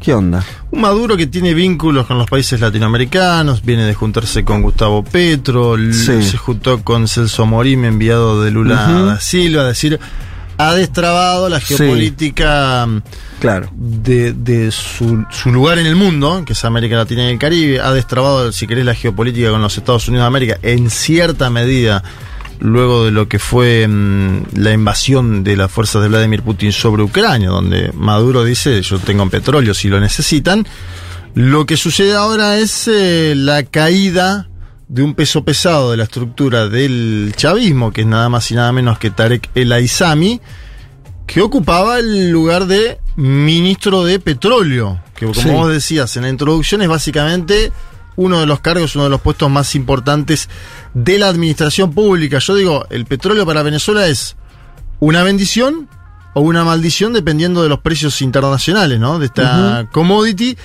¿Qué onda? Un Maduro que tiene vínculos con los países latinoamericanos, viene de juntarse con Gustavo Petro, sí. Se juntó con Celso Morim, enviado de Lula da Silva, es decir, ha destrabado la geopolítica, sí, claro, de su lugar en el mundo, que es América Latina y el Caribe. Ha destrabado, si querés, la geopolítica con los Estados Unidos de América, en cierta medida, luego de lo que fue la invasión de las fuerzas de Vladimir Putin sobre Ucrania, donde Maduro dice, yo tengo petróleo si lo necesitan. Lo que sucede ahora es la caída de un peso pesado de la estructura del chavismo, que es nada más y nada menos que Tareck El Aissami, que ocupaba el lugar de ministro de petróleo, que, como vos decías en la introducción, es básicamente uno de los cargos, uno de los puestos más importantes de la administración pública. Yo digo, el petróleo para Venezuela es una bendición o una maldición, dependiendo de los precios internacionales, ¿no?, de esta commodity,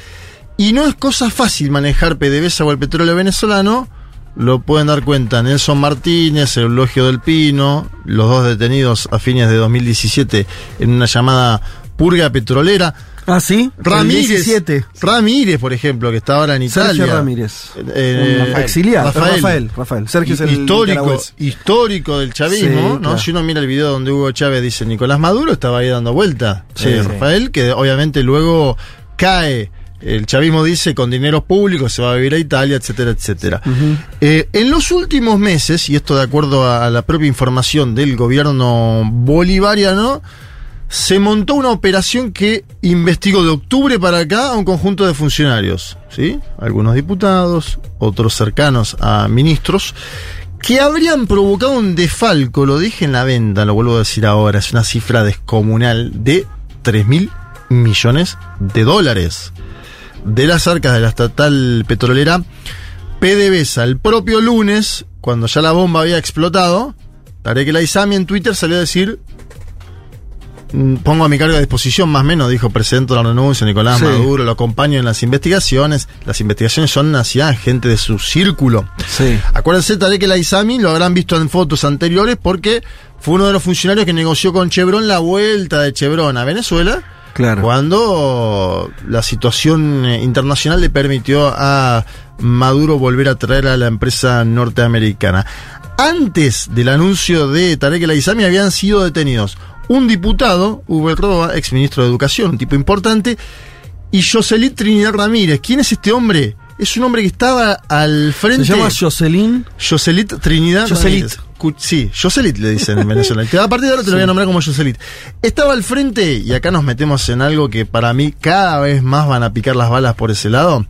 y no es cosa fácil manejar PDVSA o el petróleo venezolano. Lo pueden dar cuenta Nelson Martínez, el Eulogio del Pino, los dos detenidos a fines de 2017 en una llamada purga petrolera. Ah, ¿sí? Ramírez, por ejemplo, que está ahora en Italia. Sergio Ramírez, exiliado. Rafael. Sergio es el histórico del chavismo, sí, ¿no? Claro. Si uno mira el video donde Hugo Chávez dice Nicolás Maduro, estaba ahí dando vuelta. Sí, Rafael, que obviamente luego cae. El chavismo dice, con dineros públicos se va a vivir a Italia, etcétera, etcétera. En los últimos meses, y esto de acuerdo a la propia información del gobierno bolivariano, se montó una operación que investigó de octubre para acá a un conjunto de funcionarios, ¿sí? Algunos diputados, otros cercanos a ministros, que habrían provocado un desfalco, lo dije en la venta, lo vuelvo a decir ahora, es una cifra descomunal, de 3.000 millones de dólares. De las arcas de la estatal petrolera PDVSA. El propio lunes, cuando ya la bomba había explotado, Tareck El Aissami en Twitter salió a decir: pongo a mi cargo a disposición, más o menos, dijo, presento la renuncia, Nicolás Maduro, lo acompaño en las investigaciones son hacia gente de su círculo. Sí. Acuérdense, Tareck El Aissami lo habrán visto en fotos anteriores porque fue uno de los funcionarios que negoció con Chevron la vuelta de Chevron a Venezuela. Claro. Cuando la situación internacional le permitió a Maduro volver a traer a la empresa norteamericana. Antes del anuncio de Tareck El Aissami habían sido detenidos un diputado, Uber Roa, exministro de Educación, un tipo importante, y Joselit Trinidad Ramírez. ¿Quién es este hombre? Es un hombre que estaba al frente. ¿Se llama Jocelyn? Joselit Trinidad Ramírez. Sí, Joselit le dicen en Venezuela. A partir de ahora te lo voy a nombrar como Joselit. Estaba al frente, y acá nos metemos en algo que para mí cada vez más van a picar las balas por ese lado,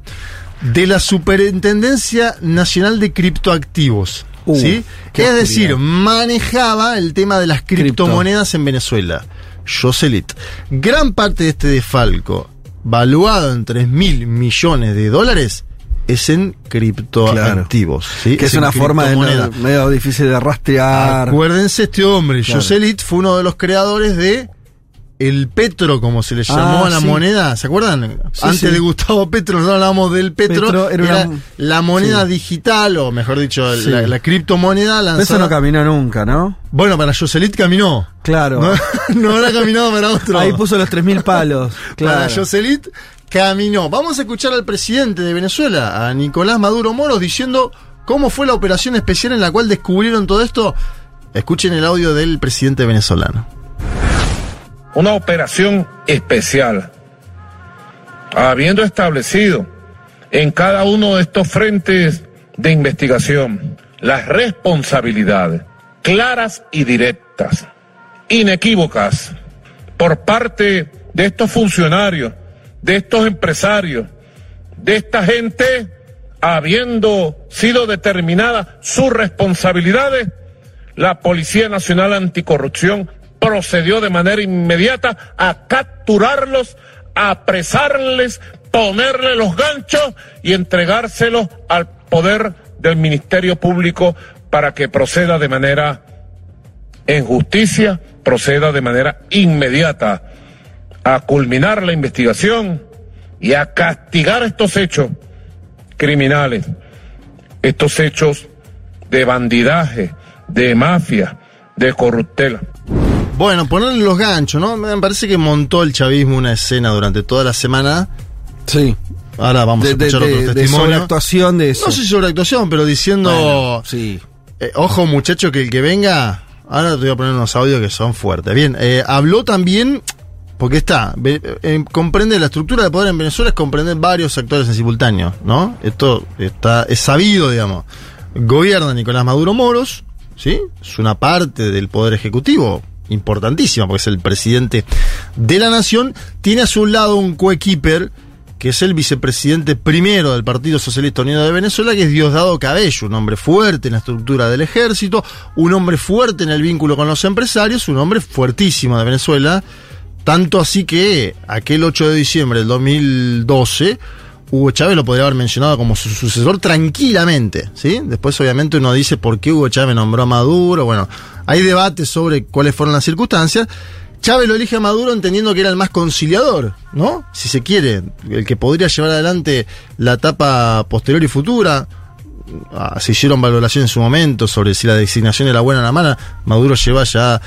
de la Superintendencia Nacional de Criptoactivos. ¿Sí? Es decir, manejaba el tema de las criptomonedas en Venezuela. Joselit. Gran parte de este desfalco, valuado en 3.000 millones de dólares, es en criptoactivos. Claro. ¿Sí? Que es una forma de medio difícil de rastrear. Acuérdense, este hombre, claro, Joselit, fue uno de los creadores de el Petro, como se le llamó a la moneda. ¿Se acuerdan? Sí, antes de Gustavo Petro, nosotros hablábamos del Petro era la moneda digital, o mejor dicho, la criptomoneda lanzada. Eso no caminó nunca, ¿no? Bueno, para Joselit caminó. Claro. No habrá caminado para otro. Ahí puso los 3.000 palos. Claro. Para Joselit caminó. Vamos a escuchar al presidente de Venezuela, a Nicolás Maduro Moros, diciendo cómo fue la operación especial en la cual descubrieron todo esto. Escuchen el audio del presidente venezolano. Una operación especial, habiendo establecido en cada uno de estos frentes de investigación las responsabilidades claras y directas, inequívocas, por parte de estos funcionarios, de estos empresarios, de esta gente, habiendo sido determinadas sus responsabilidades, la Policía Nacional Anticorrupción procedió de manera inmediata a capturarlos, a apresarles, ponerle los ganchos y entregárselos al poder del Ministerio Público para que proceda de manera en justicia, proceda de manera inmediata a culminar la investigación y a castigar estos hechos criminales, estos hechos de bandidaje, de mafia, de corruptela. Bueno, ponerle los ganchos, ¿no? Me parece que montó el chavismo una escena durante toda la semana. Sí. Ahora vamos a escuchar otro testimonio. De sobreactuación de eso. No sé si sobreactuación, pero diciendo... Bueno, sí. Ojo, muchacho, que el que venga... Ahora te voy a poner unos audios que son fuertes. Bien, habló también... Porque comprende la estructura de poder en Venezuela, es comprender varios actores en simultáneo, ¿no? Esto es sabido, digamos. Gobierna Nicolás Maduro Moros, ¿sí? Es una parte del poder ejecutivo, importantísima, porque es el presidente de la nación. Tiene a su lado un coequiper, que es el vicepresidente primero del Partido Socialista Unido de Venezuela, que es Diosdado Cabello, un hombre fuerte en la estructura del ejército, un hombre fuerte en el vínculo con los empresarios, un hombre fuertísimo de Venezuela, tanto así que aquel 8 de diciembre del 2012... Hugo Chávez lo podría haber mencionado como su sucesor tranquilamente, ¿sí? Después, obviamente, uno dice por qué Hugo Chávez nombró a Maduro. Bueno, hay debates sobre cuáles fueron las circunstancias. Chávez lo elige a Maduro entendiendo que era el más conciliador, ¿no? Si se quiere, el que podría llevar adelante la etapa posterior y futura. Se hicieron valoraciones en su momento sobre si la designación era buena o la mala. Maduro lleva ya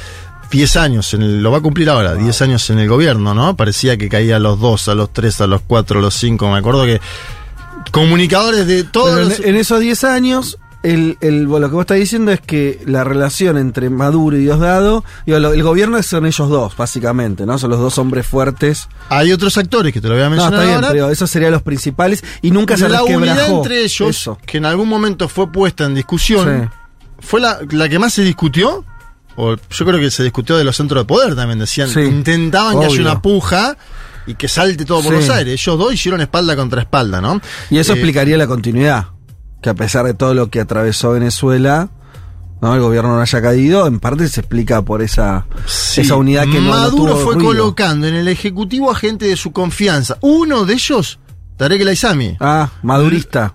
10 años, lo va a cumplir ahora, 10 años en el gobierno, ¿no? Parecía que caía a los 2, a los 3, a los 4, a los 5, me acuerdo que comunicadores de todos... Bueno, en esos 10 años, lo que vos estás diciendo es que la relación entre Maduro y Diosdado, el gobierno son ellos dos, básicamente, ¿no? Son los dos hombres fuertes. Hay otros actores que te lo voy a mencionar ahora. No, está bien, pero esos serían los principales y nunca se resquebrajó. La unidad entre ellos, eso, que en algún momento fue puesta en discusión, fue la que más se discutió. Yo creo que se discutió de los centros de poder también, decían, intentaban que haya una puja y que salte todo por los aires. Ellos dos hicieron espalda contra espalda, ¿no? Y eso explicaría la continuidad, que a pesar de todo lo que atravesó Venezuela, ¿no? El gobierno no haya caído, en parte se explica por esa unidad que Maduro fue colocando en el Ejecutivo a gente de su confianza. Uno de ellos, Tareck El Aissami. Madurista.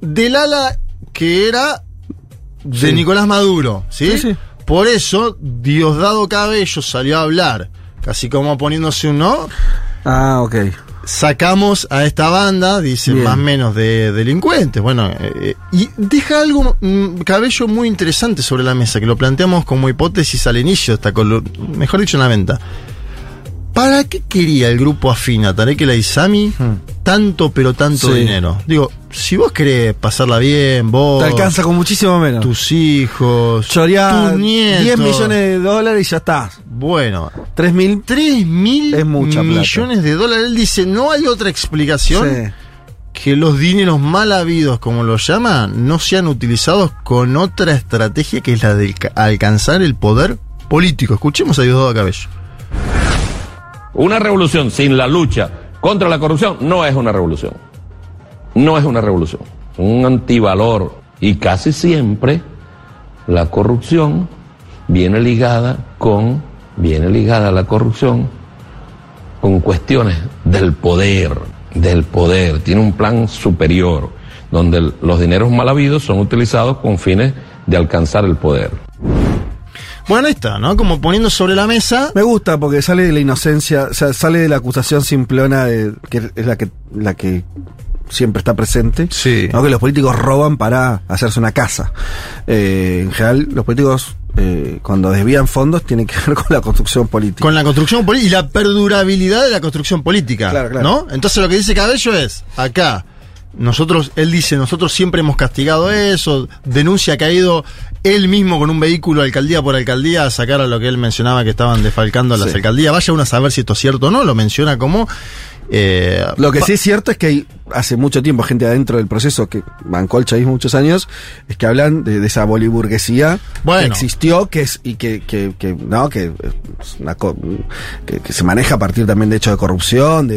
Del ala que era de Nicolás Maduro, ¿sí? Por eso Diosdado Cabello salió a hablar Así como poniéndose un no. Ah, ok. Sacamos a esta banda, dicen, bien, más o menos de delincuentes. Bueno, y deja algo, Cabello, muy interesante sobre la mesa, que lo planteamos como hipótesis al inicio, hasta con lo, mejor dicho, en la venta. ¿Para qué quería el grupo afín a Tareck El Aissami tanto, pero tanto dinero? Digo, si vos querés pasarla bien, vos... Te alcanza con muchísimo menos. Tus hijos, choreá, tus nietos... 10 millones de dólares y ya está. Bueno. ¿3 mil? 3 mil es mucha millones plata. De dólares. Él dice, no hay otra explicación que los dineros mal habidos, como lo llaman, no sean utilizados con otra estrategia que es la de alcanzar el poder político. Escuchemos a Diosdado Cabello. Una revolución sin la lucha contra la corrupción no es una revolución. No es una revolución. Un antivalor. Y casi siempre la corrupción viene ligada con cuestiones del poder. Tiene un plan superior donde los dineros mal habidos son utilizados con fines de alcanzar el poder. Bueno, ahí está, ¿no? Como poniendo sobre la mesa... Me gusta porque sale de la inocencia, o sea, sale de la acusación simplona, que es la que siempre está presente, ¿no? Que los políticos roban para hacerse una casa. En general, los políticos... cuando desvían fondos tiene que ver con la construcción política. Con la construcción política y la perdurabilidad de la construcción política, claro. ¿No? Entonces lo que dice Cabello es, acá, él dice, nosotros siempre hemos castigado eso, denuncia que ha ido él mismo con un vehículo alcaldía por alcaldía a sacar a lo que él mencionaba que estaban desfalcando a las alcaldías. Vaya uno a saber si esto es cierto o no, lo menciona como... lo que sí es cierto es que hay hace mucho tiempo gente adentro del proceso que bancó el chavismo muchos años, es que hablan de esa boliburguesía que existió, que es y que se maneja a partir también de hechos de corrupción,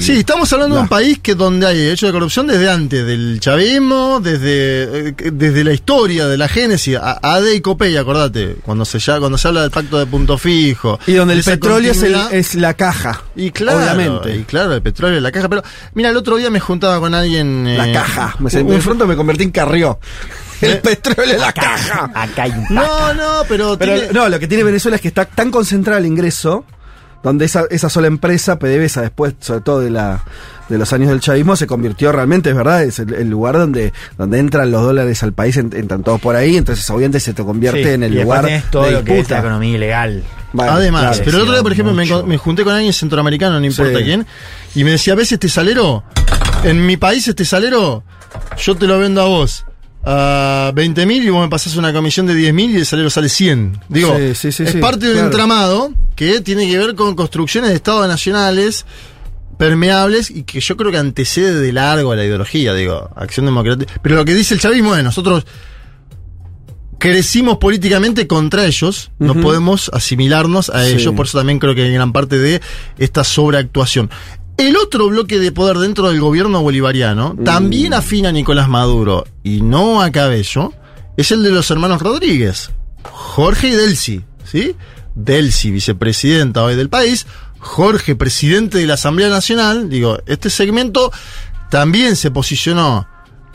sí, estamos hablando de un país que donde hay hechos de corrupción desde antes del chavismo, desde la historia de la génesis, AD y Copey, acordate, cuando se habla del pacto de punto fijo. Y donde el petróleo es la caja. Y claro, obviamente. Y claro, el petróleo es la caja, pero mira, el otro día me juntaba con alguien... la caja. De pronto me convertí en Carrió. El petróleo es la caja. Acá hay un caja. No, pero tiene... No, lo que tiene Venezuela es que está tan concentrado el ingreso, donde esa sola empresa, PDVSA, después, sobre todo de los años del chavismo, se convirtió realmente, es verdad, es el lugar donde entran los dólares al país, entran todos por ahí, entonces obviamente se te convierte en el lugar de todo lo que es la economía ilegal. Vale, además, claro, pero el otro día, por ejemplo, me junté con alguien centroamericano, no importa quién, y me decía, ¿ves este salero? En mi país este salero, yo te lo vendo a vos a 20.000 y vos me pasás una comisión de 10.000 y el salero sale 100. Digo, es parte de un entramado que tiene que ver con construcciones de estados nacionales permeables y que yo creo que antecede de largo a la ideología, digo, Acción Democrática. Pero lo que dice el chavismo es, nosotros crecimos políticamente contra ellos, no podemos asimilarnos a ellos, por eso también creo que hay gran parte de esta sobreactuación. El otro bloque de poder dentro del gobierno bolivariano, también afín a Nicolás Maduro y no a Cabello, es el de los hermanos Rodríguez, Jorge y Delcy, ¿sí? Delcy, vicepresidenta hoy del país, Jorge, presidente de la Asamblea Nacional. Digo, este segmento también se posicionó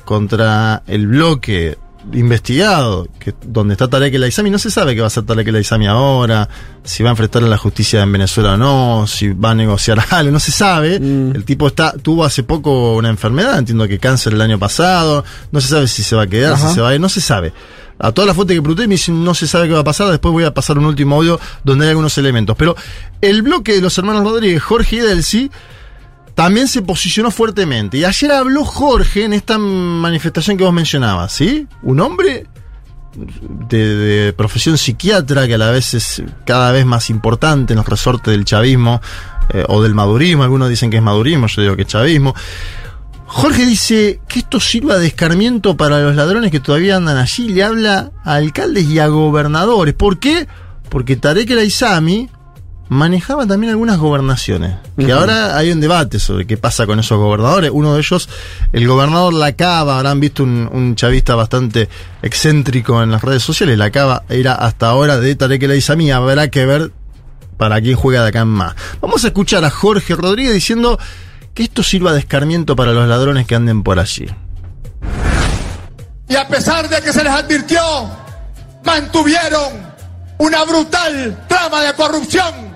contra el bloque investigado, que donde está Tareck El Aissami. No se sabe qué va a hacer Tareck El Aissami ahora, si va a enfrentar a la justicia en Venezuela o no, si va a negociar algo, no se sabe. El tipo tuvo hace poco una enfermedad, entiendo que cáncer el año pasado, no se sabe si se va a quedar, si se va a ir, no se sabe. A todas las fuentes que pregunté me dicen no se sabe qué va a pasar, después voy a pasar un último audio donde hay algunos elementos. Pero el bloque de los hermanos Rodríguez, Jorge y Delcy, también se posicionó fuertemente. Y ayer habló Jorge en esta manifestación que vos mencionabas, ¿sí? Un hombre de profesión psiquiatra, que a la vez es cada vez más importante en los resortes del chavismo, o del madurismo. Algunos dicen que es madurismo, yo digo que es chavismo. Jorge dice que esto sirva de escarmiento para los ladrones que todavía andan allí. Le habla a alcaldes y a gobernadores. ¿Por qué? Porque Tareck El Aissami manejaba también algunas gobernaciones, que ahora hay un debate sobre qué pasa con esos gobernadores. Uno de ellos, el gobernador Lacava, habrán visto un chavista bastante excéntrico en las redes sociales. Lacava era hasta ahora de Tareck El Aissami, habrá que ver para quién juega de acá en más. Vamos a escuchar a Jorge Rodríguez diciendo que esto sirva de escarmiento para los ladrones que anden por allí. Y a pesar de que se les advirtió, mantuvieron una brutal trama de corrupción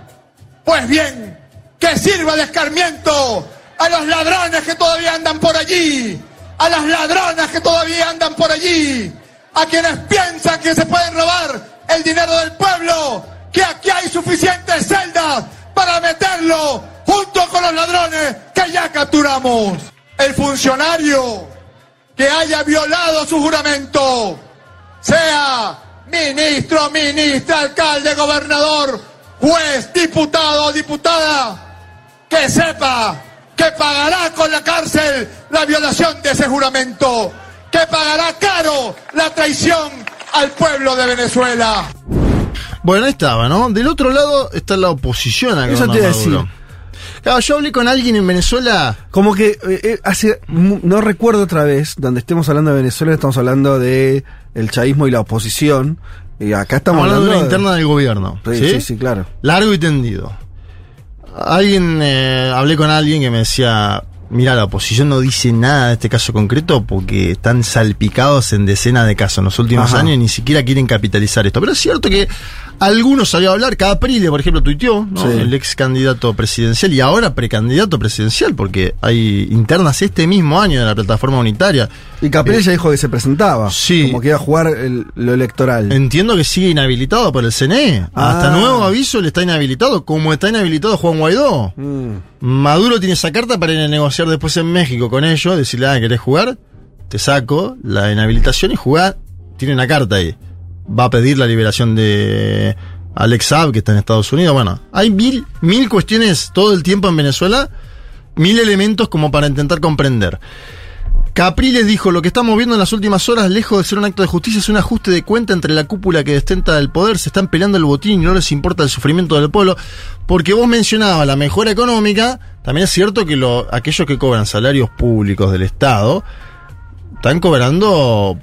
Pues bien, que sirva de escarmiento a los ladrones que todavía andan por allí, a las ladronas que todavía andan por allí, a quienes piensan que se pueden robar el dinero del pueblo, que aquí hay suficientes celdas para meterlo junto con los ladrones que ya capturamos. El funcionario que haya violado su juramento, sea ministro, ministra, alcalde, gobernador, juez, diputado o diputada, que sepa que pagará con la cárcel la violación de ese juramento, que pagará caro la traición al pueblo de Venezuela. Bueno, ahí estaba, ¿no? Del otro lado está la oposición. Acá eso te iba a decir. Claro, yo hablé con alguien en Venezuela. Como que hace... No recuerdo otra vez, donde estemos hablando de Venezuela, estamos hablando de el chavismo y la oposición. Y acá estamos hablando de la interna del gobierno. Sí, sí, sí, claro. Largo y tendido. Alguien... hablé con alguien que me decía... Mira, la oposición no dice nada de este caso concreto porque están salpicados en decenas de casos en los últimos años y ni siquiera quieren capitalizar esto. Pero es cierto que algunos sabían hablar. Capriles, por ejemplo, tuiteó, ¿no? Sí. El ex candidato presidencial y ahora precandidato presidencial, porque hay internas este mismo año de la plataforma unitaria. Y Capriles ya dijo que se presentaba, sí, como que iba a jugar lo electoral. Entiendo que sigue inhabilitado por el CNE. Hasta nuevo aviso le está inhabilitado, como está inhabilitado Juan Guaidó. Maduro tiene esa carta para ir a negociar después en México con ellos, decirle, ¿querés jugar? Te saco la inhabilitación y jugar. Tiene una carta ahí. Va a pedir la liberación de Alex Saab, que está en Estados Unidos. Bueno, hay mil cuestiones todo el tiempo en Venezuela, mil elementos como para intentar comprender. Capriles dijo, lo que estamos viendo en las últimas horas, lejos de ser un acto de justicia, es un ajuste de cuenta entre la cúpula que ostenta el poder. Se están peleando el botín y no les importa el sufrimiento del pueblo. Porque vos mencionabas la mejora económica, también es cierto que aquellos que cobran salarios públicos del Estado están cobrando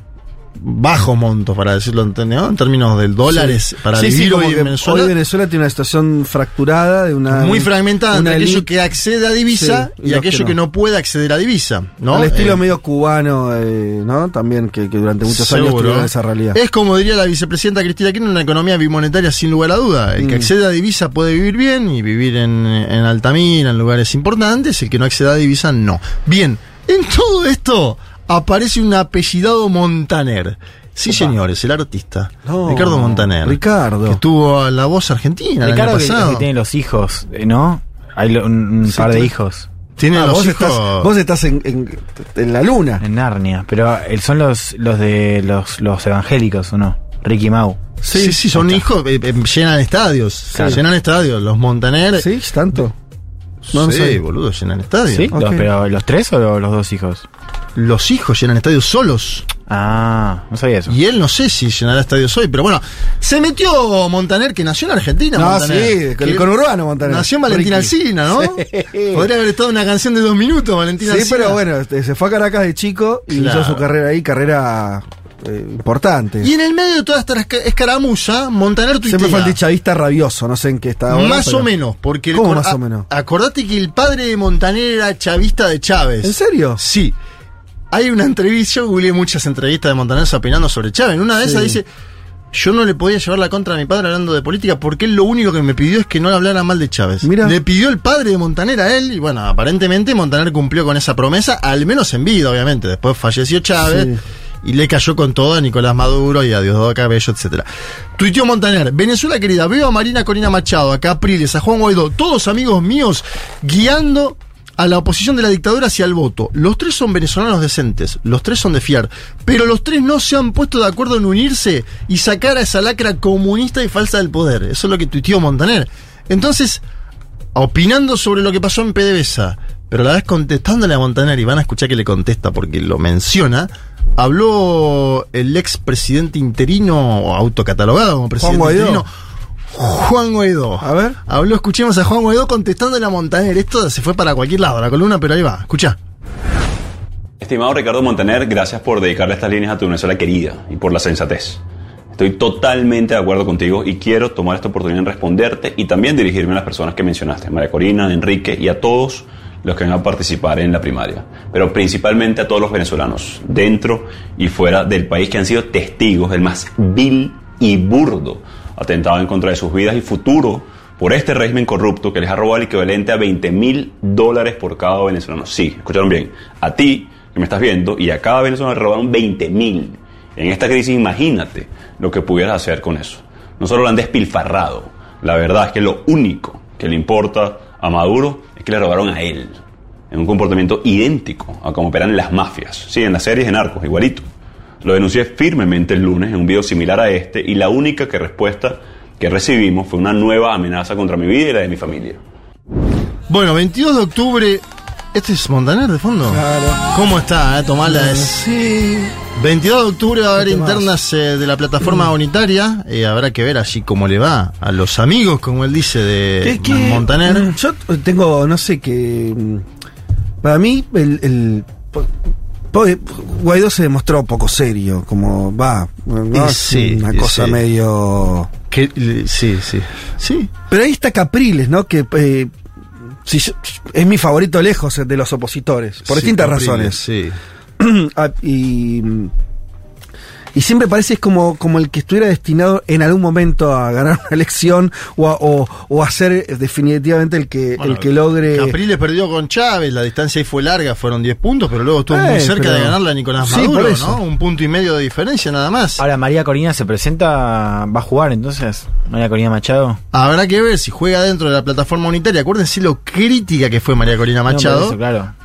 bajos montos, para decirlo, ¿no? En términos del dólares, sí, para vivir hoy en Venezuela. Hoy Venezuela tiene una situación fracturada, de una muy fragmentada entre aquello que accede a divisa, sí, y aquello que no puede acceder a divisa, ¿no? Al estilo medio cubano, ¿no? También que durante muchos años tuvieron esa realidad. Es como diría la vicepresidenta Cristina Kirchner, una economía bimonetaria sin lugar a duda. El que accede a divisa puede vivir bien y vivir en Altamira, en lugares importantes. El que no accede a divisa, no. Bien, en todo esto aparece un apellidado Montaner. Sí, señores, el artista. No, Ricardo Montaner. Ricardo. Que estuvo en La Voz Argentina el año pasado. Que tiene los hijos, ¿no? Hay un par de hijos. Tiene los hijos. Vos estás en la luna. En Narnia. Pero son los de los evangélicos, ¿o no? Ricky Mau. Sí, sí, son hijos. Llenan estadios. Claro. Llenan estadios. Los Montaner. Sí, tanto. No sé, sí, boludo, llenan estadios. ¿Sí? Okay. ¿Pero los tres o los dos hijos? Los hijos llenan estadios solos. Ah, no sabía eso. Y él no sé si llenará estadios hoy, pero bueno, se metió Montaner, que nació en Argentina. No, Montaner, sí, el conurbano Montaner. Nació en Valentina Alsina, ¿no? Sí. Podría haber estado una canción de 2 minutos, Valentina Alsina. Sí, pero bueno, se fue a Caracas de chico y hizo su carrera ahí, importante. Y en el medio de toda esta escaramuza, Montaner tuitea. Siempre fue el dichavista rabioso, no sé en qué está ahora. Más o menos, porque ¿cómo más o menos? Acordate que el padre de Montaner era chavista de Chávez. ¿En serio? Sí. Hay una entrevista, yo googleé muchas entrevistas de Montaner opinando sobre Chávez. En una de esas dice, yo no le podía llevar la contra a mi padre hablando de política porque él lo único que me pidió es que no le hablara mal de Chávez. Mirá. Le pidió el padre de Montaner a él y bueno, aparentemente Montaner cumplió con esa promesa, al menos en vida, obviamente. Después falleció Chávez y le cayó con todo a Nicolás Maduro y a Diosdado Cabello, etc. Tuiteó Montaner, Venezuela querida, veo a Marina Corina Machado, a Capriles, a Juan Guaidó, todos amigos míos guiando a la oposición de la dictadura hacia el voto. Los tres son venezolanos decentes, los tres son de fiar, pero los tres no se han puesto de acuerdo en unirse y sacar a esa lacra comunista y falsa del poder. Eso es lo que tuiteó Montaner. Entonces, opinando sobre lo que pasó en PDVSA, pero a la vez contestándole a Montaner, y van a escuchar que le contesta porque lo menciona, habló el ex presidente interino, autocatalogado como presidente interino, Juan Guaidó. A ver. Habló, escuchemos a Juan Guaidó contestándole a Montaner. Esto se fue para cualquier lado, la columna, pero ahí va. Escuchá. Estimado Ricardo Montaner, gracias por dedicarle estas líneas a tu Venezuela querida y por la sensatez. Estoy totalmente de acuerdo contigo y quiero tomar esta oportunidad en responderte y también dirigirme a las personas que mencionaste, María Corina, Enrique y a todos los que van a participar en la primaria, pero principalmente a todos los venezolanos, dentro y fuera del país, que han sido testigos del más vil y burdo atentado en contra de sus vidas y futuro por este régimen corrupto que les ha robado el equivalente a $20,000 por cada venezolano. Sí, escucharon bien. A ti, que me estás viendo, y a cada venezolano le robaron $20,000. En esta crisis, imagínate lo que pudieras hacer con eso. No solo lo han despilfarrado. La verdad es que lo único que le importa a Maduro es que le robaron a él. En un comportamiento idéntico a como operan las mafias. Sí, en las series de narcos, igualito. Lo denuncié firmemente el lunes en un video similar a este, y la única respuesta que recibimos fue una nueva amenaza contra mi vida y la de mi familia. Bueno, 22 de octubre... ¿Este es Montaner de fondo? Claro. ¿Cómo está? Tomarla es... Sí. 22 de octubre va a haber internas de la plataforma unitaria. Habrá que ver allí cómo le va a los amigos, como él dice, de es que, Montaner. Yo tengo, no sé, que... Para mí, Guaidó se demostró poco serio, como va, ¿no? Sí, una cosa medio... Que, sí. Pero ahí está Capriles, ¿no? Que si yo, es mi favorito lejos de los opositores, por distintas razones. Sí. Y siempre parece como el que estuviera destinado en algún momento a ganar una elección o a ser definitivamente el que logre... Capriles perdió con Chávez, la distancia ahí fue larga, fueron 10 puntos, pero luego estuvo muy cerca de ganarla a Nicolás Maduro, ¿no? 1.5 puntos de diferencia nada más. Ahora María Corina se presenta, va a jugar entonces, María Corina Machado. Habrá que ver si juega dentro de la plataforma unitaria. Acuérdense lo crítica que fue María Corina Machado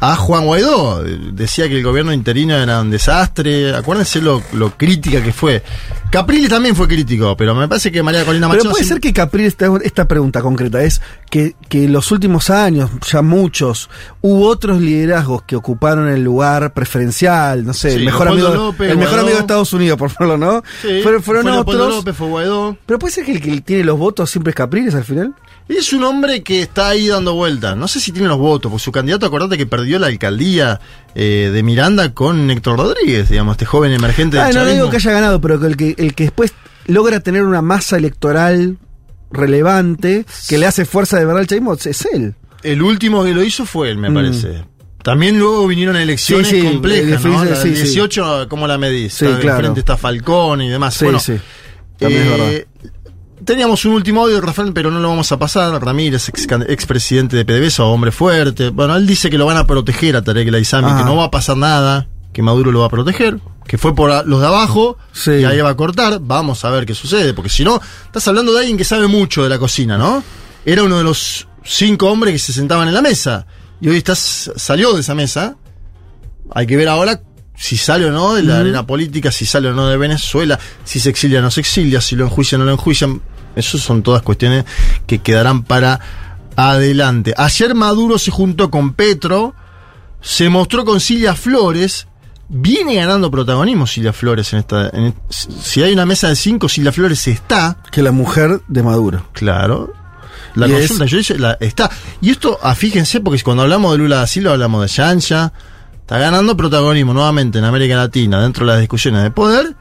a Juan Guaidó. Decía que el gobierno interino era un desastre. Acuérdense lo crítica que fue. Capriles también fue crítico, pero me parece que María Corina Machado... Pero puede ser que Capriles, esta pregunta concreta es que en los últimos años, ya muchos, hubo otros liderazgos que ocuparon el lugar preferencial, no sé, el mejor amigo de Estados Unidos, por favor, ¿no? Sí, fueron otros. López, fue Guaidó. Pero puede ser que el que tiene los votos siempre es Capriles al final. Es un hombre que está ahí dando vueltas. No sé si tiene los votos, porque su candidato, acordate que perdió la alcaldía de Miranda con Héctor Rodríguez, digamos, este joven emergente del chavismo. No digo que haya ganado, pero que el que después logra tener una masa electoral relevante, que le hace fuerza de verdad al chavismo, es él. El último que lo hizo fue él, me parece. También luego vinieron elecciones complejas, ¿no? La 18, ¿cómo la medís? Sí, claro. Frente está Falcón y demás. Sí, bueno, también es verdad. Teníamos un último audio, Rafael, pero no lo vamos a pasar. Ramírez, expresidente de PDVSA, hombre fuerte. Bueno, él dice que lo van a proteger a Tareck El Aissami, que no va a pasar nada, que Maduro lo va a proteger, que fue por los de abajo, y ahí va a cortar. Vamos a ver qué sucede, porque si no, estás hablando de alguien que sabe mucho de la cocina, ¿no? Era uno de los 5 hombres que se sentaban en la mesa, y hoy salió de esa mesa. Hay que ver ahora si sale o no de la arena política, si sale o no de Venezuela, si se exilia o no se exilia, si lo enjuician o no lo enjuician. Esas son todas cuestiones que quedarán para adelante. Ayer Maduro se juntó con Petro, se mostró con Cilia Flores, viene ganando protagonismo Cilia Flores en esta. Si hay una mesa de 5, Cilia Flores está. Que la mujer de Maduro. Claro. La consulta, yo dije, está. Y esto, fíjense, porque cuando hablamos de Lula da Silva hablamos de Yancha. Está ganando protagonismo nuevamente en América Latina, dentro de las discusiones de poder.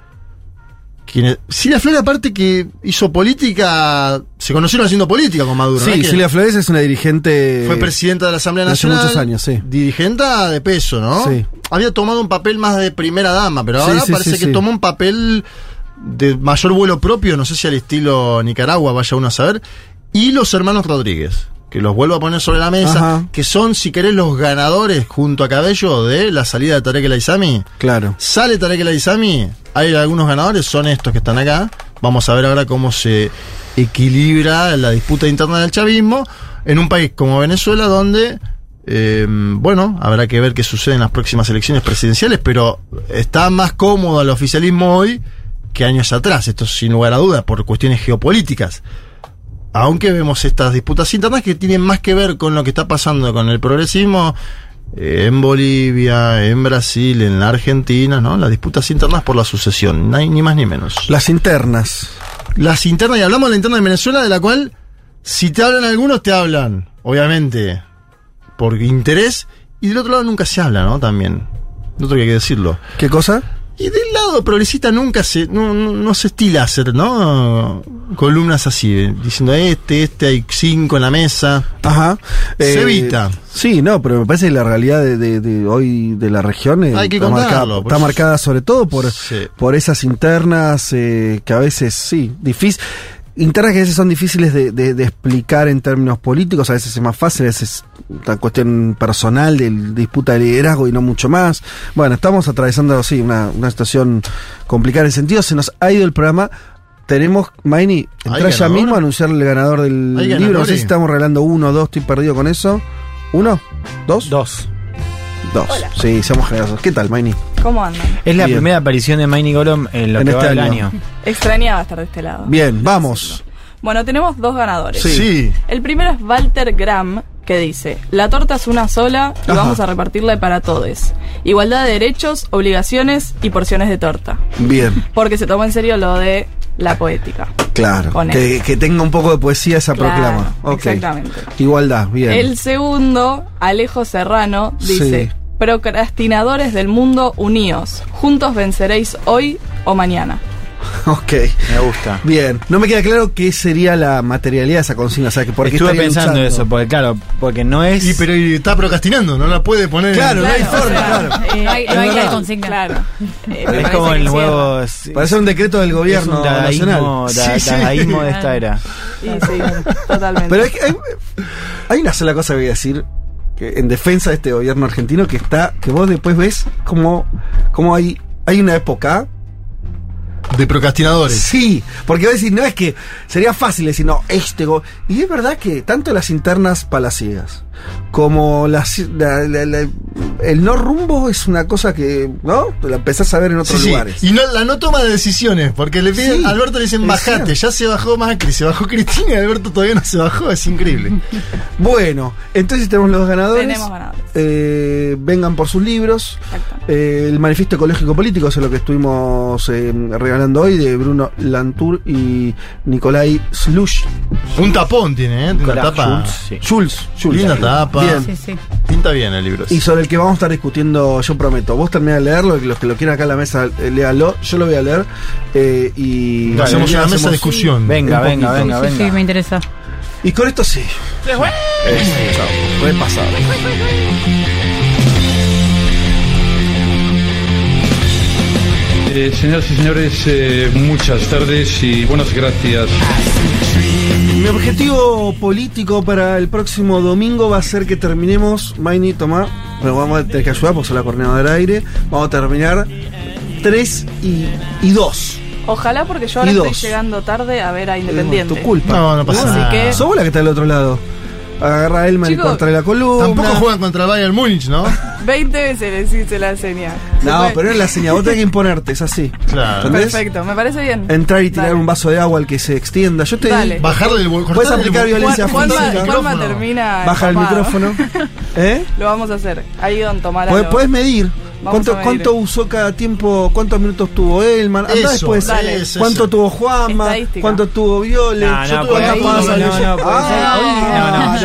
Cilia Flores, aparte que hizo política, se conocieron haciendo política con Maduro. Sí, ¿no? Cilia Flores es una dirigente... Fue presidenta de la Asamblea Nacional. Hace muchos años, dirigente de peso, ¿no? Sí. Había tomado un papel más de primera dama, pero ahora parece que tomó un papel de mayor vuelo propio, no sé si al estilo Nicaragua, vaya uno a saber. Y los hermanos Rodríguez, que los vuelvo a poner sobre la mesa, que son, si querés, los ganadores junto a Cabello de la salida de Tareck El Aissami. Claro. Sale Tareck El Aissami, hay algunos ganadores, son estos que están acá. Vamos a ver ahora cómo se equilibra la disputa interna del chavismo en un país como Venezuela, donde, bueno, habrá que ver qué sucede en las próximas elecciones presidenciales, pero está más cómodo el oficialismo hoy que años atrás. Esto sin lugar a dudas, por cuestiones geopolíticas. Aunque vemos estas disputas internas que tienen más que ver con lo que está pasando con el progresismo en Bolivia, en Brasil, en la Argentina, ¿no? Las disputas internas por la sucesión, ni más ni menos. Las internas, y hablamos de la interna de Venezuela, de la cual, si te hablan algunos, te hablan, obviamente, por interés, y del otro lado nunca se habla, ¿no? También, de otro que hay que decirlo. ¿Qué cosa? Y del lado progresista nunca no se estila hacer, ¿no? Columnas así, diciendo hay 5 en la mesa. Se evita. Sí, no, pero me parece que la realidad de hoy de la región está marcada sobre todo por esas internas que a veces, difícil. Internas que a veces son difíciles de explicar en términos políticos, a veces es más fácil, a veces es una cuestión personal de disputa de liderazgo y no mucho más. Bueno, estamos atravesando, sí, una situación complicada en el sentido, se nos ha ido el programa. Tenemos, Maini, entra ya mismo a anunciar el ganador del libro. No sé si estamos regalando uno o dos, estoy perdido con eso. ¿Uno? ¿Dos? Dos. Hola. Sí, seamos generosos. ¿Qué tal, Maini? ¿Cómo andan? Es la primera aparición de Maini Golom en lo en que este va del año. Extrañaba estar de este lado. Bien, vamos. Bueno, tenemos dos ganadores. Sí. El primero es Walter Graham, que dice: la torta es una sola y vamos a repartirla para todos. Igualdad de derechos, obligaciones y porciones de torta. Bien. Porque se toma en serio lo de la poética. Claro, que tenga un poco de poesía esa proclama. Okay. Exactamente. Igualdad, bien. El segundo, Alejo Serrano, dice: procrastinadores del mundo, uníos. Juntos venceréis hoy o mañana. Ok. Me gusta. Bien. No me queda claro qué sería la materialidad de esa consigna. O sea, que porque estuve pensando luchando. Eso, porque claro, porque no es... Y pero está procrastinando, no la puede poner... Claro, no hay forma, no hay la consigna. Claro. Es como el nuevo... Parece un decreto del gobierno nacional. Dadaísmo de esta era. Sí, totalmente. Pero hay una sola cosa que voy a decir en defensa de este gobierno argentino que está... Que vos después ves como hay una época... de procrastinadores. Sí, porque voy a decir, no es que sería fácil decir, no, y es verdad que tanto las internas palaciegas como el no rumbo es una cosa que, ¿no? La empezás a ver en otros lugares. Y no, la no toma de decisiones, porque le piden, a Alberto le dicen, bajate, ya se bajó Macri, se bajó Cristina y Alberto todavía no se bajó, es increíble. Bueno, entonces tenemos los ganadores. Tenemos ganadores. Vengan por sus libros. El manifiesto ecológico político, eso es lo que estuvimos regalando hoy, de Bruno Lantur y Nicolai Slush. Un tapón tiene, una tapa. Schulz. Linda tapa. Bien. Pinta bien el libro. Y sobre el que vamos a estar discutiendo, yo prometo. Vos terminás de leerlo, los que lo quieran acá en la mesa, léalo. Yo lo voy a leer. Y dale, hacemos una mesa de discusión. Venga. Sí, me interesa. Y con esto sí. Pueden pasar. Señoras y señores, muchas tardes y buenas gracias. Mi objetivo político para el próximo domingo va a ser que terminemos, Maini, tomá, pero vamos a tener que ayudar porque soy la coordinadora del aire. Vamos a terminar 3 y 2. Ojalá, porque yo ahora estoy llegando tarde a ver a Independiente. Es tu culpa. No pasa nada. Que... ¿Sos la que está del otro lado? Agarra a Elman y contra la columna. Tampoco juegan contra Bayern Múnich, ¿no? 20 veces les hice la seña. No, pero es la seña, vos tenés que imponerte, es así. Claro. ¿Entendés? Perfecto, me parece bien. Entrar y tirar un vaso de agua al que se extienda. Yo te digo. Bajarle el volcán. Puedes aplicar violencia física. Juanma termina. Baja el micrófono. Lo vamos a hacer. Ahí Don Tomás. Puedes medir. ¿Cuánto usó cada tiempo? ¿Cuántos minutos tuvo Elman? Andá después. ¿Cuánto tuvo Juanma? ¿Cuánto tuvo Violet?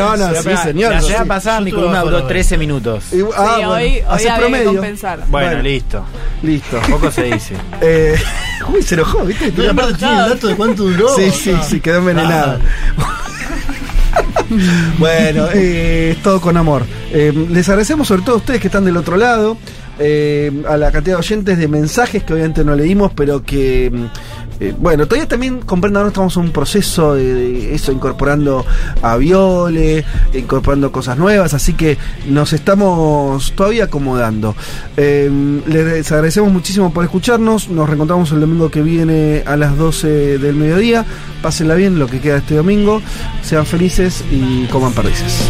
No, sí, señor. La semana pasada mi columna duró 13 minutos. Hoy había que compensar. Bueno, listo. Poco se dice. Uy, se enojó, ¿viste? Y aparte tiene el dato de cuánto duró. Sí, quedó envenenado. Bueno, todo con amor. Les agradecemos sobre todo a ustedes que están del otro lado, a la cantidad de oyentes, de mensajes que obviamente no leímos, pero que... bueno, todavía también comprendan, estamos en un proceso de eso, incorporando a Viole, incorporando cosas nuevas, así que nos estamos todavía acomodando. Les agradecemos muchísimo por escucharnos, nos reencontramos el domingo que viene a las 12 del mediodía. Pásenla bien lo que queda este domingo, sean felices y coman perdices.